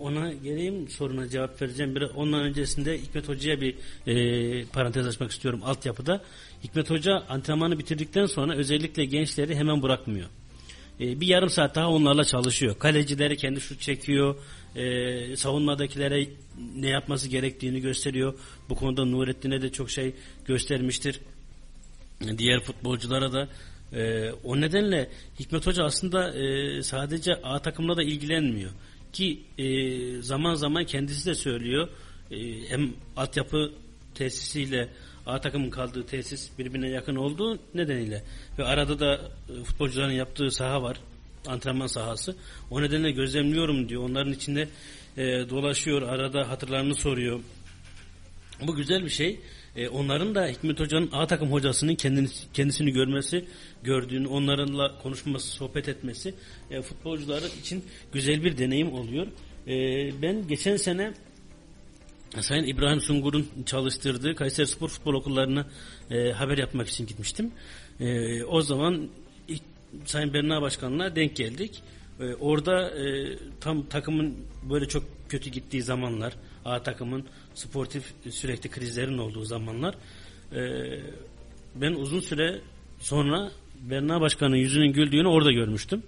Ona geleyim, soruna cevap vereceğim. Ondan öncesinde Hikmet Hoca'ya bir parantez açmak istiyorum altyapıda. Hikmet Hoca antrenmanı bitirdikten sonra özellikle gençleri hemen bırakmıyor. Bir yarım saat daha onlarla çalışıyor. Kalecileri kendi şut çekiyor. Savunmadakilere ne yapması gerektiğini gösteriyor. Bu konuda Nurettin'e de çok şey göstermiştir. Diğer futbolculara da. O nedenle Hikmet Hoca aslında sadece A takımla da ilgilenmiyor. Ki zaman zaman kendisi de söylüyor. Hem altyapı tesisiyle A takımın kaldığı tesis birbirine yakın olduğu nedeniyle ve arada da futbolcuların yaptığı saha var, antrenman sahası. O nedenle gözlemliyorum diyor. Onların içinde dolaşıyor, arada hatırlarını soruyor. Bu güzel bir şey. Onların da Hikmet Hoca'nın A takım hocasının kendisini görmesi, gördüğünü, onlarla konuşması, sohbet etmesi futbolcuları için güzel bir deneyim oluyor. Ben geçen sene Sayın İbrahim Sungur'un çalıştırdığı Kayserispor Futbol Okullarına haber yapmak için gitmiştim. O zaman Sayın Berna Başkan'la denk geldik. Orada tam takımın böyle çok kötü gittiği zamanlar, A takımın sportif sürekli krizlerin olduğu zamanlar, ben uzun süre sonra Berna Başkan'ın yüzünün güldüğünü orada görmüştüm.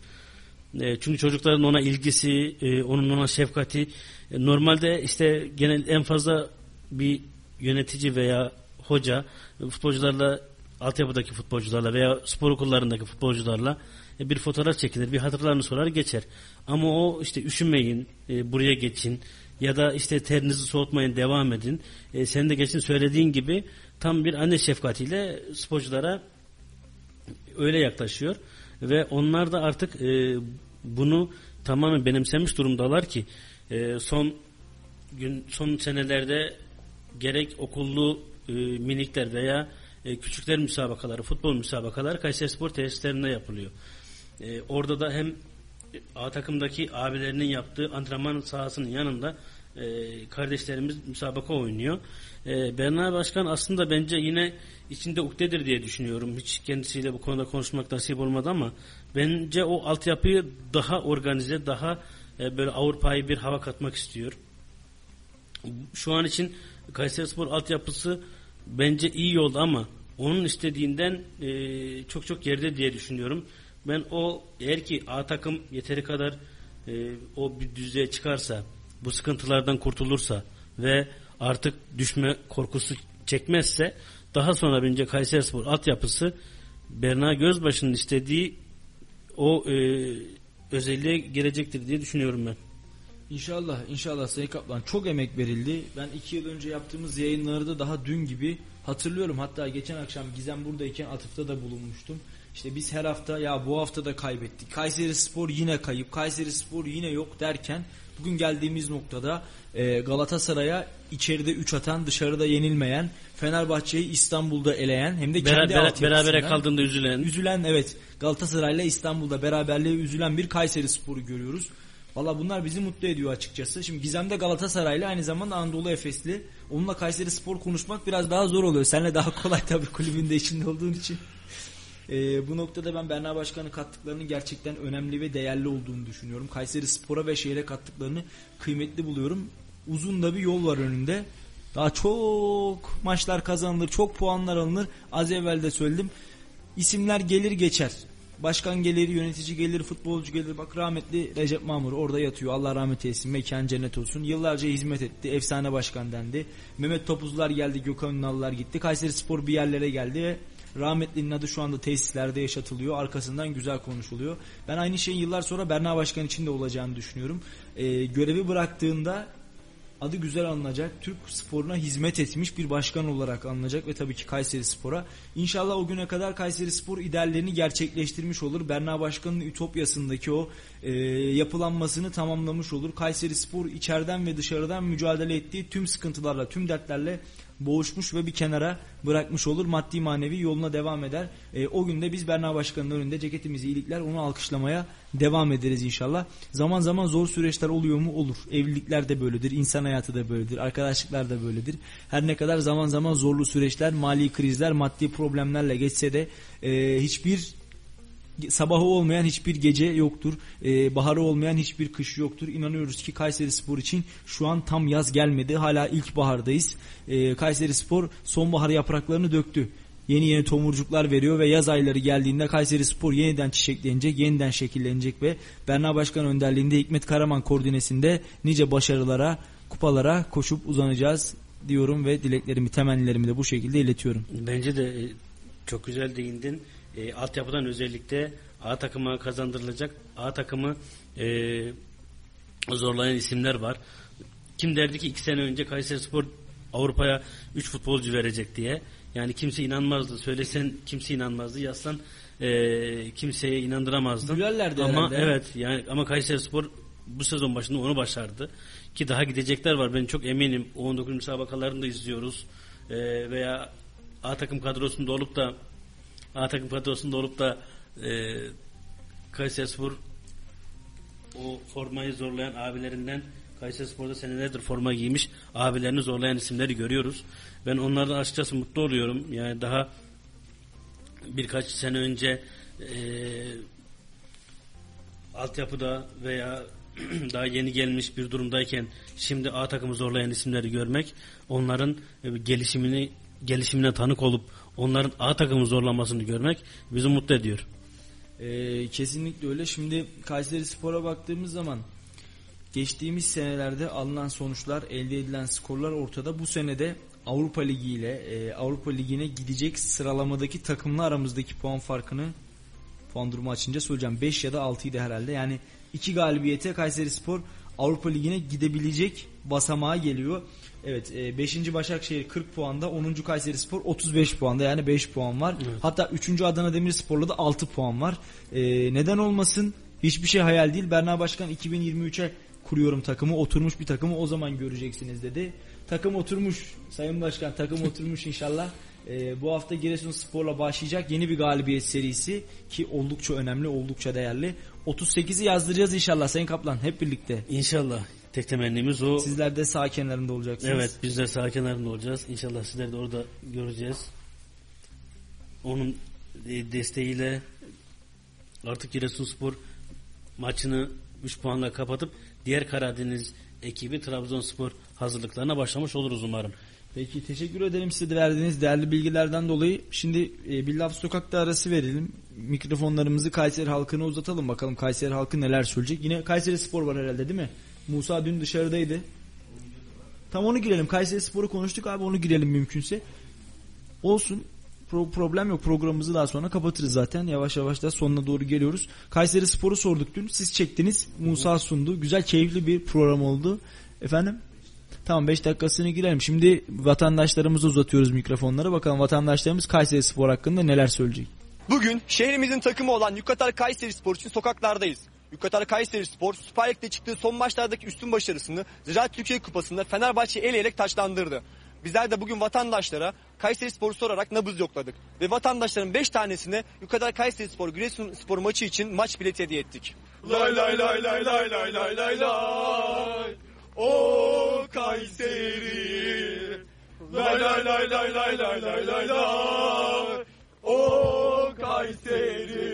Çünkü çocukların ona ilgisi, onun ona şefkati, normalde işte genel en fazla bir yönetici veya hoca futbolcularla, altyapıdaki futbolcularla veya spor okullarındaki futbolcularla bir fotoğraf çekilir, bir hatırlarını sorar geçer. Ama o işte üşümeyin, buraya geçin ya da işte terinizi soğutmayın, devam edin. Sen de geçin söylediğin gibi tam bir anne şefkatiyle sporculara öyle yaklaşıyor. Ve onlar da artık bunu tamamen benimsemiş durumdalar ki son senelerde gerek okullu minikler veya küçükler müsabakaları, futbol müsabakaları Kayserispor tesislerinde yapılıyor. Orada da hem A takımdaki abilerinin yaptığı antrenman sahasının yanında kardeşlerimiz müsabaka oynuyor. Berna Başkan aslında bence yine içinde ukdedir diye düşünüyorum. Hiç kendisiyle bu konuda konuşmak nasip olmadı ama bence o altyapıyı daha organize, daha böyle Avrupa'yı bir hava katmak istiyor. Şu an için Kayserispor altyapısı bence iyi yolda ama onun istediğinden çok çok geride diye düşünüyorum. Ben o, eğer ki A takım yeteri kadar o bir düzeye çıkarsa, bu sıkıntılardan kurtulursa ve artık düşme korkusu çekmezse, daha sonra bence Kayserispor altyapısı Berna Gözbaşı'nın istediği o özelliğe gelecektir diye düşünüyorum ben. İnşallah Sayın Kaplan, çok emek verildi. Ben 2 yıl önce yaptığımız yayınları da daha dün gibi hatırlıyorum. Hatta geçen akşam Gizem buradayken atıfta da bulunmuştum. İşte biz her hafta ya bu hafta da kaybettik, Kayserispor yine kayıp, Kayserispor yine yok derken bugün geldiğimiz noktada Galatasaray'a içeride 3 atan, dışarıda yenilmeyen, Fenerbahçe'yi İstanbul'da eleyen, hem de kendi berabere kaldığında üzülen, evet, Galatasaray'la İstanbul'da beraberliğe üzülen bir Kayserispor'u görüyoruz. Valla bunlar bizi mutlu ediyor açıkçası. Şimdi Gizem de Galatasaraylı, aynı zamanda Anadolu Efesli. Onunla Kayserispor konuşmak biraz daha zor oluyor. Seninle daha kolay tabii, kulübün de içinde olduğun için. Bu noktada ben Berna Başkan'ın kattıklarının gerçekten önemli ve değerli olduğunu düşünüyorum. Kayserispor'a ve şehre kattıklarını kıymetli buluyorum. Uzun da bir yol var önünde. Daha çok maçlar kazanılır, çok puanlar alınır. Az evvel de söyledim. İsimler gelir geçer. Başkan gelir, yönetici gelir, futbolcu gelir. Bak rahmetli Recep Mamur orada yatıyor. Allah rahmet eylesin, mekan cennet olsun. Yıllarca hizmet etti, efsane başkan dendi. Mehmet Topuzlar geldi, Gökhan Ünallar gitti. Kayserispor bir yerlere geldi ve rahmetlinin adı şu anda tesislerde yaşatılıyor. Arkasından güzel konuşuluyor. Ben aynı şeyin yıllar sonra Berna Başkan için de olacağını düşünüyorum. Görevi bıraktığında adı güzel anılacak, Türk sporuna hizmet etmiş bir başkan olarak anılacak ve tabii ki Kayserispor'a. İnşallah o güne kadar Kayserispor ideallerini gerçekleştirmiş olur. Berna Başkan'ın Ütopya'sındaki o yapılanmasını tamamlamış olur. Kayserispor içeriden ve dışarıdan mücadele ettiği tüm sıkıntılarla, tüm dertlerle boğuşmuş ve bir kenara bırakmış olur. Maddi manevi yoluna devam eder. O gün de biz Berna Başkan'ın önünde ceketimizi ilikler, onu alkışlamaya devam ederiz inşallah. Zaman zaman zor süreçler oluyor mu? Olur. Evlilikler de böyledir, insan hayatı da böyledir, arkadaşlıklar da böyledir. Her ne kadar zaman zaman zorlu süreçler, mali krizler, maddi problemlerle geçse de hiçbir sabahı olmayan hiçbir gece yoktur. Baharı olmayan hiçbir kış yoktur. İnanıyoruz ki Kayserispor için şu an tam yaz gelmedi. Hala ilkbahardayız. Kayserispor sonbahar yapraklarını döktü. Yeni tomurcuklar veriyor ve yaz ayları geldiğinde Kayserispor yeniden çiçeklenecek, yeniden şekillenecek ve Berna Başkan önderliğinde, Hikmet Karaman koordinesinde nice başarılara, kupalara koşup uzanacağız diyorum ve dileklerimi, temennilerimi de bu şekilde iletiyorum. Bence de çok güzel değindin. Altyapıdan özellikle A takıma kazandırılacak, A takımı zorlayan isimler var. Kim derdi ki 2 sene önce Kayserispor Avrupa'ya 3 futbolcu verecek diye. Yani kimse inanmazdı. Söylesen kimse inanmazdı. Yazsan kimseye inandıramazdı. Gülerlerdi ama herhalde. Evet yani ama Kayserispor bu sezon başında onu başardı. Ki daha gidecekler var. Ben çok eminim. U19 müsabakalarını da izliyoruz. Veya A takım kadrosunda olup da Kayserispor o formayı zorlayan abilerinden, Kayserispor'da senelerdir forma giymiş abilerini zorlayan isimleri görüyoruz. Ben onlardan açıkçası mutlu oluyorum. Yani daha birkaç sene önce altyapıda veya daha yeni gelmiş bir durumdayken şimdi A takımı zorlayan isimleri görmek, onların gelişimine tanık olup onların A takımı zorlamasını görmek bizi mutlu ediyor. Kesinlikle öyle. Şimdi Kayserispor'a baktığımız zaman geçtiğimiz senelerde alınan sonuçlar, elde edilen skorlar ortada. Bu senede Avrupa Ligi ile Avrupa Ligi'ne gidecek sıralamadaki takımla aramızdaki puan farkını puan durumu açınca söyleyeceğim. 5 ya da 6'ydı herhalde. Yani 2 galibiyete Kayserispor Avrupa Ligi'ne gidebilecek basamağa geliyor. Evet, 5. Başakşehir 40 puanda, 10. Kayserispor 35 puanda, yani 5 puan var. Evet. Hatta 3. Adana Demirspor'la da 6 puan var. Neden olmasın? Hiçbir şey hayal değil. Berna Başkan 2023'e kuruyorum takımı, oturmuş bir takımı o zaman göreceksiniz dedi. Takım oturmuş Sayın Başkan, takım oturmuş inşallah. Bu hafta Giresunspor'la başlayacak yeni bir galibiyet serisi ki oldukça önemli, oldukça değerli. 38'i yazdıracağız inşallah Sayın Kaplan, hep birlikte. İnşallah. Tek temennimiz o. Sizler de saha kenarında olacaksınız. Evet, biz de saha kenarında olacağız. İnşallah sizleri de orada göreceğiz. Onun desteğiyle artık Giresunspor maçını 3 puanla kapatıp diğer Karadeniz ekibi Trabzonspor hazırlıklarına başlamış oluruz umarım. Peki, teşekkür ederim size de verdiğiniz değerli bilgilerden dolayı. Şimdi bir laf sokakta arası verelim. Mikrofonlarımızı Kayseri halkına uzatalım. Bakalım Kayseri halkı neler söyleyecek. Yine Kayserispor var herhalde, değil mi? Musa dün dışarıdaydı. Tam onu girelim. Kayserispor'u konuştuk abi, onu girelim mümkünse. Olsun. Problem yok. Programımızı daha sonra kapatırız zaten. Yavaş yavaş da sonuna doğru geliyoruz. Kayserispor'u sorduk dün. Siz çektiniz. Musa sundu. Güzel, keyifli bir program oldu. Efendim? Tamam, 5 dakikasını girelim. Şimdi vatandaşlarımıza uzatıyoruz mikrofonları. Bakalım vatandaşlarımız Kayserispor hakkında neler söyleyecek. Bugün şehrimizin takımı olan Yukatar Kayserispor için sokaklardayız. Yukatar Kayserispor Süper Lig'de çıktığı son maçlardaki üstün başarısını Ziraat Türkiye Kupası'nda Fenerbahçe'yi eleyerek taçlandırdı. Bizler de bugün vatandaşlara Kayserispor'u sorarak nabız yokladık ve vatandaşların 5 tanesine Yukatar Kayserispor Giresunspor maçı için maç bileti hediye ettik. Lay lay lay lay lay lay lay lay lay. O Kayseri. Lay lay lay lay lay lay lay lay lay. O Kayseri.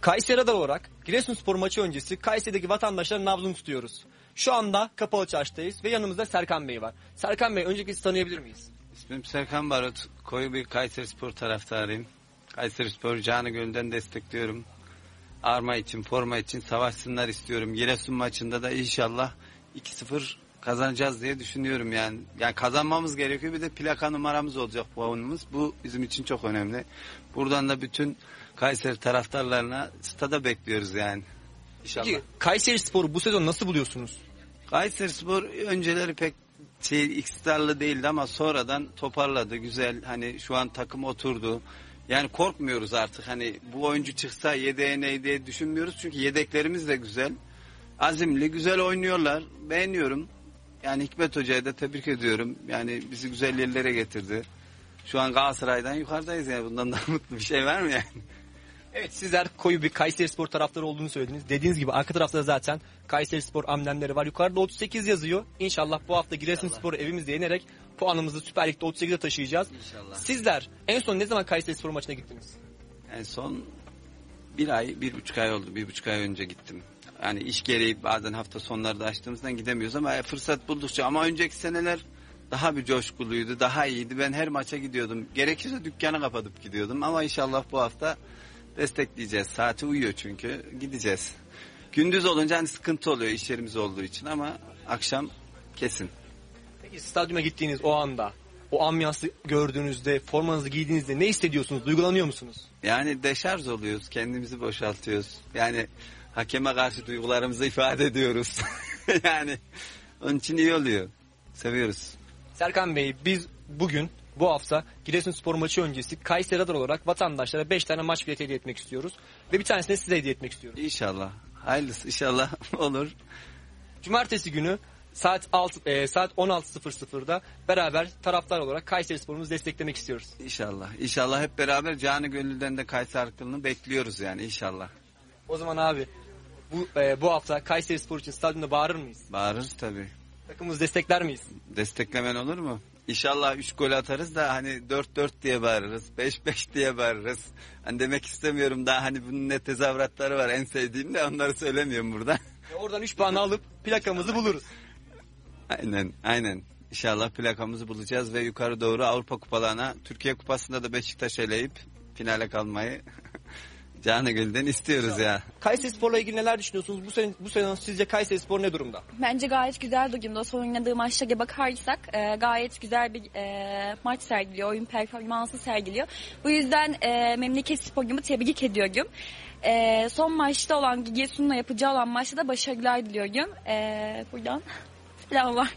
Kayseri Radar olarak Giresunspor maçı öncesi Kayseri'deki vatandaşların nabzını tutuyoruz. Şu anda Kapalı Çarşı'dayız ve yanımızda Serkan Bey var. Serkan Bey, önceki sizi tanıyabilir miyiz? İsmim Serkan Barut. Koyu bir Kayserispor taraftarıyım. Kayserispor'u canı gönülden destekliyorum. Arma için, forma için savaşsınlar istiyorum. Giresun maçında da inşallah 2-0 kazanacağız diye düşünüyorum yani. Yani kazanmamız gerekiyor. Bir de plaka numaramız olacak, puanımız. Bu bizim için çok önemli. Buradan da bütün Kayseri taraftarlarına stada bekliyoruz yani. İnşallah. Peki Kayserispor'u bu sezon nasıl buluyorsunuz? Kayserispor önceleri pek istikrarlı değildi ama sonradan toparladı. Güzel, hani şu an takım oturdu. Yani korkmuyoruz artık, hani bu oyuncu çıksa yedeğe ne diye düşünmüyoruz. Çünkü yedeklerimiz de güzel. Azimli, güzel oynuyorlar. Beğeniyorum. Yani Hikmet Hoca'ya da tebrik ediyorum. Yani bizi güzel yerlere getirdi. Şu an Galatasaray'dan yukarıdayız yani. Bundan daha mutlu bir şey var mı yani? Evet, sizler koyu bir Kayserispor taraftarı olduğunu söylediniz. Dediğiniz gibi arka tarafta zaten Kayserispor amblemleri var. Yukarıda 38 yazıyor. İnşallah bu hafta Giresunspor'u evimizde yenerek puanımızı Süper Lig'de 38'e taşıyacağız. İnşallah. Sizler en son ne zaman Kayserispor maçına gittiniz? En son 1 ay, 1,5 ay oldu. 1,5 ay önce gittim. Yani iş gereği bazen hafta sonları da açtığımızdan gidemiyoruz ama fırsat buldukça, ama önceki seneler daha bir coşkuluydu, daha iyiydi. Ben her maça gidiyordum. Gerekirse dükkanı kapatıp gidiyordum ama inşallah bu hafta destekleyeceğiz. Saati uyuyor çünkü. Gideceğiz. Gündüz olunca hani sıkıntı oluyor iş yerimiz olduğu için ama akşam kesin. Peki stadyuma gittiğiniz o anda, o ambiyansı gördüğünüzde, formanızı giydiğinizde ne hissediyorsunuz? Duygulanıyor musunuz? Yani deşarj oluyoruz. Kendimizi boşaltıyoruz. Yani hakeme karşı duygularımızı ifade ediyoruz. Yani onun için iyi oluyor. Seviyoruz. Serkan Bey, biz bugün, bu hafta Giresunspor maçı öncesi Kayseri Radar olarak vatandaşlara 5 tane maç bileti hediye etmek istiyoruz. Ve bir tanesini size hediye etmek istiyorum. İnşallah. Hayırlısı inşallah olur. Cumartesi günü saat 16.00'da beraber taraftar olarak Kayserispor'umuzu desteklemek istiyoruz. İnşallah. İnşallah hep beraber canı gönülden de Kayserispor'unu bekliyoruz yani inşallah. O zaman abi bu hafta Kayserispor için stadyumda bağırır mıyız? Bağırırız tabii. Takımımızı destekler miyiz? Desteklemen olur mu? İnşallah 3 gol atarız da hani 4-4 diye bağırırız, 5-5 diye bağırırız. Hani demek istemiyorum daha, hani bunun ne tezahüratları var en sevdiğim de onları söylemiyorum burada. Oradan 3 puan alıp plakamızı buluruz. Aynen. İnşallah plakamızı bulacağız ve yukarı doğru Avrupa Kupalarına, Türkiye Kupası'nda da Beşiktaş'a eleyip finale kalmayı canı gönülden istiyoruz ya. Kayserispor'la ilgili neler düşünüyorsunuz? Bu sene sizce Kayserispor ne durumda? Bence gayet güzel durumda. Son oynadığı maçlara bakarsak gayet güzel bir maç sergiliyor. Oyun performansı sergiliyor. Bu yüzden memleket sporumu tebrik ediyorum. Son maçta olan Giresun'la yapacağı olan maçta da başarılar diliyorum. Buradan selamlar.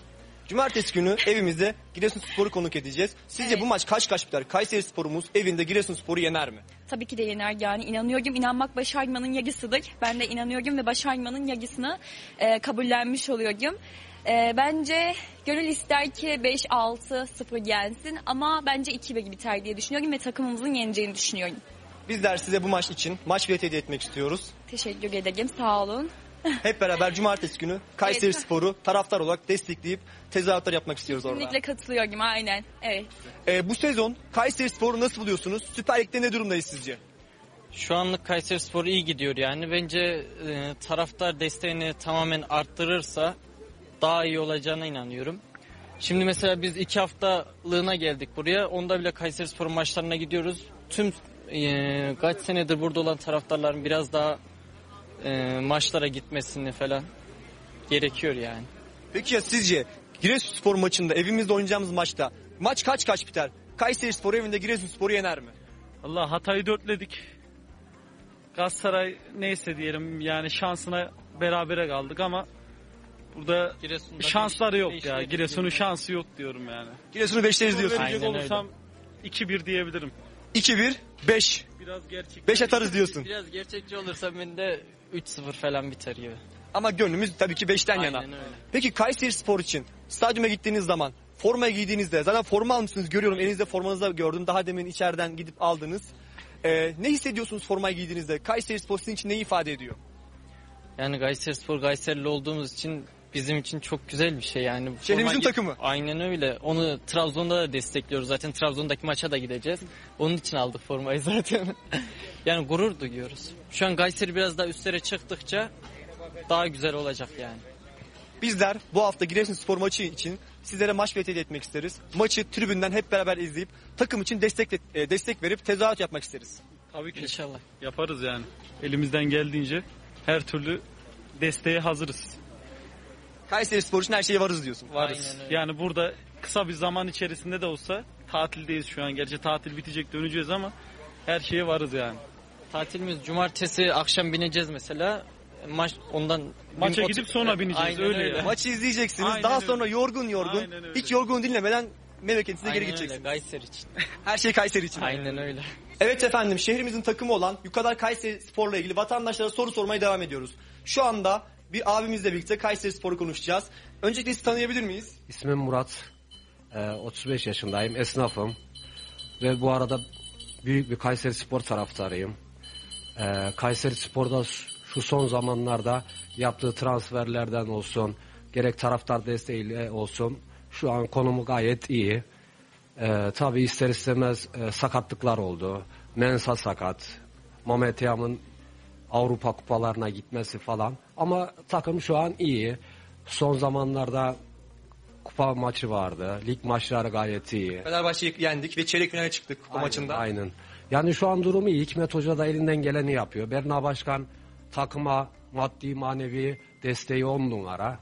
Cumartesi günü evimizde Giresunspor'u konuk edeceğiz. Sizce evet, bu maç kaç biter? Kayserispor'umuz evinde Giresunspor'u yener mi? Tabii ki de yener yani. İnanıyorum. İnanmak başarmanın yarısıdır. Ben de inanıyorum ve başarmanın yarısını kabullenmiş oluyorum. Bence gönül ister ki 5-6-0 gelsin ama bence 2-1 biter diye düşünüyorum ve takımımızın yeneceğini düşünüyorum. Bizler size bu maç için maç bileti hediye etmek istiyoruz. Teşekkür ederim. Sağ olun. Hep beraber cumartesi günü Kayserispor'u taraftar olarak destekleyip tezahüratlar yapmak istiyoruz orada. Kesinlikle katılıyorum, aynen. Evet. Bu sezon Kayserispor'u nasıl buluyorsunuz? Süper Lig'de ne durumdayız sizce? Şu anlık Kayserispor iyi gidiyor yani. Bence taraftar desteğini tamamen arttırırsa daha iyi olacağına inanıyorum. Şimdi mesela biz 2 haftalığına geldik buraya. Onda bile Kayserispor maçlarına gidiyoruz. Tüm kaç senedir burada olan taraftarların biraz daha maçlara gitmesini falan gerekiyor yani. Peki ya sizce Giresunspor maçında, evimizde oynayacağımız maçta maç kaç biter? Kayserispor evinde Giresunspor'u yener mi? Allah, Hatay'ı 4'ledik. Galatasaray neyse diyelim yani, şansına berabere kaldık ama burada Giresun'da şansları yok ya. Giresun'un şansı yok diyorum yani. Giresun'u 5'leriz diyorsun. Aynen olursam öyle. 2-1 diyebilirim. 2-1, 5. Biraz gerçekçi. 5 atarız diyorsun. Biraz gerçekçi olursa ben de 3-0 falan biter gibi. Ama gönlümüz tabii ki 5'ten yana. Öyle. Peki Kayserispor için stadyuma gittiğiniz zaman, formayı giydiğinizde, zaten forma almışsınız görüyorum, elinizde formanızı da gördüm. Daha demin içeriden gidip aldınız. Ne hissediyorsunuz formayı giydiğinizde? Kayserispor sizin için neyi ifade ediyor? Yani Kayserispor, Kayserili olduğumuz için bizim için çok güzel bir şey yani. Şehrimizin takımı. Aynen öyle. Onu Trabzon'da da destekliyoruz zaten. Trabzon'daki maça da gideceğiz. Onun için aldık formayı zaten. Yani gurur duyuyoruz. Şu an Kayseri biraz daha üstlere çıktıkça daha güzel olacak yani. Bizler bu hafta Giresunspor maçı için sizlere maç bileti hediye etmek isteriz. Maçı tribünden hep beraber izleyip takım için destek verip tezahürat yapmak isteriz. Tabii ki. İnşallah. Yaparız yani. Elimizden geldiğince her türlü desteğe hazırız. Kayserispor için her şeye varız diyorsun. Varız. Yani burada kısa bir zaman içerisinde de olsa, tatildeyiz şu an. Gerçi tatil bitecek, döneceğiz ama her şeye varız yani. Tatilimiz cumartesi akşam bineceğiz mesela. Maça gidip sonra bineceğiz. Aynen öyle. Yani. Maçı izleyeceksiniz. Aynen daha öyle. Sonra yorgun hiç yorgun dinlemeden memleketinize geri gideceksiniz. Aynen öyle. Kayseri için. Her şey Kayseri için. Aynen öyle. Evet efendim, şehrimizin takımı olan Yukadar Kayserispor'la ilgili vatandaşlara soru sormaya devam ediyoruz. Şu anda bir abimizle birlikte Kayserispor'u konuşacağız. Öncelikle sizi tanıyabilir miyiz? İsmim Murat. 35 yaşındayım. Esnafım. Ve bu arada büyük bir Kayserispor taraftarıyım. Kayserispor'da şu son zamanlarda yaptığı transferlerden olsun, gerek taraftar desteğiyle olsun, şu an konumu gayet iyi. Tabii ister istemez sakatlıklar oldu. Mensa sakat. Mame Tiam'ın Avrupa kupalarına gitmesi falan. Ama takım şu an iyi. Son zamanlarda kupa maçı vardı. Lig maçları gayet iyi. Fenerbahçe'yi yendik ve çeyrek finale çıktık kupa maçında. Aynen. Yani şu an durumu iyi. Hikmet Hoca da elinden geleni yapıyor. Berna Başkan takıma maddi manevi desteği 10 numara.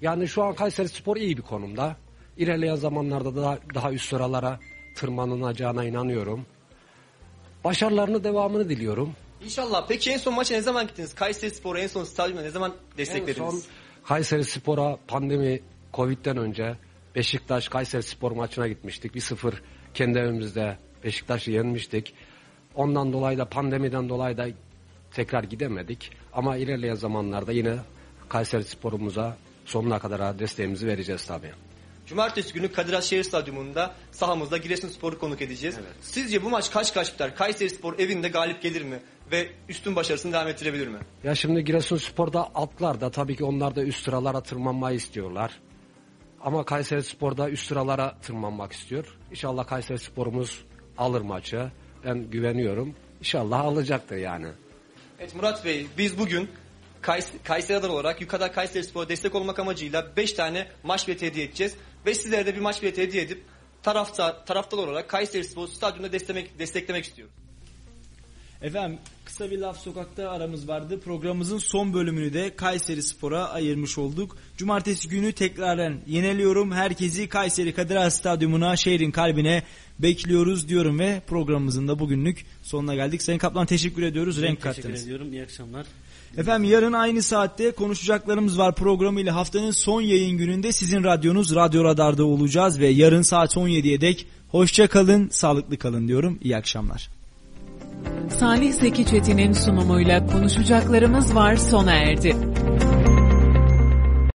Yani şu an Kayserispor iyi bir konumda. İlerleyen zamanlarda da daha üst sıralara tırmanılacağına inanıyorum. Başarılarının devamını diliyorum. İnşallah. Peki en son maça ne zaman gittiniz? Kayserispor'a en son stadyumda ne zaman desteklediniz? En son Kayserispor'a pandemi, Covid'den önce Beşiktaş-Kayseri Spor maçına gitmiştik. 1-0 kendi evimizde Beşiktaş'ı yenmiştik. Ondan dolayı da, pandemiden dolayı da tekrar gidemedik. Ama ilerleyen zamanlarda yine Kayseri Spor'umuza sonuna kadar desteğimizi vereceğiz tabii. Cumartesi günü Kadir Has Şehir Stadyumunda sahamızda Giresunspor'u konuk edeceğiz. Evet. Sizce bu maç kaç biter? Kayserispor evinde galip gelir mi ve üstün başarısını devam ettirebilir mi? Ya şimdi Giresunspor'da altlar da tabii ki, onlar da üst sıralara tırmanmayı istiyorlar. Ama Kayserispor'da üst sıralara tırmanmak istiyor. İnşallah Kayserispor'umuz alır maçı. Ben güveniyorum. İnşallah alacaktır yani. Evet Murat Bey, biz bugün Kayseri Radar olarak yukarıda Kayserispor'a destek olmak amacıyla 5 tane maç bileti hediye edeceğiz. Ve sizlere de bir maç bileti hediye edip taraftar olarak Kayserispor'u stadyumda desteklemek istiyoruz. Efendim, kısa bir Laf Sokak'ta aramız vardı. Programımızın son bölümünü de Kayserispor'a ayırmış olduk. Cumartesi günü tekraren yeniliyorum. Herkesi Kayseri Kadir Has Stadyumuna, şehrin kalbine bekliyoruz diyorum ve programımızın da bugünlük sonuna geldik. Sayın Kaplan, teşekkür ediyoruz. Ben renk kattınız. Teşekkür ediyorum. İyi akşamlar. Efendim, yarın aynı saatte Konuşacaklarımız Var programıyla haftanın son yayın gününde sizin radyonuz Radyo Radar'da olacağız ve yarın saat 17'ye dek hoşça kalın, sağlıklı kalın diyorum. İyi akşamlar. Salih Zeki Çetin'in sunumuyla Konuşacaklarımız Var sona erdi.